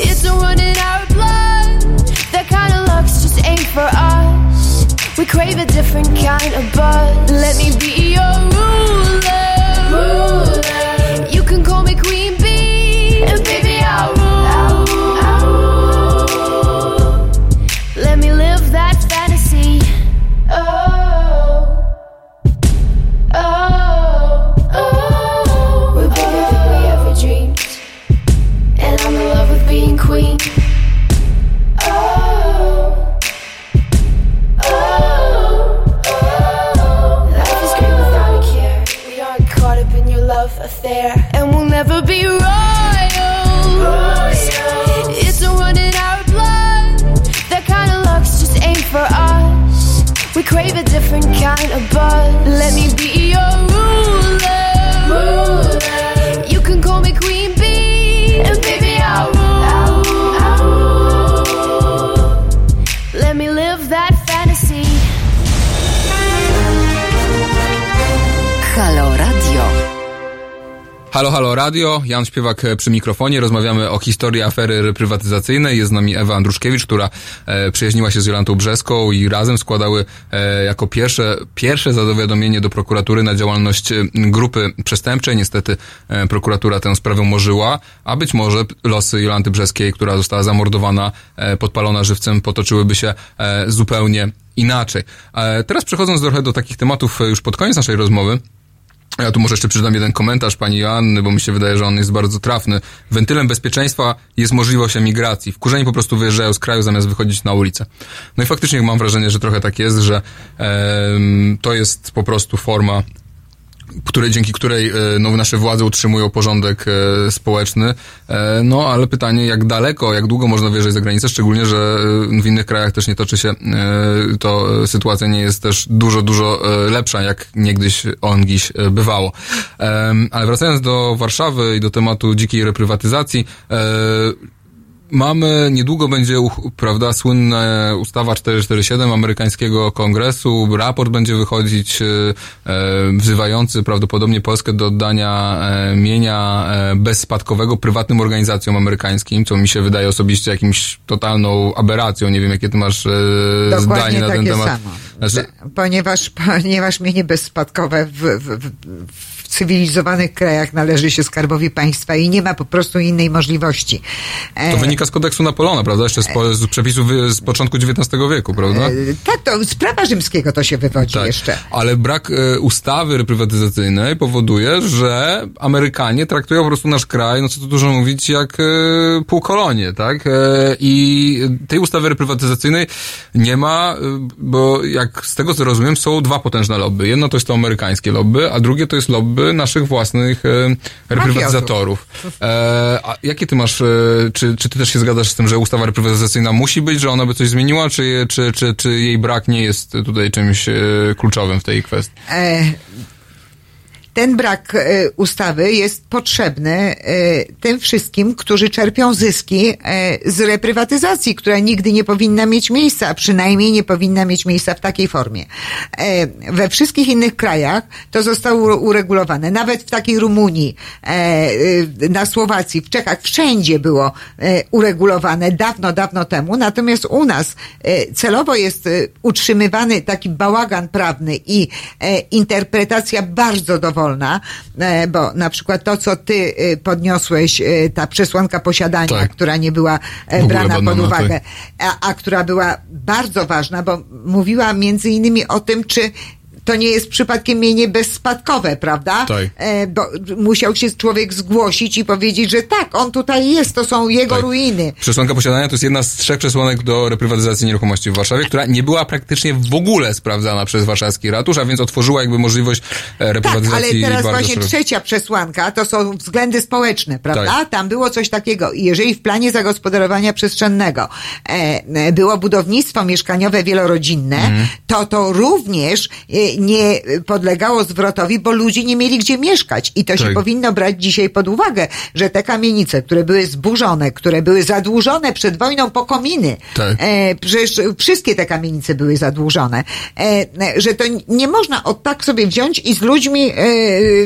It's a run in our blood. That kind of luck's just ain't for us. We crave a different kind of buzz. Let me be your ruler. Ruler. You can call me Queen Bee, and baby I'll rule. I'll rule. Let me live that fantasy. Oh, oh, oh. We're better than we ever dreamed, and I'm in love with being queen. Oh, oh, oh. Life is great without a care. We aren't caught up in your love affair, and we'll never be royals. Royals. It's a run in our blood. That kind of luck's just ain't for us. We crave a different kind of buzz. Let me be your ruler. Ruler. You can call me Queen Bee, and baby I'll rule. I'll rule. I'll rule. Let me live that fantasy. Halo Radio. Halo, halo radio, Jan Śpiewak przy mikrofonie. Rozmawiamy o historii afery reprywatyzacyjnej. Jest z nami Ewa Andruszkiewicz, która e, przyjaźniła się z Jolantą Brzeską i razem składały e, jako pierwsze pierwsze zawiadomienie do prokuratury na działalność grupy przestępczej. Niestety e, prokuratura tę sprawę umorzyła, a być może losy Jolanty Brzeskiej, która została zamordowana, e, podpalona żywcem, potoczyłyby się e, zupełnie inaczej. E, teraz przechodząc trochę do takich tematów już pod koniec naszej rozmowy, ja tu może jeszcze przeczytam jeden komentarz pani Joanny, bo mi się wydaje, że on jest bardzo trafny. Wentylem bezpieczeństwa jest możliwość emigracji. Wkurzeni po prostu wyjeżdżają z kraju, zamiast wychodzić na ulicę. No i faktycznie mam wrażenie, że trochę tak jest, że em, to jest po prostu forma, której, dzięki której no, nasze władze utrzymują porządek e, społeczny. E, no ale pytanie, jak daleko, jak długo można wyjeżdżać za granicę, szczególnie, że w innych krajach też nie toczy się, e, to sytuacja nie jest też dużo, dużo lepsza, jak niegdyś ongiś bywało. E, ale wracając do Warszawy i do tematu dzikiej reprywatyzacji, e, mamy, niedługo będzie, prawda, słynna ustawa czterysta czterdzieści siedem amerykańskiego kongresu, raport będzie wychodzić e, wzywający prawdopodobnie Polskę do oddania e, mienia e, bezspadkowego prywatnym organizacjom amerykańskim, co mi się wydaje osobiście jakimś totalną aberracją. Nie wiem, jakie ty masz e, zdanie na ten temat. Samo. Znaczy... Ponieważ, ponieważ mienie bezspadkowe w, w, w w cywilizowanych krajach należy się Skarbowi Państwa i nie ma po prostu innej możliwości. To wynika z kodeksu Napoleona, prawda? Jeszcze z, po, z przepisów z początku dziewiętnastego wieku, prawda? Tak, to z prawa rzymskiego to się wywodzi tak, jeszcze. Ale brak y, ustawy reprywatyzacyjnej powoduje, że Amerykanie traktują po prostu nasz kraj, no co tu dużo mówić, jak y, półkolonie, tak? Y, I tej ustawy reprywatyzacyjnej nie ma, y, bo jak z tego co rozumiem, są dwa potężne lobby. Jedno to jest to amerykańskie lobby, a drugie to jest lobby naszych własnych e, reprywatyzatorów. E, a jakie ty masz, e, czy, czy ty też się zgadzasz z tym, że ustawa reprywatyzacyjna musi być, że ona by coś zmieniła, czy, czy, czy, czy jej brak nie jest tutaj czymś e, kluczowym w tej kwestii? E, ten brak e, ustawy jest potrzebny e, tym wszystkim, którzy czerpią zyski e, z reprywatyzacji, która nigdy nie powinna mieć miejsca, a przynajmniej nie powinna mieć miejsca w takiej formie. E, we wszystkich innych krajach to zostało uregulowane. Nawet w takiej Rumunii, e, na Słowacji, w Czechach, wszędzie było e, uregulowane dawno, dawno temu. Natomiast u nas e, celowo jest e, utrzymywany taki bałagan prawny i e, interpretacja bardzo dowolna, bo na przykład to, co ty podniosłeś, ta przesłanka posiadania, tak, która nie była brana badana, pod uwagę, tak, a, a która była bardzo ważna, bo mówiła między innymi o tym, czy to nie jest przypadkiem mienie bezspadkowe, prawda? Tak. E, bo musiał się człowiek zgłosić i powiedzieć, że tak, on tutaj jest, to są jego tak. ruiny. Przesłanka posiadania to jest jedna z trzech przesłanek do reprywatyzacji nieruchomości w Warszawie, która nie była praktycznie w ogóle sprawdzana przez warszawski ratusz, a więc otworzyła jakby możliwość reprywatyzacji. Tak, ale teraz właśnie szereg... trzecia przesłanka to są względy społeczne, prawda? Tak. Tam było coś takiego. I jeżeli w planie zagospodarowania przestrzennego e, było budownictwo mieszkaniowe wielorodzinne, mm. to to również e, nie podlegało zwrotowi, bo ludzie nie mieli gdzie mieszkać. I to tak. się powinno brać dzisiaj pod uwagę, że te kamienice, które były zburzone, które były zadłużone przed wojną po kominy, tak. e, przecież wszystkie te kamienice były zadłużone, e, że to nie można od tak sobie wziąć i z ludźmi e,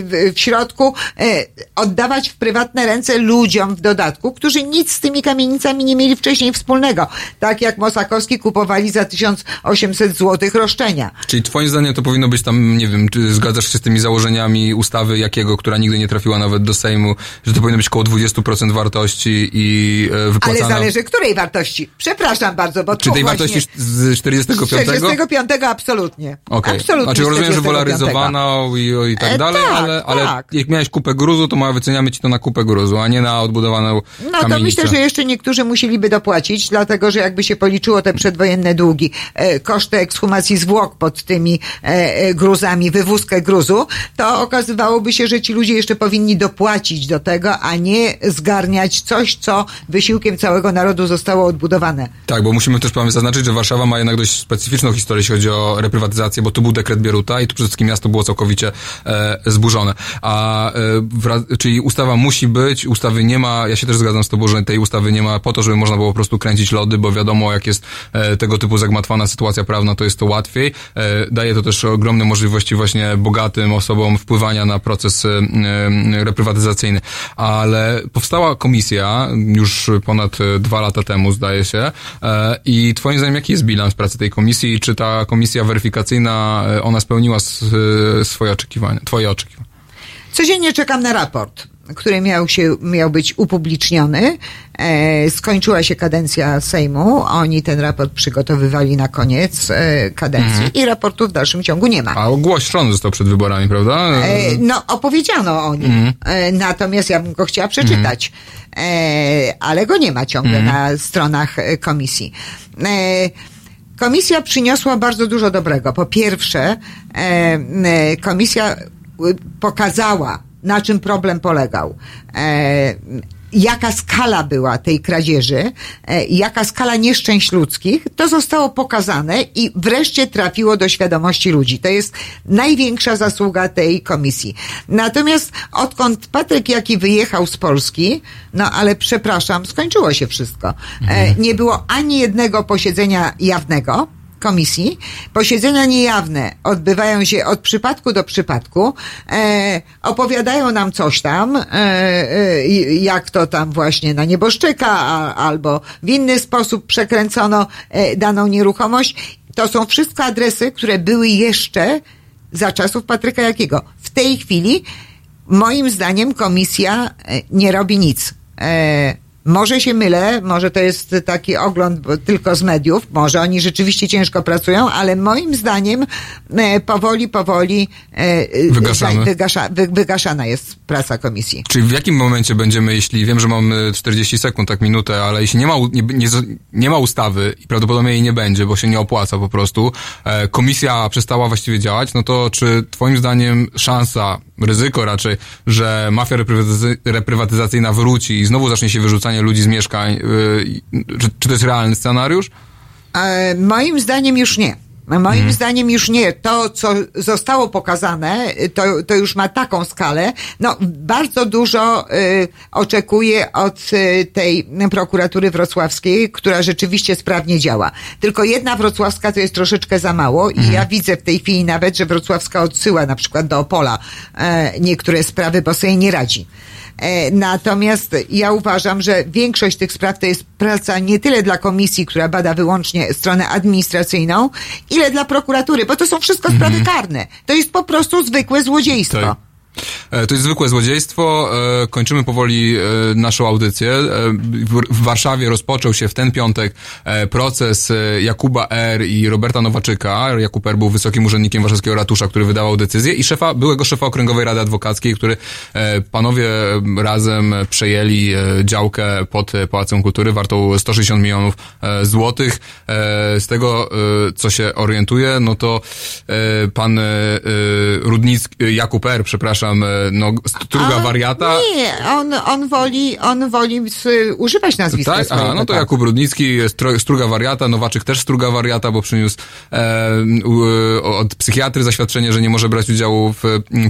w środku e, oddawać w prywatne ręce ludziom w dodatku, którzy nic z tymi kamienicami nie mieli wcześniej wspólnego. Tak jak Mosakowski kupowali za tysiąc osiemset złotych roszczenia. Czyli twoim zdaniem to powinno powinno być tam, nie wiem, czy zgadzasz się z tymi założeniami ustawy Jakiego, która nigdy nie trafiła nawet do Sejmu, że to powinno być koło dwadzieścia procent wartości i wypłacana... Ale zależy której wartości. Przepraszam bardzo, bo czy tu tej właśnie... wartości z czterdziestego piątego? czterdziestego piątego absolutnie. Okej. Okay. A czy rozumiem, że wolaryzowaną i, i tak dalej, e, tak, ale, ale tak. jak miałeś kupę gruzu, to ma, wyceniamy ci to na kupę gruzu, a nie na odbudowaną kamienicę. No to myślę, że jeszcze niektórzy musieliby dopłacić, dlatego, że jakby się policzyło te przedwojenne długi, e, koszty ekshumacji zwłok pod tymi e, gruzami, wywózkę gruzu, to okazywałoby się, że ci ludzie jeszcze powinni dopłacić do tego, a nie zgarniać coś, co wysiłkiem całego narodu zostało odbudowane. Tak, bo musimy też zaznaczyć, że Warszawa ma jednak dość specyficzną historię, jeśli chodzi o reprywatyzację, bo tu był dekret Bieruta i tu przede wszystkim miasto było całkowicie e, zburzone. A e, wra- czyli ustawa musi być, ustawy nie ma, ja się też zgadzam z tobą, że tej ustawy nie ma po to, żeby można było po prostu kręcić lody, bo wiadomo, jak jest e, tego typu zagmatwana sytuacja prawna, to jest to łatwiej. E, daje to też ogromne możliwości właśnie bogatym osobom wpływania na proces reprywatyzacyjny. Ale powstała komisja już ponad dwa lata temu, zdaje się, i twoim zdaniem jaki jest bilans pracy tej komisji? Czy ta komisja weryfikacyjna, ona spełniła swoje oczekiwania, twoje oczekiwania? Codziennie czekam na raport, który miał się, miał być upubliczniony. E, skończyła się kadencja Sejmu. Oni ten raport przygotowywali na koniec e, kadencji mhm. i raportu w dalszym ciągu nie ma. A ogłoszony został przed wyborami, prawda? E, no, opowiedziano o nim. Mhm. E, natomiast ja bym go chciała przeczytać. Mhm. E, ale go nie ma ciągle mhm. na stronach komisji. E, komisja przyniosła bardzo dużo dobrego. Po pierwsze, e, komisja pokazała, na czym problem polegał, e, jaka skala była tej kradzieży, e, jaka skala nieszczęść ludzkich, to zostało pokazane i wreszcie trafiło do świadomości ludzi. To jest największa zasługa tej komisji. Natomiast odkąd Patryk Jaki wyjechał z Polski, no ale przepraszam, skończyło się wszystko. E, nie było ani jednego posiedzenia jawnego komisji. Posiedzenia niejawne odbywają się od przypadku do przypadku. E, opowiadają nam coś tam, e, e, jak to tam właśnie na nieboszczyka a, albo w inny sposób przekręcono e, daną nieruchomość. To są wszystko adresy, które były jeszcze za czasów Patryka Jakiego. W tej chwili moim zdaniem komisja e, nie robi nic. E, Może się mylę, może to jest taki ogląd tylko z mediów, może oni rzeczywiście ciężko pracują, ale moim zdaniem powoli, powoli wygasza, wy, wygaszana jest praca komisji. Czyli w jakim momencie będziemy, jeśli, wiem, że mamy czterdzieści sekund, tak minutę, ale jeśli nie ma, nie, nie, nie ma ustawy i prawdopodobnie jej nie będzie, bo się nie opłaca po prostu, komisja przestała właściwie działać, no to czy twoim zdaniem szansa, ryzyko raczej, że mafia reprywatyzacyjna wróci i znowu zacznie się wyrzucanie ludzi z mieszkań, czy, czy to jest realny scenariusz? E, moim zdaniem już nie. Moim hmm. zdaniem już nie. To, co zostało pokazane, to, to już ma taką skalę. No, bardzo dużo y, oczekuję od y, tej prokuratury wrocławskiej, która rzeczywiście sprawnie działa. Tylko jedna wrocławska to jest troszeczkę za mało i hmm. ja widzę w tej chwili nawet, że wrocławska odsyła na przykład do Opola y, niektóre sprawy, bo sobie nie radzi. Natomiast ja uważam, że większość tych spraw to jest praca nie tyle dla komisji, która bada wyłącznie stronę administracyjną, ile dla prokuratury, bo to są wszystko sprawy mm. karne. To jest po prostu zwykłe złodziejstwo. Tak. To jest zwykłe złodziejstwo. Kończymy powoli naszą audycję. W Warszawie rozpoczął się w ten piątek proces Jakuba R. i Roberta Nowaczyka. Jakub R. był wysokim urzędnikiem warszawskiego ratusza, który wydawał decyzję, i szefa, byłego szefa Okręgowej Rady Adwokackiej, który panowie razem przejęli działkę pod Pałacem Kultury wartą sto sześćdziesiąt milionów złotych. Z tego, co się orientuje, no to pan Rudnicki, Jakub R., przepraszam, no, struga on, wariata. Nie, on, on woli, on woli używać nazwiska. Tak, a, no to Jakub Rudnicki, struga wariata, Nowaczyk też struga wariata, bo przyniósł e, u, od psychiatry zaświadczenie, że nie może brać udziału w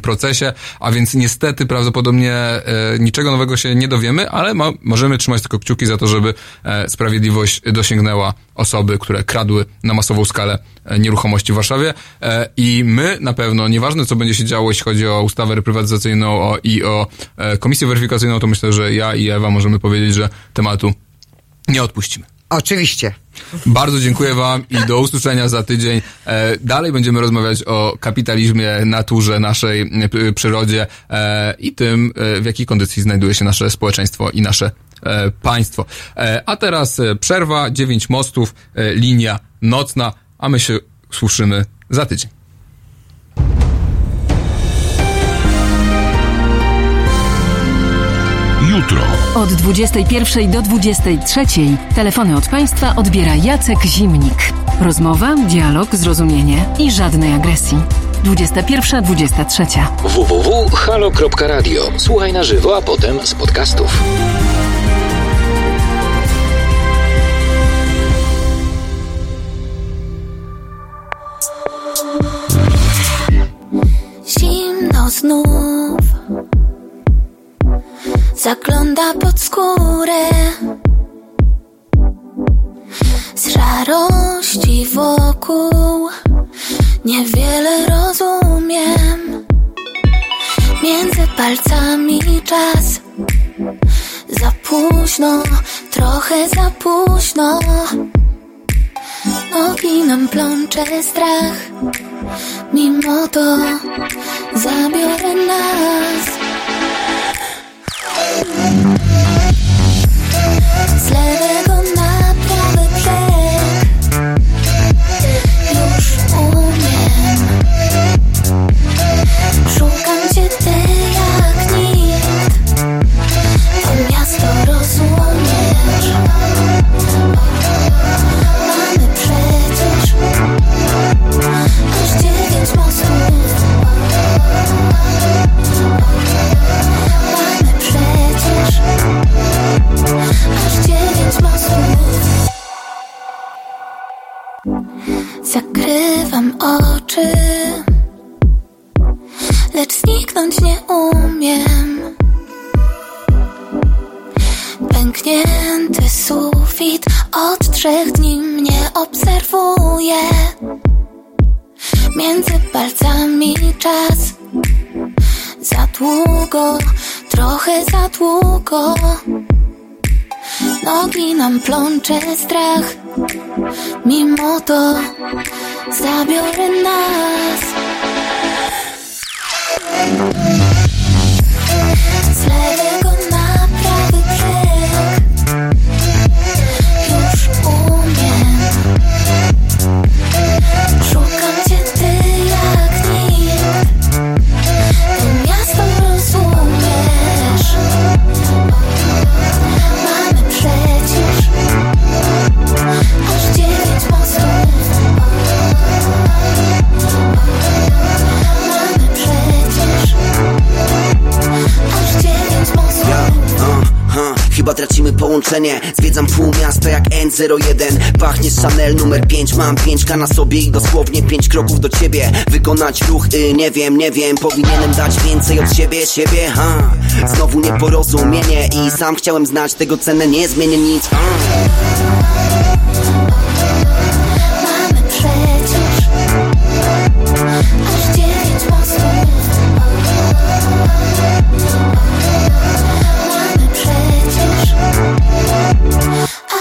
procesie, a więc niestety prawdopodobnie e, niczego nowego się nie dowiemy, ale ma, możemy trzymać tylko kciuki za to, żeby e, sprawiedliwość dosięgnęła osoby, które kradły na masową skalę nieruchomości w Warszawie, e, i my na pewno, nieważne co będzie się działo, jeśli chodzi o ustawę reprywatyzacyjną o, i o e, komisję weryfikacyjną, to myślę, że ja i Ewa możemy powiedzieć, że tematu nie odpuścimy. Oczywiście. Bardzo dziękuję wam i do usłyszenia za tydzień. E, dalej będziemy rozmawiać o kapitalizmie, naturze, naszej p- przyrodzie e, i tym, e, w jakiej kondycji znajduje się nasze społeczeństwo i nasze e, państwo. E, a teraz przerwa, dziewięć mostów, e, linia nocna, a my się słyszymy za tydzień. Jutro. Od dwudziestej pierwszej do dwudziestej trzeciej telefony od państwa odbiera Jacek Zimnik. Rozmowa, dialog, zrozumienie i żadnej agresji. dwudziesta pierwsza dwudziesta trzecia w w w kropka halo kropka radio. Słuchaj na żywo, a potem z podcastów. Zimno znów zagląda pod skórę, z szarości wokół Niewiele rozumiem. Między palcami czas. Za późno, trochę za późno. Nogi nam plącze strach. Mimo to zabiorę nas. Z lewego na prawy brzeg. Już umiem. Szukam cię ty jak nikt. To miasto rozumiesz. Mamy przecież aż dziewięć mostów. Mamy przecież aż dziewięć mostów. Zakrywam oczy, lecz zniknąć nie umiem. Pęknięty sufit od trzech dni mnie obserwuje. Między palcami czas. Za długo, trochę za długo. Nogi nam plącze strach. Mimo to zabiorę nas. Z lewego na prawy brzeg. Już umiem. Szukam cię ty jak nikt. To miasto rozumiesz. Mamy przecież aż dziewięć mostów. Mamy przecież aż dziewięć mostów. Ja, Ha, chyba tracimy połączenie. Zwiedzam pół miasta jak N zero jeden. Pachnie Chanel numer pięć. Mam pięćka na sobie i dosłownie pięć kroków do ciebie. Wykonać ruch, y, nie wiem, nie wiem. Powinienem dać więcej od siebie, siebie, ha. Znowu nieporozumienie. I sam chciałem znać tego cenę. Nie zmienię nic, ha. Mamy przecież aż dziewięć mostów.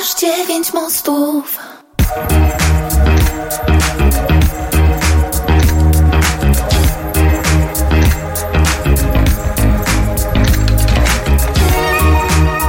Aż dziewięć mostów.